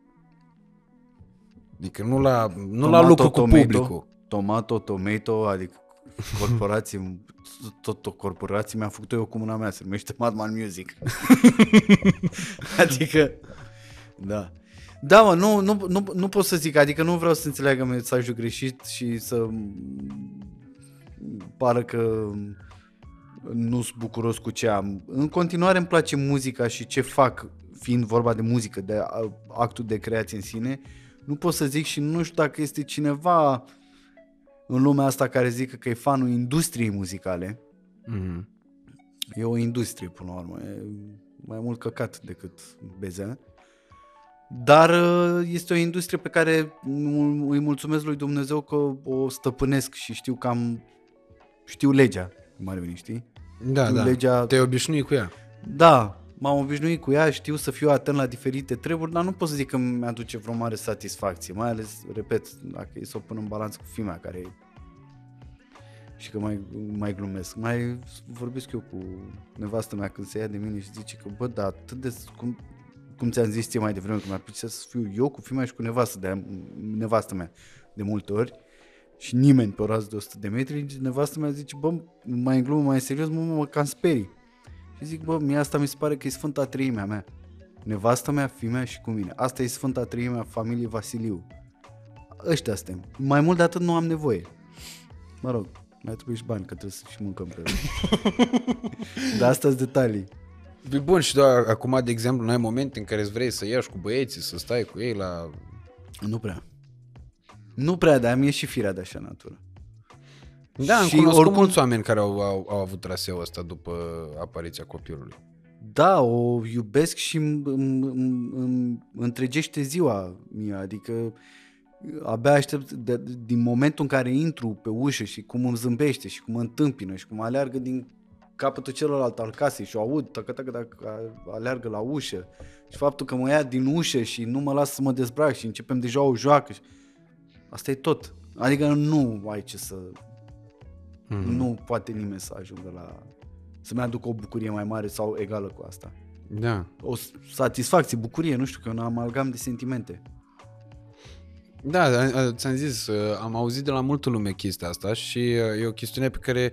Adică nu la lucru cu publicul. Tomato, adică corporații, tot corporații mi-am făcut eu cu mâna mea, se numește Madman Music. Adică, da. Da, mă, nu pot să zic, adică nu vreau să înțeleagă mesajul greșit și să pară că nu sunt bucuros cu ce am. În continuare îmi place muzica și ce fac, fiind vorba de muzică, de actul de creație în sine, nu pot să zic și nu știu dacă este cineva în lumea asta care zică că e fanul industriei muzicale. Mm-hmm. E o industrie, până la urmă. E mai mult căcat decât bezea. Dar este o industrie pe care îi mulțumesc lui Dumnezeu că o stăpânesc și știu legea, cum ar veni, știi? Da. Legea... Te-ai obișnuit cu ea. Da, m-am obișnuit cu ea, știu să fiu atent la diferite treburi, dar nu pot să zic că mi-aduce vreo mare satisfacție, mai ales, repet, dacă e să o pun în balanță cu filmea care e... Și că mai glumesc. Mai vorbesc eu cu nevastă mea când se ia de mine și zice că, bă, dar atât de... Cum ți-am zis ție mai devreme, că mi-ar plăcea să fiu eu cu filmea și cu nevastă mea de multe ori și nimeni pe o rază de 100 de metri, nevastă mea zice, bă, mai în glumă, mai în serios, mă cam sperii. Și zic, bă, mie asta mi se pare că e Sfânta Treimea mea. Nevastă mea, fimea și cu mine. Asta e Sfânta Treimea familiei Vasiliu. Ăștia suntem. Mai mult de atât nu am nevoie. Mă rog, mai trebuie și bani, că trebuie să și mâncăm pe el. Dar astea sunt detalii. Bun, și doar acum, de exemplu, nu ai momente în care îți vrei să ieși cu băieții, să stai cu ei la... Nu prea, dar mi-e și firea de așa natură. Da, am cunoscut mulți oameni care au avut traseul ăsta după apariția copilului. Da, o iubesc și îmi întregește ziua mea, adică abia aștept din momentul în care intru pe ușă și cum îmi zâmbește și cum mă întâmpină și cum aleargă din capătul celălalt al casei și o aud dacă aleargă la ușă și faptul că mă ia din ușă și nu mă las să mă dezbrac și începem deja o joacă și... Asta e tot, adică nu ai ce să... Nu poate nimeni să ajungă la... să-mi aducă o bucurie mai mare sau egală cu asta. Da. O satisfacție, bucurie, nu știu, că un amalgam de sentimente. Da, ți-am zis, am auzit de la multă lume chestia asta și e o chestiune pe care...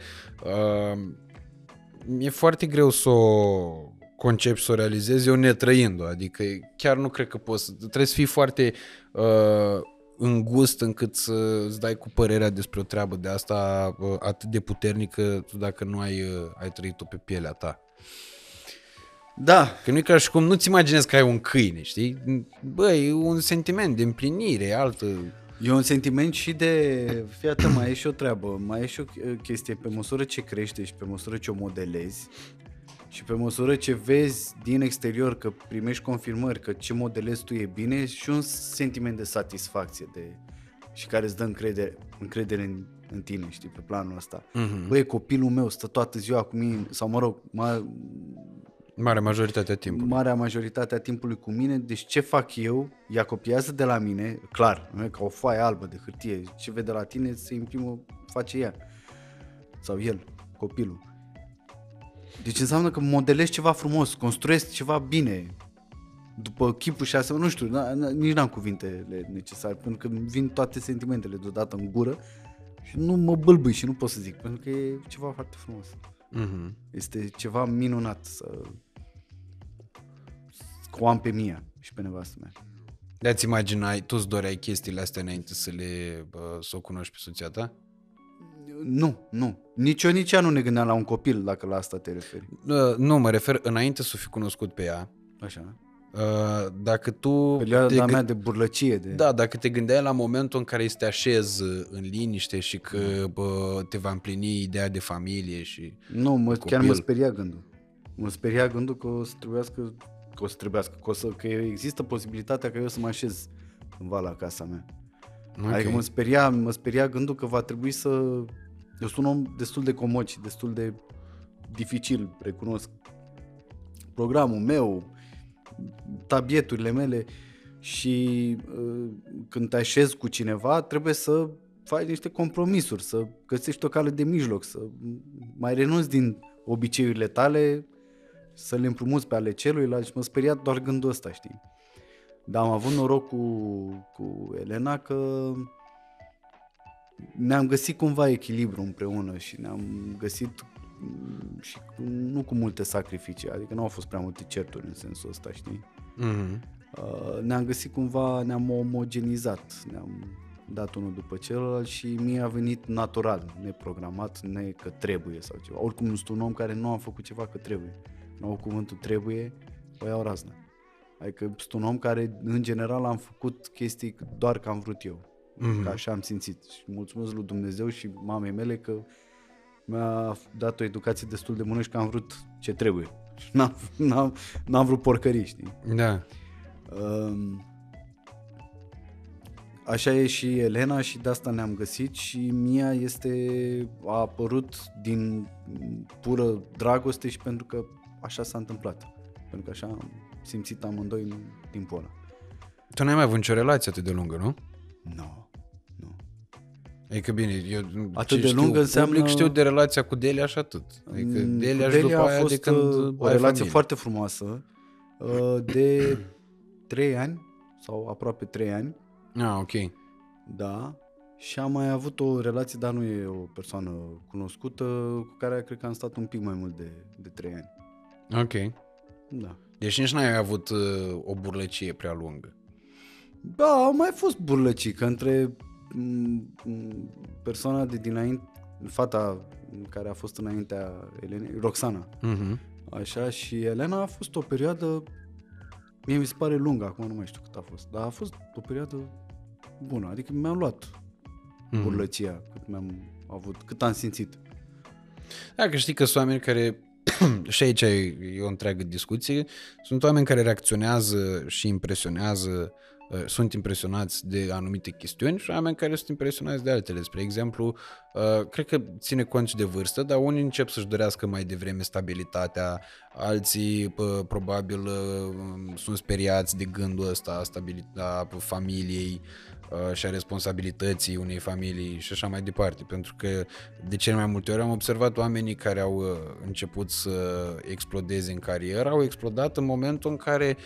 e foarte greu să o concepi, să o realizezi, eu netrăind-o, adică chiar nu cred că poți, trebuie să fii foarte îngust încât să-ți dai cu părerea despre o treabă de asta atât de puternică, tu dacă nu ai trăit-o pe pielea ta. Da. Că nu e ca și cum, nu-ți imaginezi că ai un câine, știi? Băi, e un sentiment de împlinire, altă... E un sentiment și de, fii atent, mai e și o treabă, mai e și o chestie, pe măsură ce crește și pe măsură ce o modelezi și pe măsură ce vezi din exterior că primești confirmări că ce modelezi tu e bine, și un sentiment de satisfacție și care îți dă încredere în tine, știi, pe planul ăsta. Băi, copilul meu stă toată ziua cu mine, sau mă rog, Marea majoritate a timpului. Marea majoritate a timpului cu mine. Deci ce fac eu? Ea copiază de la mine, clar, nu e ca o foaie albă de hârtie. Ce vede la tine se imprimă, face ea. Sau el, copilul. Deci înseamnă că modelezi ceva frumos, construiesc ceva bine. După chipul și asemenea, nu știu, nici n-am cuvintele necesare, pentru că vin toate sentimentele deodată în gură și nu mă bâlbâi și nu pot să zic, pentru că e ceva foarte frumos. Mm-hmm. Este ceva minunat să o am pe Mia și pe nevastă mea. De-ați imaginai, tu îți doreai chestiile astea înainte să le să o cunoști pe soția ta? Nu. Nici ea nu ne gândeam la un copil, dacă la asta te referi. Nu, mă refer înainte să o fi cunoscut pe ea. Așa. Dacă tu perioada mea de burlăcie de... Da, dacă te gândeai la momentul în care să te așezi în liniște și că te va împlini ideea de familie și chiar mă speria gândul că o să trebuiască, că există posibilitatea că eu să mă așez cândva la casa mea. Okay. Adică mă speria gândul că va trebui să... Eu sunt un om destul de comod și destul de dificil, recunosc. Programul meu, tabieturile mele, și când te așezi cu cineva trebuie să faci niște compromisuri, să găsești o cale de mijloc, să mai renunți din obiceiurile tale, să le împrumuți pe ale celuilalt. Și mă speria doar gândul ăsta, știi? Dar am avut noroc cu Elena că ne-am găsit cumva echilibru împreună și ne-am găsit, și nu cu multe sacrificii, adică nu au fost prea multe certuri în sensul ăsta, știi? Mm-hmm. Ne-am găsit cumva, ne-am omogenizat, ne-am dat unul după celălalt și mie a venit natural, neprogramat, ne că trebuie sau ceva. Oricum nu sunt un om care nu a făcut ceva că trebuie. Nu au cuvântul trebuie, o iau raznă. Adică sunt un om care în general am făcut chestii doar că am vrut eu. Mm-hmm. Că așa am simțit și mulțumesc lui Dumnezeu și mamei mele că mi-a dat o educație destul de bună și că am vrut ce trebuie. N-am vrut porcării, știi? Da. Așa e și Elena și de asta ne-am găsit și Mia a apărut din pură dragoste și pentru că așa s-a întâmplat. Pentru că așa am simțit amândoi în timpul ăla. Tu n-ai mai avut nicio relație atât de lungă, nu? Nu. Adică bine, eu atât de lungă înseamnă... știu de relația cu Delia și atât. Adică Delia și după aia de când... o relație familie. Foarte frumoasă de 3 ani sau aproape 3 ani. Ah, ok. Da. Și am mai avut o relație, dar nu e o persoană cunoscută, cu care cred că am stat un pic mai mult de 3 ani. Ok. Da. Deci nici n-ai avut o burlăcie prea lungă. Da, au mai fost burlăcii, că între... persoana de dinainte, fata care a fost înaintea Elenei, Roxana. Uh-huh. Așa, și Elena a fost o perioadă, mie mi se pare lungă, acum nu mai știu cât a fost, dar a fost o perioadă bună, adică mi-am luat burlăția, cât mi-am avut, cât am simțit. Dacă știi că sunt oameni care și aici e o întreagă discuție, sunt oameni care reacționează și sunt impresionați de anumite chestiuni și oameni care sunt impresionați de altele. Spre exemplu, cred că ține cont și de vârstă, dar unii încep să-și dorească mai devreme stabilitatea, alții probabil sunt speriați de gândul ăsta, stabilitatea familiei și a responsabilității unei familii și așa mai departe, pentru că de cele mai multe ori am observat oamenii care au început să explodeze în carieră, au explodat în momentul în care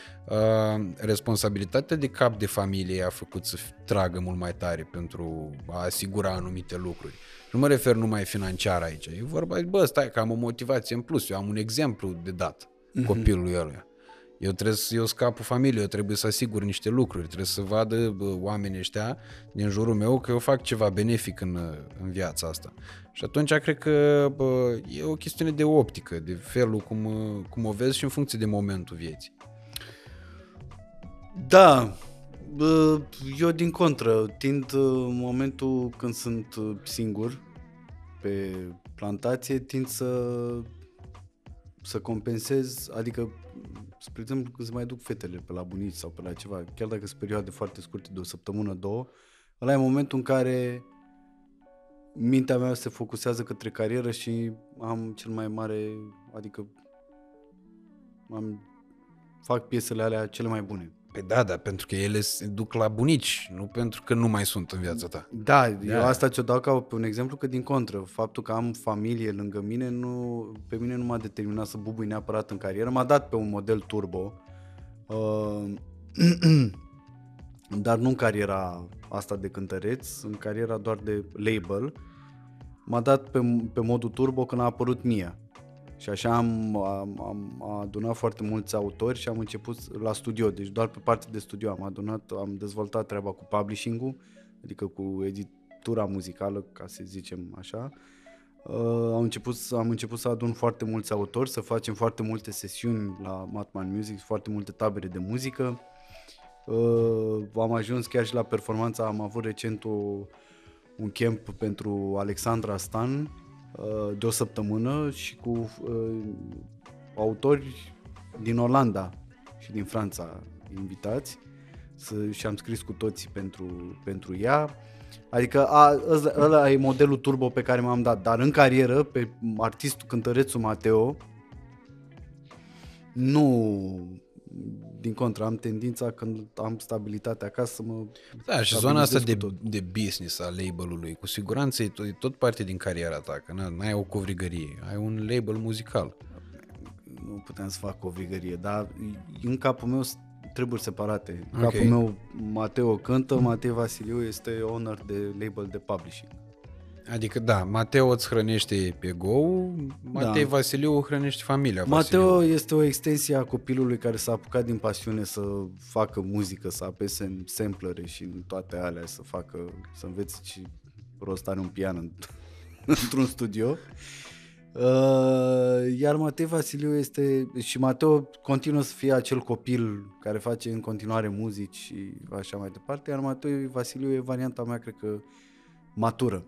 responsabilitatea de cap de familie a făcut să tragă mult mai tare pentru a asigura anumite lucruri. Nu mă refer numai financiar aici, e vorba, stai că am o motivație în plus, eu am un exemplu de dat copilului ăluia. Eu scap cu familie, eu trebuie să asigur niște lucruri, trebuie să vadă oamenii ăștia din jurul meu că eu fac ceva benefic în viața asta. Și atunci cred că e o chestiune de optică, de felul cum o vezi și în funcție de momentul vieții. Da, eu din contră, tind momentul când sunt singur pe plantație, tind să compensez, adică spre exemplu când se mai duc fetele pe la bunici sau pe la ceva, chiar dacă sunt perioade foarte scurte de o săptămână, două, ăla e momentul în care mintea mea se focusează către carieră și am cel mai mare, adică fac piesele alea cele mai bune. Păi da, dar pentru că ele se duc la bunici, nu pentru că nu mai sunt în viața ta. Da, eu asta ți-o dau ca un exemplu, că din contră, faptul că am familie lângă mine, pe mine nu m-a determinat să bubui neapărat în carieră. M-a dat pe un model turbo, dar nu în cariera asta de cântăreț, în cariera doar de label. M-a dat pe modul turbo când a apărut Mia. Și așa am adunat foarte mulți autori și am început la studio, deci doar pe partea de studio am dezvoltat treaba cu publishing-ul, adică cu editura muzicală, ca să zicem așa. Am început să adun foarte mulți autori, să facem foarte multe sesiuni la Matman Music, foarte multe tabere de muzică. Am ajuns chiar și la performanța, am avut recent un camp pentru Alexandra Stan, de o săptămână, și cu autori din Olanda și din Franța invitați, și am scris cu toții pentru ea. Adică ăla e modelul turbo pe care m-am dat, dar în carieră, pe artistul cântărețul Mateo, nu. Din contră, am tendința când am stabilitate acasă să mă... Da, și zona asta de business a label-ului, cu siguranță e tot parte din cariera ta, că n-ai o covrigărie, ai un label muzical. Nu puteam să fac covrigărie, dar în capul meu sunt treburi separate. În capul meu Mateo cântă, Matei Vasiliu este owner de label de publishing. Adică da, Mateo îți hrănește ego-ul, Matei Vasiliu hrănește familia Vasiliu. Mateo este o extensie a copilului care s-a apucat din pasiune să facă muzică, să apese în samplere și în toate alea, să înveți ce rost are un pian într-un studio. Iar Matei Vasiliu și Mateo continuă să fie acel copil care face în continuare muzici și așa mai departe, iar Matei Vasiliu e varianta mea, cred că, matură.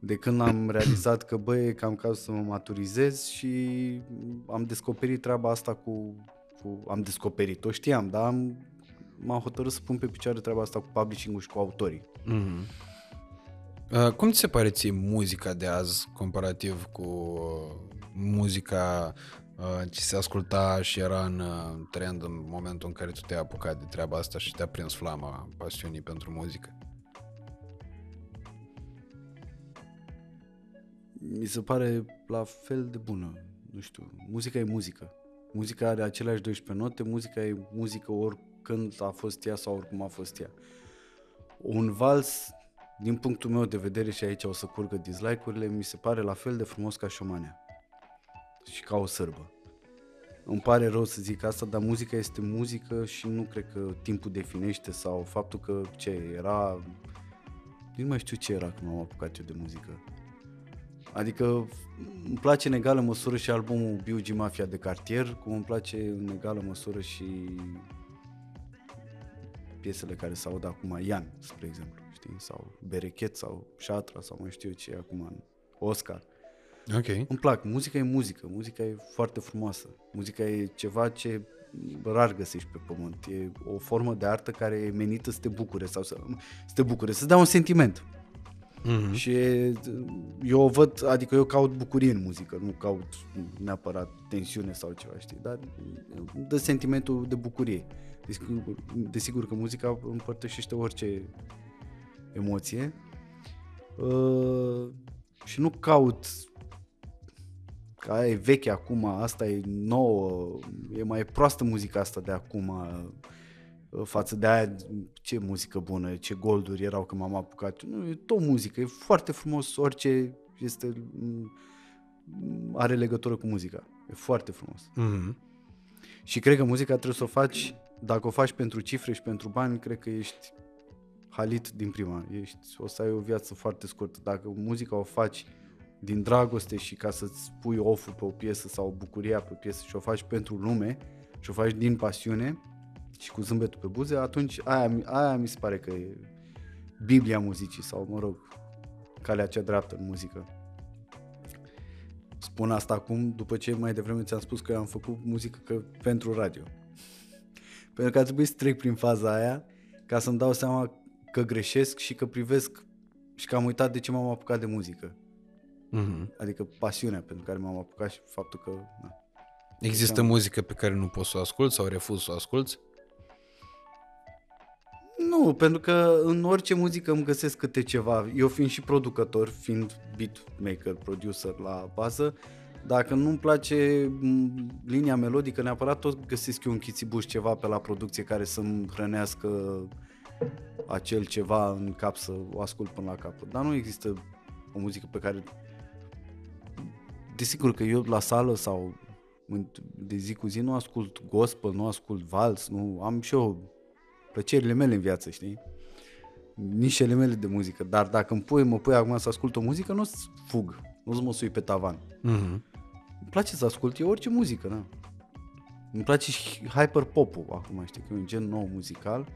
De când am realizat că e cam cazul să mă maturizez și am descoperit treaba asta am descoperit, o știam, dar m-am hotărât să pun pe picioare treaba asta cu publishing-ul și cu autorii. Cum ți se pare ție muzica de azi comparativ cu muzica ce se asculta și era în trend în momentul în care tu te-ai apucat de treaba asta și te-a prins flama pasiunii pentru muzică? Mi se pare la fel de bună, nu știu, muzica e muzică. Muzica are aceleași 12 note, muzica e muzică oricând a fost ea sau oricum a fost ea. Un vals, din punctul meu de vedere, și aici o să curgă dislike-urile, mi se pare la fel de frumos ca șomanea și ca o sârbă. Îmi pare rău să zic asta, dar muzica este muzică și nu cred că timpul definește sau faptul că nu mai știu ce era când am apucat eu de muzică. Adică îmi place în egală măsură și albumul B.U.G. Mafia de cartier, cum îmi place în egală măsură și piesele care se aud acum, Ian, spre exemplu, știi? Sau Berechet sau Șatra sau mai știu eu ce e acum, Oscar. Okay. Îmi plac, muzica e muzică, muzica e foarte frumoasă, muzica e ceva ce rar găsești pe pământ, e o formă de artă care e menită să te bucure sau să te bucure, să-ți dea un sentiment. Și eu o văd, adică eu caut bucurie în muzică, nu caut neapărat tensiune sau ceva, știi, dar dă sentimentul de bucurie. Desigur că muzica împărtășește orice emoție și nu caut că aia e veche acum, asta e nouă, e mai proastă muzica asta de acum față de aia, ce muzică bună, ce golduri erau când m-am apucat. Nu, e tot muzică, e foarte frumos, orice are legătură cu muzica. E foarte frumos. Și cred că muzica trebuie să o faci, dacă o faci pentru cifre și pentru bani, cred că ești halit din prima. O să ai o viață foarte scurtă. Dacă muzica o faci din dragoste și ca să-ți pui off-ul pe o piesă sau bucuria pe o piesă și o faci pentru lume și o faci din pasiune, și cu zâmbetul pe buze, atunci aia mi se pare că e Biblia muzicii sau, mă rog, calea cea dreaptă în muzică. Spun asta acum, după ce mai devreme ți-am spus că am făcut muzică pentru radio. Pentru că a trebuit să trec prin faza aia ca să-mi dau seama că greșesc și că privesc și că am uitat de ce m-am apucat de muzică. Adică pasiunea pentru care m-am apucat și faptul că... Există muzică pe care nu poți să o asculți sau refuz să o asculți? Nu, pentru că în orice muzică îmi găsesc câte ceva. Eu fiind și producător, fiind beatmaker, producer la bază, dacă nu-mi place linia melodică neapărat, tot găsesc eu un chitibuș ceva pe la producție care să-mi hrănească acel ceva în cap să o ascult până la capăt. Dar nu există o muzică pe care... Desigur că eu la sală sau de zi cu zi nu ascult gospel, nu ascult vals, nu am și eu plăcerile mele în viață, știi? Nișele mele de muzică, dar dacă mă pui acum să ascult o muzică, nu o să fug, nu o să mă sui pe tavan. Mm-hmm. Îmi place să ascult eu orice muzică, da. Îmi place și hyperpop-ul acum, știi, că e un gen nou muzical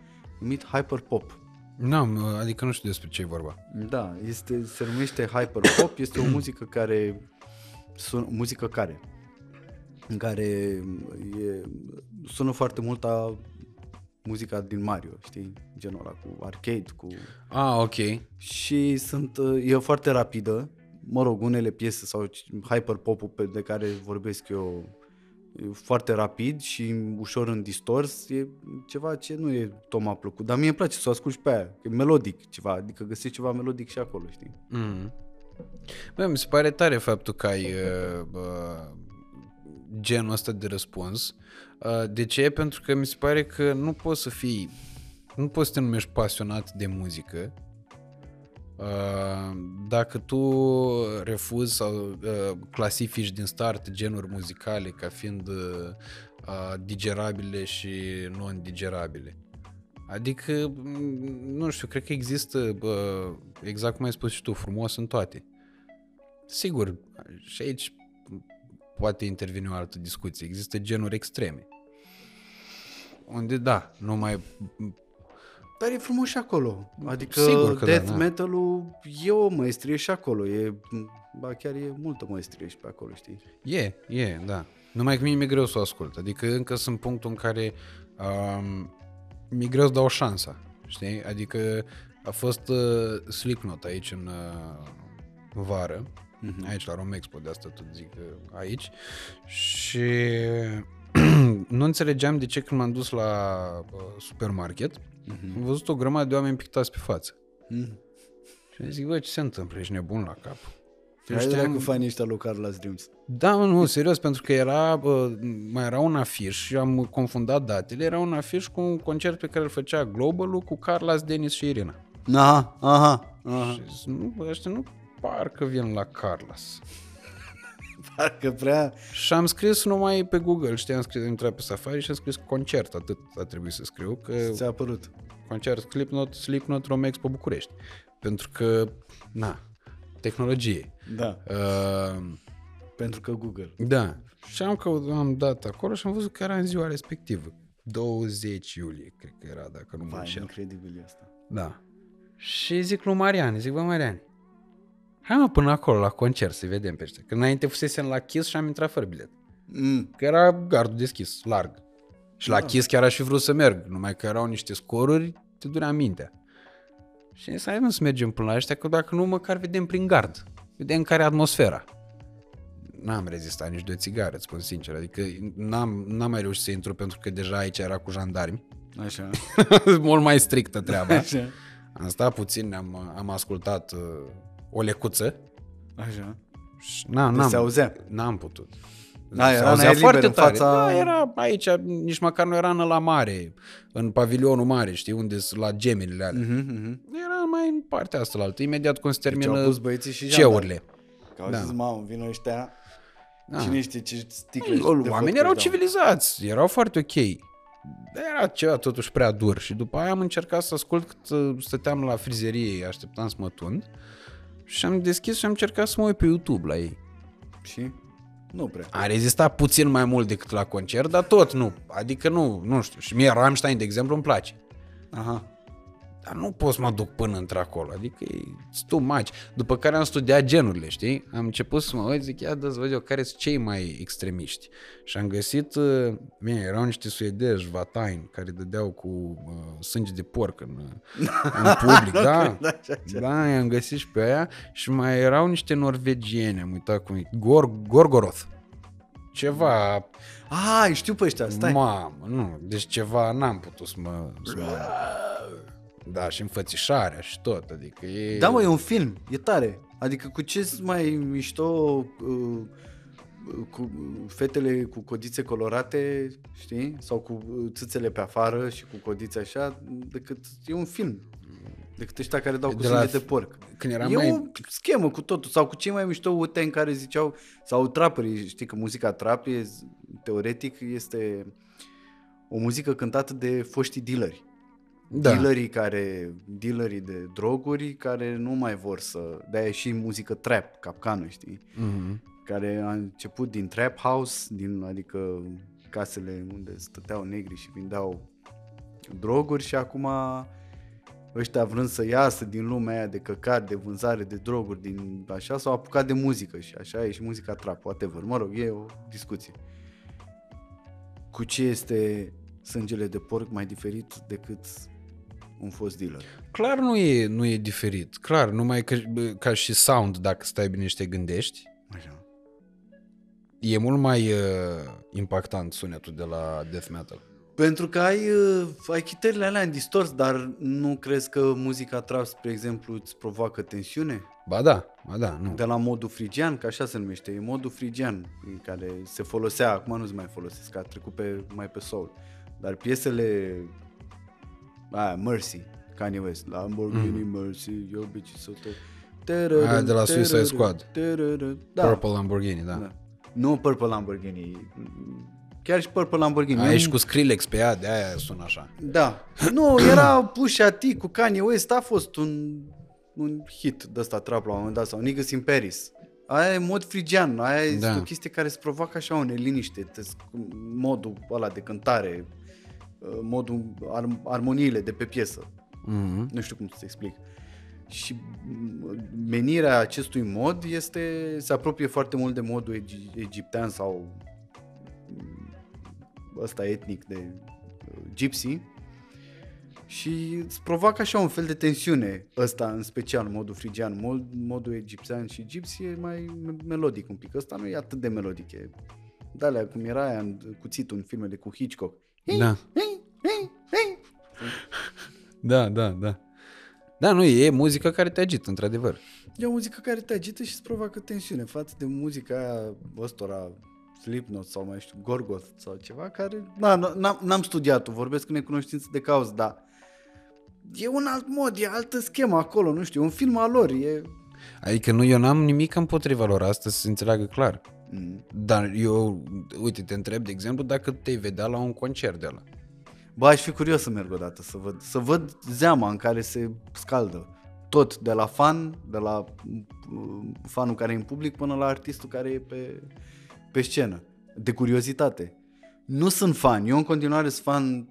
numit hyperpop. N-am, adică nu știu despre ce e vorba. Da, se numește hyperpop, este o muzică care sună foarte mult a muzica din Mario, știi? Genul ăla cu arcade, cu... Ah, ok. Și e foarte rapidă. Mă rog, unele piese sau hyperpop-ul de care vorbesc eu e foarte rapid și ușor în distors. E ceva ce nu e tocmai plăcut. Dar mie îmi place să o ascult și pe aia. E melodic ceva, adică găsești ceva melodic și acolo, știi? Mm. Bă, mi se pare tare faptul că ai genul ăsta de răspuns. De ce? Pentru că mi se pare că nu poți să te numești pasionat de muzică dacă tu refuzi sau clasifici din start genuri muzicale ca fiind digerabile și non-digerabile. Adică, nu știu, cred că există, exact cum ai spus și tu, frumos în toate. Sigur, și aici poate intervine o altă discuție. Există genuri extreme. Unde, da, nu mai... Dar e frumos și acolo. Adică death metal-ul e o maestrie și acolo. Chiar e multă maestrie și pe acolo, știi? E, da. Numai că mie mi-e greu să o ascult. Adică încă sunt punctul în care... mi-e greu să dau șansa, știi? Adică a fost Slipknot aici în vară, aici la Romexpo, de asta tot zic aici, și nu înțelegeam de ce când m-am dus la supermarket, am văzut o grămadă de oameni pictați pe față. Și am zis, bă, ce se întâmplă? Ești nebun la cap. Eu știam cu fanii ăștia locali la Dreams. Da, nu, serios, pentru că mai era un afiș și am confundat datele, era un afiș cu un concert pe care îl făcea Global-ul cu Carlos, Denis și Irina. Aha. Și zic, ăștia nu parcă vin la Carlos. Parcă prea... Și am scris numai pe Google, știi, am intrat pe Safari și am scris concert, atât a trebuit să scriu. Că ți-a apărut. Concert Slipknot, Romexpo București. Pentru că, tehnologie. Da. Pentru că Google. Da. Și am dat acolo și am văzut că era în ziua respectivă. 20 iulie, cred că era, dacă nu mă înșel. Incredibil asta. Da. Și zic lui Marian, bă, Marian, hai mă până acolo la concert să vedem pe ăștia. Că înainte fusesem la Kiss și am intrat fără bilet. Că era gardul deschis, larg. Și la Kiss chiar aș fi vrut să merg, numai că erau niște scoruri, te durea mintea. Și să nu mergem până la ăștia, că dacă nu, măcar vedem prin gard. Vedem care e atmosfera. N-am rezistat nici de o țigară, îți spun sincer. Adică n-am mai reușit să intru pentru că deja aici era cu jandarmi. Așa. Mult mai strictă treaba. Așa. Am stat puțin, am ascultat o lecuță. Așa. Și se auzea. N-am putut. Se auzea foarte tare. Era aici, nici măcar nu era la mare, în pavilionul mare, știi, unde sunt la gemenile alea. Era mai în partea asta la altă. Imediat cum se termină ceurile. Că au zis, mamă, vină ăștia, cine știe ce sticle. Oamenii erau civilizați, erau foarte ok. Era ceva totuși prea dur și după aia am încercat să ascult cât stăteam la frizerie, așteptam să mă tund și am deschis și am încercat să mă uit pe YouTube la ei. Și? Nu prea. A rezistat puțin mai mult decât la concert, dar tot nu. Adică nu știu. Și mie Rammstein, de exemplu, îmi place. Aha. Dar nu pot să mă duc până într-acolo. Adică e too much. După care am studiat genurile, știi? Am început să mă uit, zic, ia dă-ți văd eu care sunt cei mai extremiști. Și am găsit, bine, erau niște suedezi, Vataini, care dădeau cu sânge de porc în public, da? Da, i-am găsit și pe aia. Și mai erau niște norvegieni, am uitat cum e, Gorgoroth. Ceva... A, știu pe ăștia, stai. Mamă, nu, deci ceva n-am putut să mă... Da, și înfățișarea și tot, adică e... Da, mă, e un film, e tare. Adică cu ce mai mișto cu fetele cu codițe colorate, știi? Sau cu țâțele pe afară și cu codițe așa, decât e un film. Decât ăștia care dau cu sânge de porc. E mai... o schemă cu totul. Sau cu cei mai mișto uteni care ziceau... Sau traperii, știi că muzica trap e, teoretic este o muzică cântată de foștii dealeri. Da. Dealerii de droguri care nu mai vor să... De-aia e și muzică trap, capcană, știi? Mm-hmm. Care a început din trap house, adică casele unde stăteau negri și vindeau droguri și acum... Ăștia vrând să iasă din lumea aia de căcat, de vânzare, de droguri, din așa, s-au apucat de muzică și așa e și muzica trap, whatever. Mă rog, e o discuție. Cu ce este sângele de porc mai diferit decât un fost dealer? Clar nu e diferit, clar, numai că, ca și sound, dacă stai bine și te gândești. Așa. E mult mai impactant sunetul de la death metal. Pentru că ai chitările alea în distors, dar nu crezi că muzica trap, spre exemplu, îți provoacă tensiune? Ba da, nu. De la modul frigian, că așa se numește, e modul frigian în care se folosea, acum nu se mai folosesc, că a trecut mai pe soul. Dar piesele, Mercy, Kanye West, Lamborghini, Mercy, your bitch is so tough. Aia de la Suicide Squad, Purple Lamborghini, da. Nu Purple Lamborghini, chiar și Purple Lamborghini. A, ești cu Skrillex pe ea, de aia sună așa. Da. Nu, era Pusha T cu Kanye West, a fost un hit de ăsta trap la un moment dat, sau Niggas in Paris. Aia e mod frigian, aia e o chestie care îți provoacă așa o neliniște, modul ăla de cântare, modul, armoniile de pe piesă. Mm-hmm. Nu știu cum să-ți explic. Și menirea acestui mod se apropie foarte mult de modul egiptean sau ăsta etnic de gypsy și îți provoacă așa un fel de tensiune, ăsta în special modul frigian, modul egiptean și gypsy e mai melodic un pic, ăsta nu e atât de melodic, e de-alea cum era aia în cuțitul în filmele cu Hitchcock. Da. Da, nu, e muzică care te agită, într-adevăr. E o muzică care te agită și îți provoacă tensiune față de muzica aia ăstora Slipknot sau mai știu, Gorgoth sau ceva care... Da, n-am studiat-o, vorbesc în necunoștință de cauză, dar e un alt mod, e altă schemă acolo, nu știu, un film al lor, e... Adică nu, eu n-am nimic împotriva lor, asta se înțeleagă clar. Mm. Dar eu, uite, te întreb, de exemplu, dacă te-ai vedea la un concert de ăla. Bă, aș fi curios să merg odată, să văd zeama în care se scaldă. Tot, de la fan, de la fanul care e în public până la artistul care e pe scenă, de curiozitate. Nu sunt fan, eu în continuare sunt fan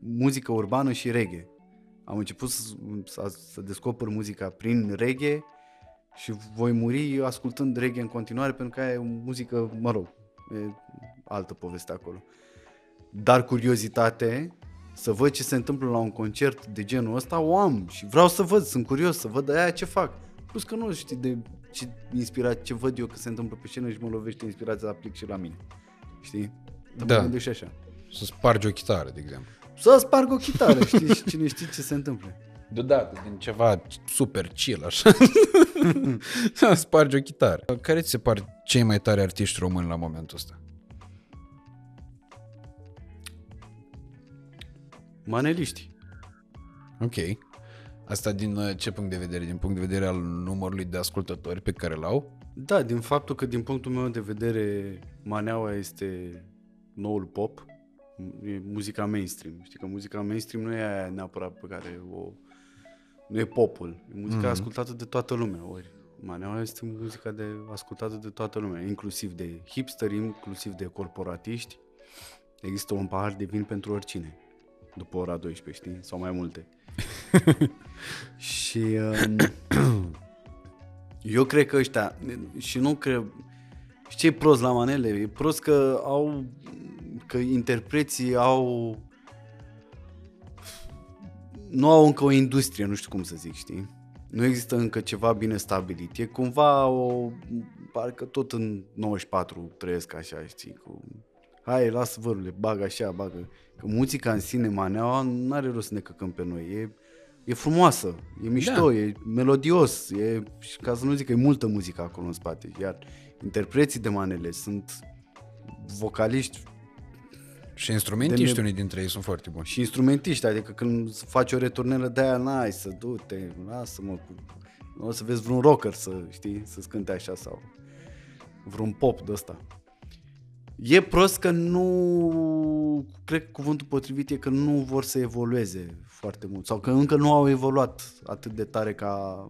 muzică urbană și reggae. Am început să descoper muzica prin reggae și voi muri ascultând reggae în continuare pentru că e o muzică, mă rog, e altă poveste acolo. Dar curiozitate, să văd ce se întâmplă la un concert de genul ăsta, o am și vreau să văd, sunt curios să văd aia ce fac. Plus că nu știi de ce văd eu că se întâmplă pe scenă și mă lovește inspirația, aplic și la mine. Știi? Dar mă gândesc și așa. Să spargi o chitară, de exemplu. Să sparg o chitară, știi? Și cine știe ce se întâmplă. Deodată, din ceva super chill, așa. Să spargi o chitară. Care ți se par cei mai tari artiști români la momentul ăsta? Maneliști. Ok. Asta din ce punct de vedere? Din punct de vedere al numărului de ascultători pe care l-au? Da, din faptul că din punctul meu de vedere maneaua este noul pop, e muzica mainstream. Știi că muzica mainstream nu e aia neapărat pe care nu e popul, e muzica ascultată de toată lumea. Ori maneaua este muzica ascultată de toată lumea, inclusiv de hipsteri, inclusiv de corporatiști. Există un pahar de vin pentru oricine. După ora 12, știi? Sau mai multe. Și eu cred că ăștia, și nu cred, și ce e prost la manele? E prost că interpreții nu au încă o industrie, nu știu cum să zic, știi? Nu există încă ceva bine stabilit. E cumva parcă tot în 94 trăiesc așa, știi, cu... Hai, las vărule, bagă așa, bagă. Că muzica în sine, maneaua, n-are rost să ne căcăm pe noi. E frumoasă, e mișto, da. E melodios, e, ca să nu zic că e multă muzică acolo în spate. Iar interpreții de manele sunt vocaliști. Și instrumentiști, unii dintre ei sunt foarte buni. Și instrumentiști, adică când faci o returnelă de aia, n-ai să du-te, lasă-mă, o să vezi vreun rocker să, știi, să-ți cânte așa sau vreun pop de ăsta. E prost că nu, cred că cuvântul potrivit e că nu vor să evolueze foarte mult sau că încă nu au evoluat atât de tare ca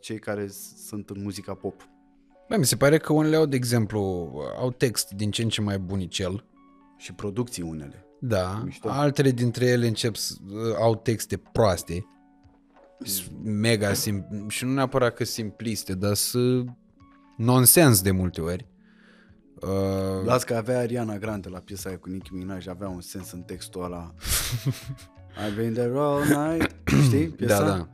cei care sunt în muzica pop. Bă, mi se pare că unele au, de exemplu, au text din ce în ce mai bunicel. Și producții unele. Da, mișto. Altele dintre ele au texte proaste, mega simple, și nu neapărat că simpliste, dar sunt nonsens de multe ori. Las că avea Ariana Grande la piesa aia cu Nicki Minaj, avea un sens în textul ăla. I've been there all night, știi? Piesa? Da.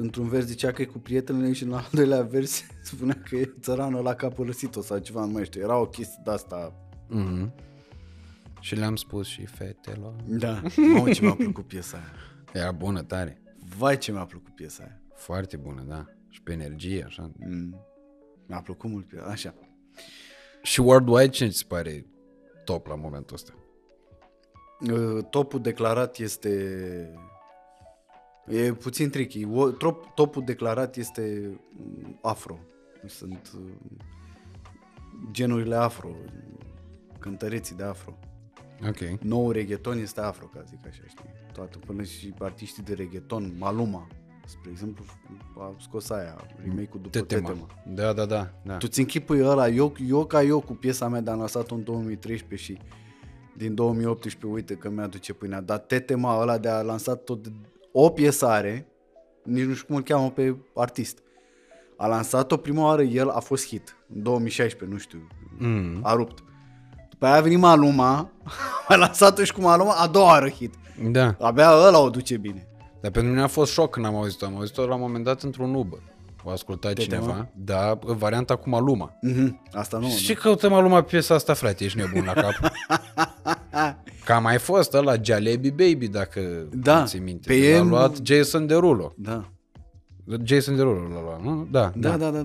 Într-un vers zicea că e cu prietenele și în al doilea vers spunea că e țăranul ăla că a părăsit-o sau ceva, nu mai știu. Era o chestie de-asta. Mm-hmm. Și le-am spus și fetelor. Da, mă, ce mi-a plăcut piesa aia. Era bună tare. Vai, ce mi-a plăcut piesa aia. Foarte bună, da. Și pe energie, așa. Mi-a plăcut mult piesa, așa. Și worldwide ce îți pare top la momentul ăsta? Topul declarat este... E puțin tricky. Topul declarat este afro. Sunt genurile afro, cântăreții de afro. Okay. Noul reggaeton este afro, ca zic așa, știi? Toată, până și artiștii de reggaeton, Maluma, spre exemplu, a scos aia, remake-ul după Tetema. Da. Tu ți închipui ăla, eu cu piesa mea, dar am lăsat-o în 2013 și din 2018, uite că mi-aduce pâinea, dar Tetema ăla de a lansat tot o piesare, nici nu știu cum îl cheamă pe artist. A lansat-o prima oară, el a fost hit, în 2016, nu știu, a rupt. După aia a venit Maluma, a lansat-o și cu Maluma, a doua oară hit. Da. Abia ăla o duce bine. Dar pentru mine a fost șoc când am auzit-o la un moment dat într-un Uber. O asculta cineva, da, varianta cu Maluma. Asta nu. Și căută Maluma piesa asta, frate, ești nebun la cap. Că a mai fost ăla Jalebi Baby, dacă nu ții minte. L-a luat Jason Derulo. Da. Jason Derulo l-a luat, nu? Da.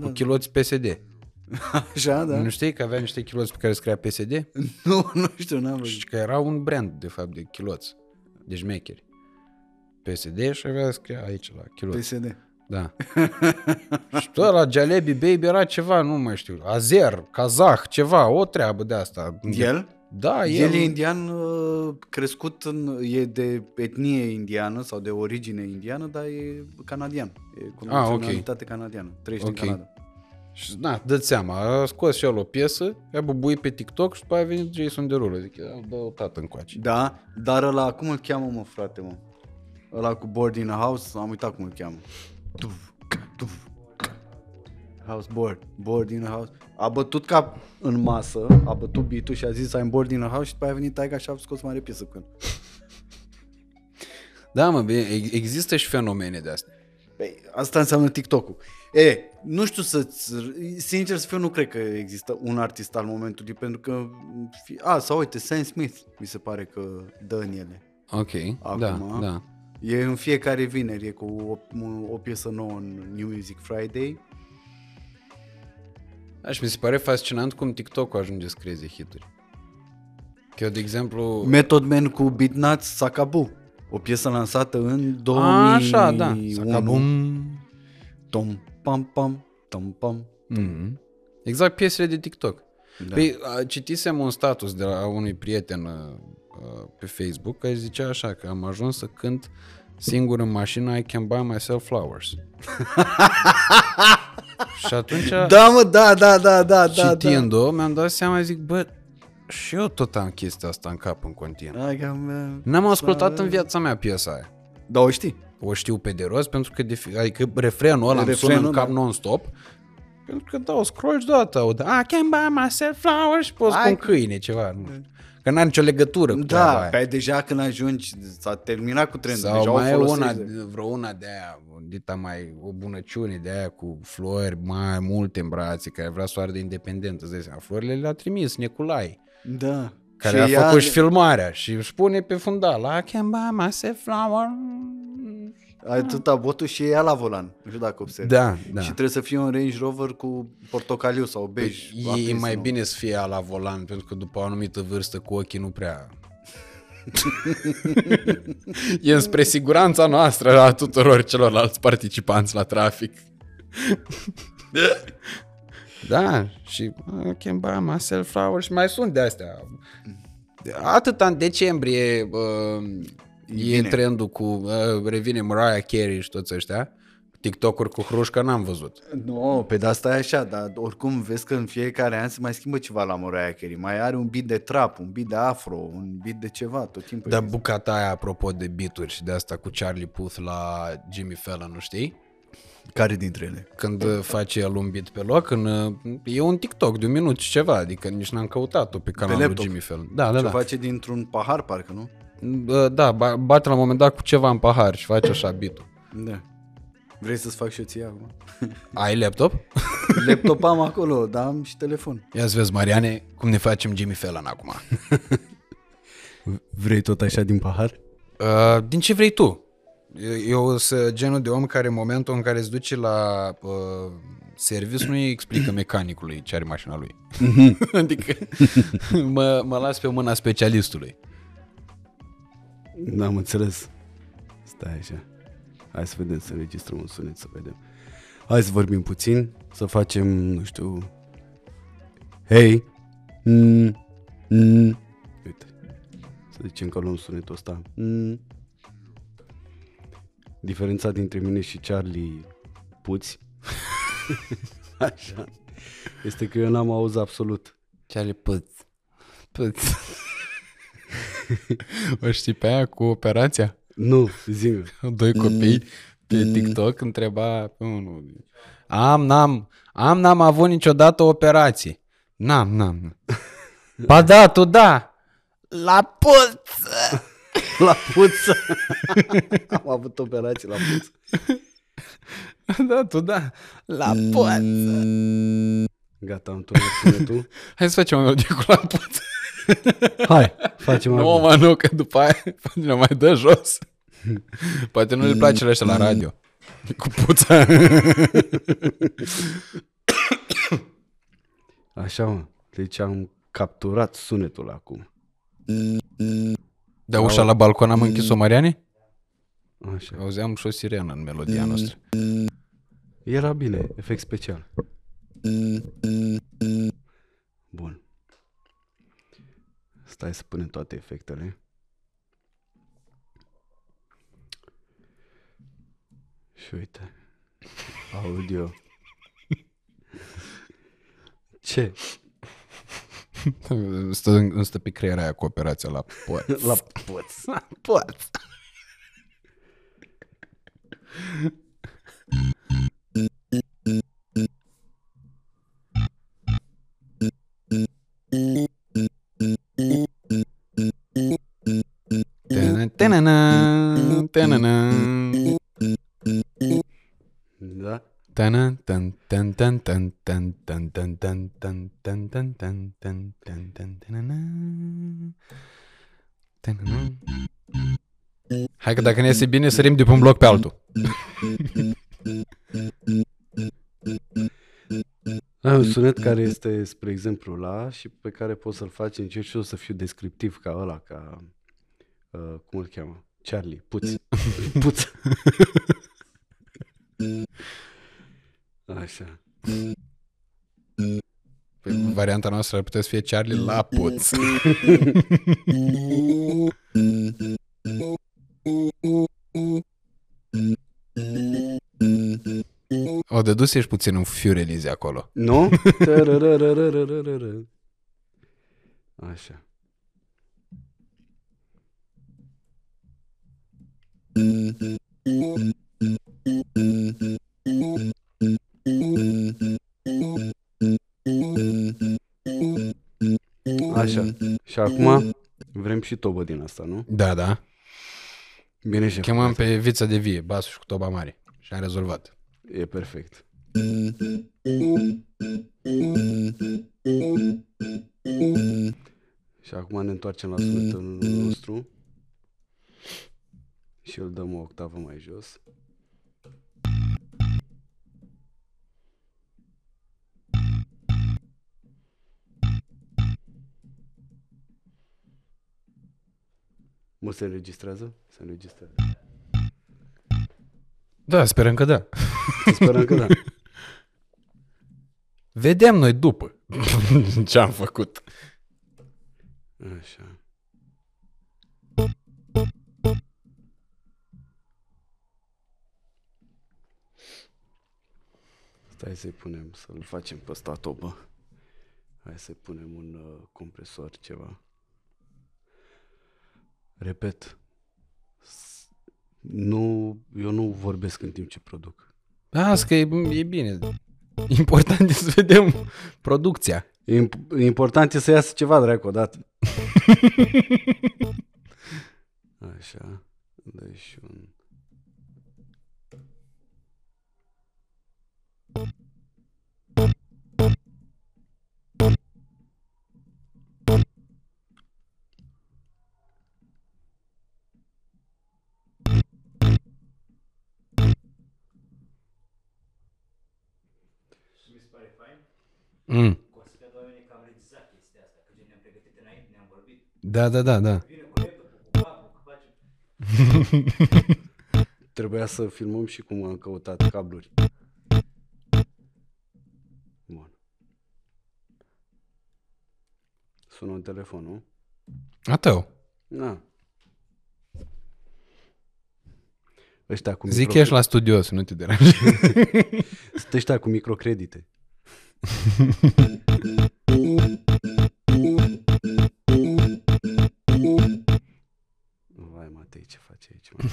Cu chiloți PSD. Așa, da. Nu știi că avea niște chiloți pe care scria PSD? Nu știu, n-am văzut. Și că era un brand, de fapt, de chiloți, de șmecheri. PSD și avea scria aici la chiloți. PSD. Da. Și tot la Jalebi Baby era ceva, nu mai știu, azer, kazah, ceva, o treabă de asta. El? Da, el e indian crescut, e de etnie indiană sau de origine indiană, dar e canadian. E cu naționalitate canadiană, trăiește în Canada. Și na, dă-ți seama, a scos și el o piesă, a bubuit pe TikTok și după aia a venit Jason Derulo. Zic, dă-o tată încoace. Da, dar ăla, cum îl cheamă, mă, frate, mă? Ăla cu Board in a House, am uitat cum îl cheamă. House board in a house. A bătut cap în masă, a bătut beat-ul și a zis I'm board in a house și după aia a venit taica și a scos mare piesă cu el. Da, mă, bine, există și fenomene de astea. Păi, asta înseamnă TikTok-ul. Nu știu sincer să fiu, nu cred că există un artist al momentului, pentru că... sau uite, Sam Smith, mi se pare că dă în ele. Ok, acum, da. E în fiecare vineri, e cu o piesă nouă în New Music Friday. Și mi se pare fascinant cum TikTok-ul ajunge să creeze hituri. Că eu, de exemplu... Method Man cu Beatnuts, Sakabu. O piesă lansată în 2001. Așa, da. Sakabu. Tom, pam, pam, tom, pam. Exact, piesele de TikTok. Da. Păi, citisem un status de la unui prieten pe Facebook care zicea așa că am ajuns să cânt singur în mașină I Can Buy Myself Flowers. Și atunci citind-o, mi-am dat seama, zic, bă, și eu tot am chestia asta în cap în continuu. N-am ascultat în viața mea piesa aia. Dar o știi? O știu pe de rost, pentru că adică refrenul ăla îmi sună în cap non-stop. Pentru că dau scroll și deodată aud I Can Buy Myself Flowers și poți cu un câine, ceva, nu știu. Că n-are nicio legătură. Da, pe deja când ajungi, s-a terminat cu trendul. Sau deja mai e una, vreo una de aia, dita mai o bunăciune de aia cu flori mai multe în brațe, care vrea să o ardă independentă. Florile le-a trimis Nicolae. Da. Care a făcut și filmarea și spune pe fundal, I can buy myself flower. Ai tăta botul și ea la volan. Nu știu dacă observi. Da, da. Și trebuie să fie un Range Rover cu portocaliu sau bej. Păi, e mai bine să fie ea la volan, pentru că după o anumită vârstă cu ochii nu prea... E înspre siguranța noastră a tuturor celorlalți participanți la trafic. Da, și I can buy myself flowers și mai sunt de astea. Atâta în decembrie... E trendul cu revine Mariah Carey și toți ăștia. TikTok-uri cu hrușcă n-am văzut. Nu, pe de asta e așa, dar oricum vezi că în fiecare an se mai schimbă ceva la Mariah Carey. Mai are un beat de trap, un beat de afro, un beat de ceva, tot timpul. Dar bucata aia, apropo de beaturi și de asta cu Charlie Puth la Jimmy Fallon, nu știi? Care dintre ele? Când face el un beat pe loc, e un TikTok de un minut și ceva, adică nici n-am căutat-o pe canalul Jimmy Fallon. Da, da, da. Ce face dintr-un pahar, parcă, nu? Da, bate la un moment dat cu ceva în pahar și face așa beat-ul. Da. Vrei să-ți fac și eu ție acum? Ai laptop? Laptop am acolo, dar am și telefon. Ia să vezi, Mariane, cum ne facem Jimmy Fallon acum. Vrei tot așa din pahar? Din ce vrei tu? Eu sunt genul de om care în momentul în care se duce la service nu îi explică mecanicului ce are mașina lui. Adică mă las pe mâna specialistului. N-am înțeles. Stai așa. Hai să vedem, să înregistrăm un sunet, să vedem. Hai să vorbim puțin, să facem, nu știu... Hei! Uite. Să zicem că luăm sunetul ăsta. Diferența dintre mine și Charlie Puți. Așa. Este că eu n-am auzit absolut. Charlie Puți. Puți. O știi pe aia cu operația? Nu, zi-mi. Doi copii pe TikTok întreba unul. N-am avut niciodată operație. N-am. Ba da, tu da. La puță. La puță. Am avut operații la puță. Da, tu da. La puță. Gata, am turnat tu. Hai să facem o melodie cu la puță. Hai, facem acum. Nu, că după aia ne mai dă jos. Poate nu le place la ăștia la radio. Cu puța. Așa, mă. Deci am capturat sunetul acum. Da, ușa la balcon am închis-o, Mariane? Așa. Auzeam și o sirenă în melodia noastră. Era bine, efect special. Bun. Stai să punem toate efectele. Și uite. Audio. Ce? Îmi stă pe creier aia cu operația la poț. La poț. La poț. Hai că dacă ne iese bine, sărim de pe un bloc pe altul. Ai un sunet care este, spre exemplu, la și pe care poți să-l faci, încerc și eu să fiu descriptiv ca ăla, ca... cum îl cheamă? Charlie, puț. Puț. Așa. Păi, varianta noastră ar putea să fie Charlie la puț. O dăduse ești puțin în fiu relizie acolo. Nu? Așa. Așa. Și acum vrem și tobă din asta, nu? Da, da. Bine, șef. Chemăm pe Vița de Vie, basul cu toba mare. Și am rezolvat. E perfect. Și acum ne întoarcem la sunetul nostru. Și îl dăm o octavă mai jos. Mă, se înregistrează? Se înregistrează. Da, sperăm că da. Sperăm că da. Vedem noi după ce am făcut. Așa. Stai să-i punem, să-l facem pe ăsta tobă. Hai să-i punem un compresor, ceva. Repet, nu, eu nu vorbesc în timp ce produc. Asta că e bine. Important e să vedem producția. Important e să iasă ceva, dracu, odată. Așa, dă-i și un... Consider că oamenii că am realizat chestia asta, că ne-am pregătit înainte, ne-am vorbit. Da, da, da, da. Vine cu laptopul, cu capul, cu facem. Trebuia să filmăm și cum am căutat cabluri. Bun. Sună un telefon, nu? A tău. Da. Ăștia cu zic că ești la studio, să nu te deranjezi. Sunt ăștia cu microcredite. Vai, Matei, ce faci aici, mă?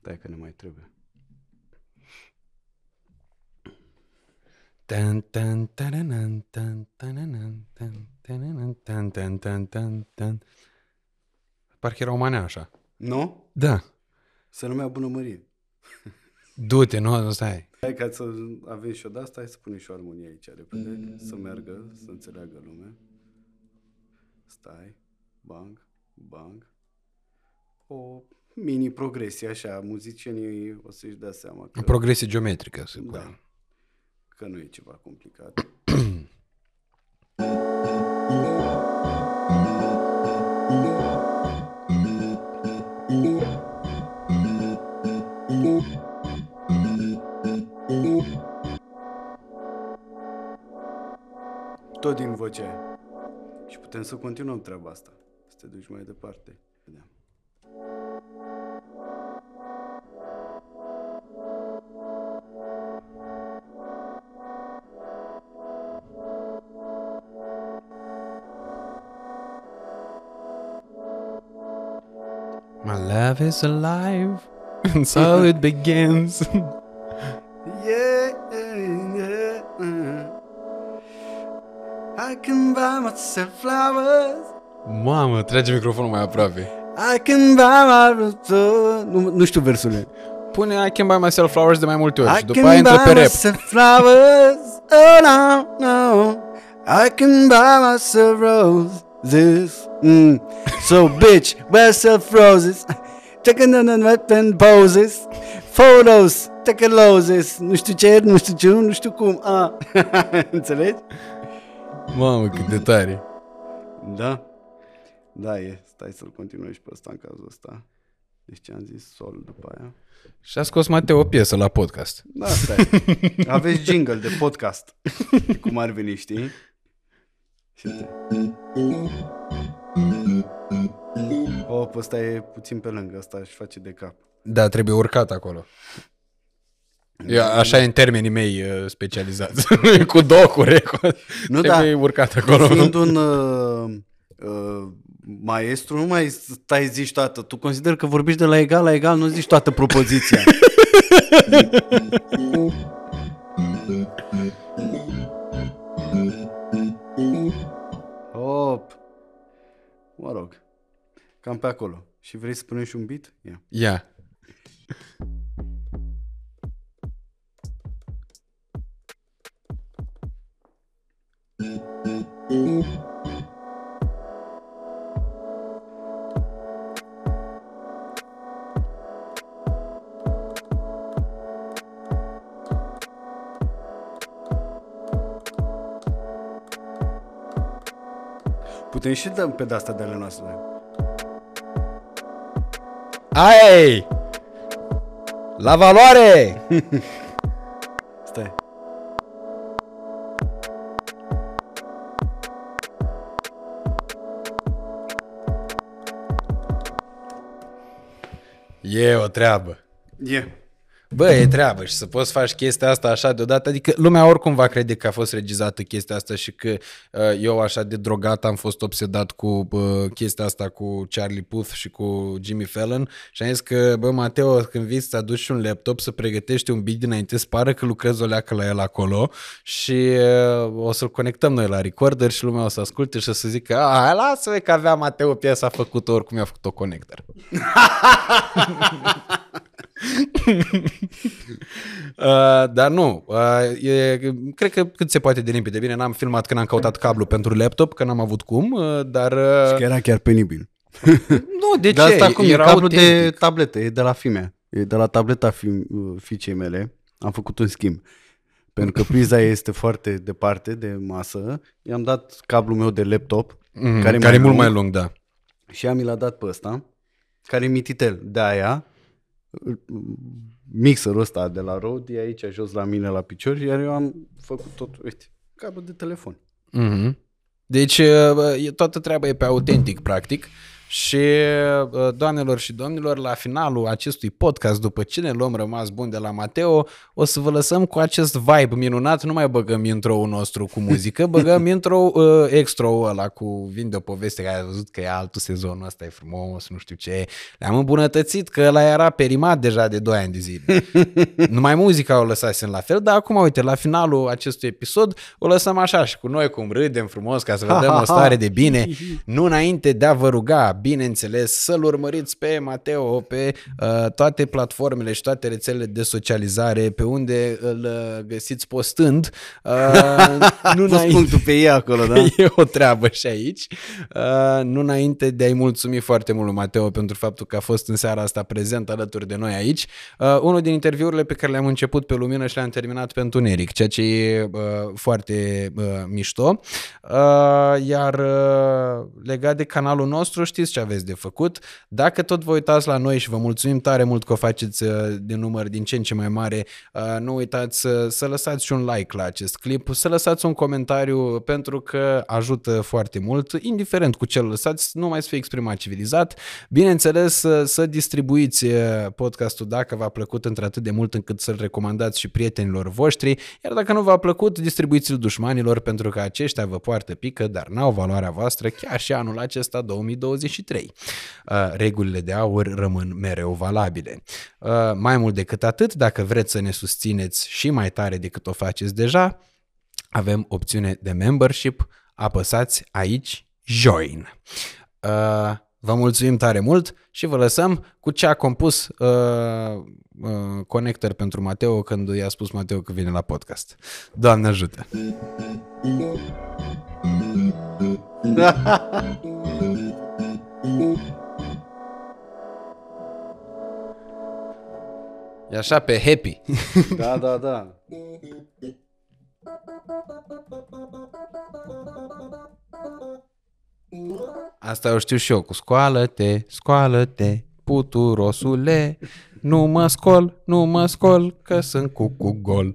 Stai că ne mai trebuie. Tan tan tananan tan tananan tan tananan tan tan tan tan tan. Parcă era o manea așa. Nu? Da. Se numea Bunămărie. Du-te, nu stai. Hai ca să avem și o de asta, hai să punem și o armonie aici repede, să meargă, să înțeleagă lumea. Stai, bang, bang. O mini progresie așa, muzicienii o să-și dea seama că... Progresie geometrică, să spunem. Că nu e ceva complicat. Tot din vocea. Și putem să continuăm treaba asta. Să te duci mai departe. Vedem. My love is alive, and so it begins. Yeah, yeah, yeah. I can buy myself flowers. Mamă, trage microfonul mai aproape. I can buy myself... Nu știu versurile. Pune I can buy myself flowers de mai multe ori și după aia intră pe rap. I can buy myself flowers, oh no, no. I can buy myself roses. This so bitch where's the roses taking on wet and poses photos taking loses nu știu ce, nu știu ce, nu știu cum. Înțelegi? Mamă, cât de tare. Da. Da, e. Stai să-l continuăm și pe ăsta în cazul ăsta. Deci ce am zis? Sol după aia. Și a scos Mateo o piesă la podcast. Da, stai. Aveți jingle de podcast. Cum ar veni, știi? Op, ăsta e puțin pe lângă, asta își face de cap. Da, trebuie urcat acolo. Eu, așa e în termenii mei specializați. Cu docure. Trebuie urcat acolo. Fiind un maestru, nu mai stai zici toată. Tu consider că vorbești de la egal la egal, nu zici toată propoziția. Hop. Mă rog. Cam pe acolo. Și vrei să punem și un beat? Ia. Yeah. Putem și dăm pe de-asta de ale noastre. Ai! La valoare! Stai. E o treabă. E. Bă, e treabă și să poți face chestia asta așa deodată, adică lumea oricum va crede că a fost regizată chestia asta și că eu așa de drogat am fost obsedat cu chestia asta cu Charlie Puth și cu Jimmy Fallon și am zis că, bă, Mateo, când vii să aduci un laptop să pregătești un beat dinainte, se pare că lucrezi o leacă la el acolo și o să-l conectăm noi la recorder și lumea o să asculte și o să zică, a, lasă-o că avea Mateo piesa făcută, oricum i-a făcut-o Connector. Dar nu, cred că cât se poate de limpede. Bine, n-am filmat când am căutat cablu pentru laptop, că n-am avut cum, dar... Și că era chiar penibil. Nu, de ce? Asta cum era cablu autentic. De tabletă, e de la fimea. E de la tableta fiicei mele. Am făcut un schimb. Pentru că priza este foarte departe de masă. I-am dat cablul meu de laptop, care e mult mai lung, da. Și mi l-a dat pe ăsta, care e mititel. De aia mixerul ăsta de la Rode e aici jos la mine la picior, iar eu am făcut tot, uite, cablu de telefon. Mm-hmm. Deci toată treaba e pe autentic practic și doamnelor și domnilor, la finalul acestui podcast, după ce ne luăm rămas bun de la Mateo, o să vă lăsăm cu acest vibe minunat, nu mai băgăm intro-ul nostru cu muzică, băgăm extra-ul ăla cu vin de o poveste, care ai văzut că e altul sezonul ăsta, e frumos, nu știu ce, le-am îmbunătățit că ăla era perimat deja de 2 ani de zile. Numai muzica o lăsasem la fel, dar acum uite, la finalul acestui episod o lăsăm așa și cu noi cum râdem frumos ca să vă dăm o stare de bine, nu înainte de a vă ruga, bineînțeles, să-l urmăriți pe Mateo pe toate platformele și toate rețelele de socializare pe unde îl găsiți postând. Nu spun tu pe ea acolo, da? E o treabă și aici. Nu înainte de a-i mulțumi foarte mult lui Mateo pentru faptul că a fost în seara asta prezent alături de noi aici. Unul din interviurile pe care le-am început pe lumină și le-am terminat pe întuneric, ceea ce e foarte mișto. Iar legat de canalul nostru, știți ce aveți de făcut. Dacă tot vă uitați la noi și vă mulțumim tare mult că o faceți de număr din ce în ce mai mare, nu uitați să lăsați și un like la acest clip, să lăsați un comentariu pentru că ajută foarte mult, indiferent cu ce lăsați, numai să fie exprimat civilizat. Bineînțeles, să distribuiți podcastul dacă v-a plăcut într-atât de mult încât să-l recomandați și prietenilor voștri, iar dacă nu v-a plăcut, distribuiți-l dușmanilor pentru că aceștia vă poartă pică, dar n-au valoarea voastră chiar și anul acesta 2020. Și 3. Regulile de aur rămân mereu valabile. Mai mult decât atât, dacă vreți să ne susțineți și mai tare decât o faceți deja, avem opțiune de membership, apăsați aici Join. Vă mulțumim tare mult și vă lăsăm cu ce a compus Connector pentru Mateo când i-a spus Mateo că vine la podcast. Doamne ajută! E așa pe happy. Da, da, da. Asta o știu și eu. Cu scoală-te, scoală-te, puturosule, nu mă scol, nu mă scol, că sunt cu gol.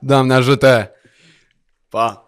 Doamne ajută! Pa!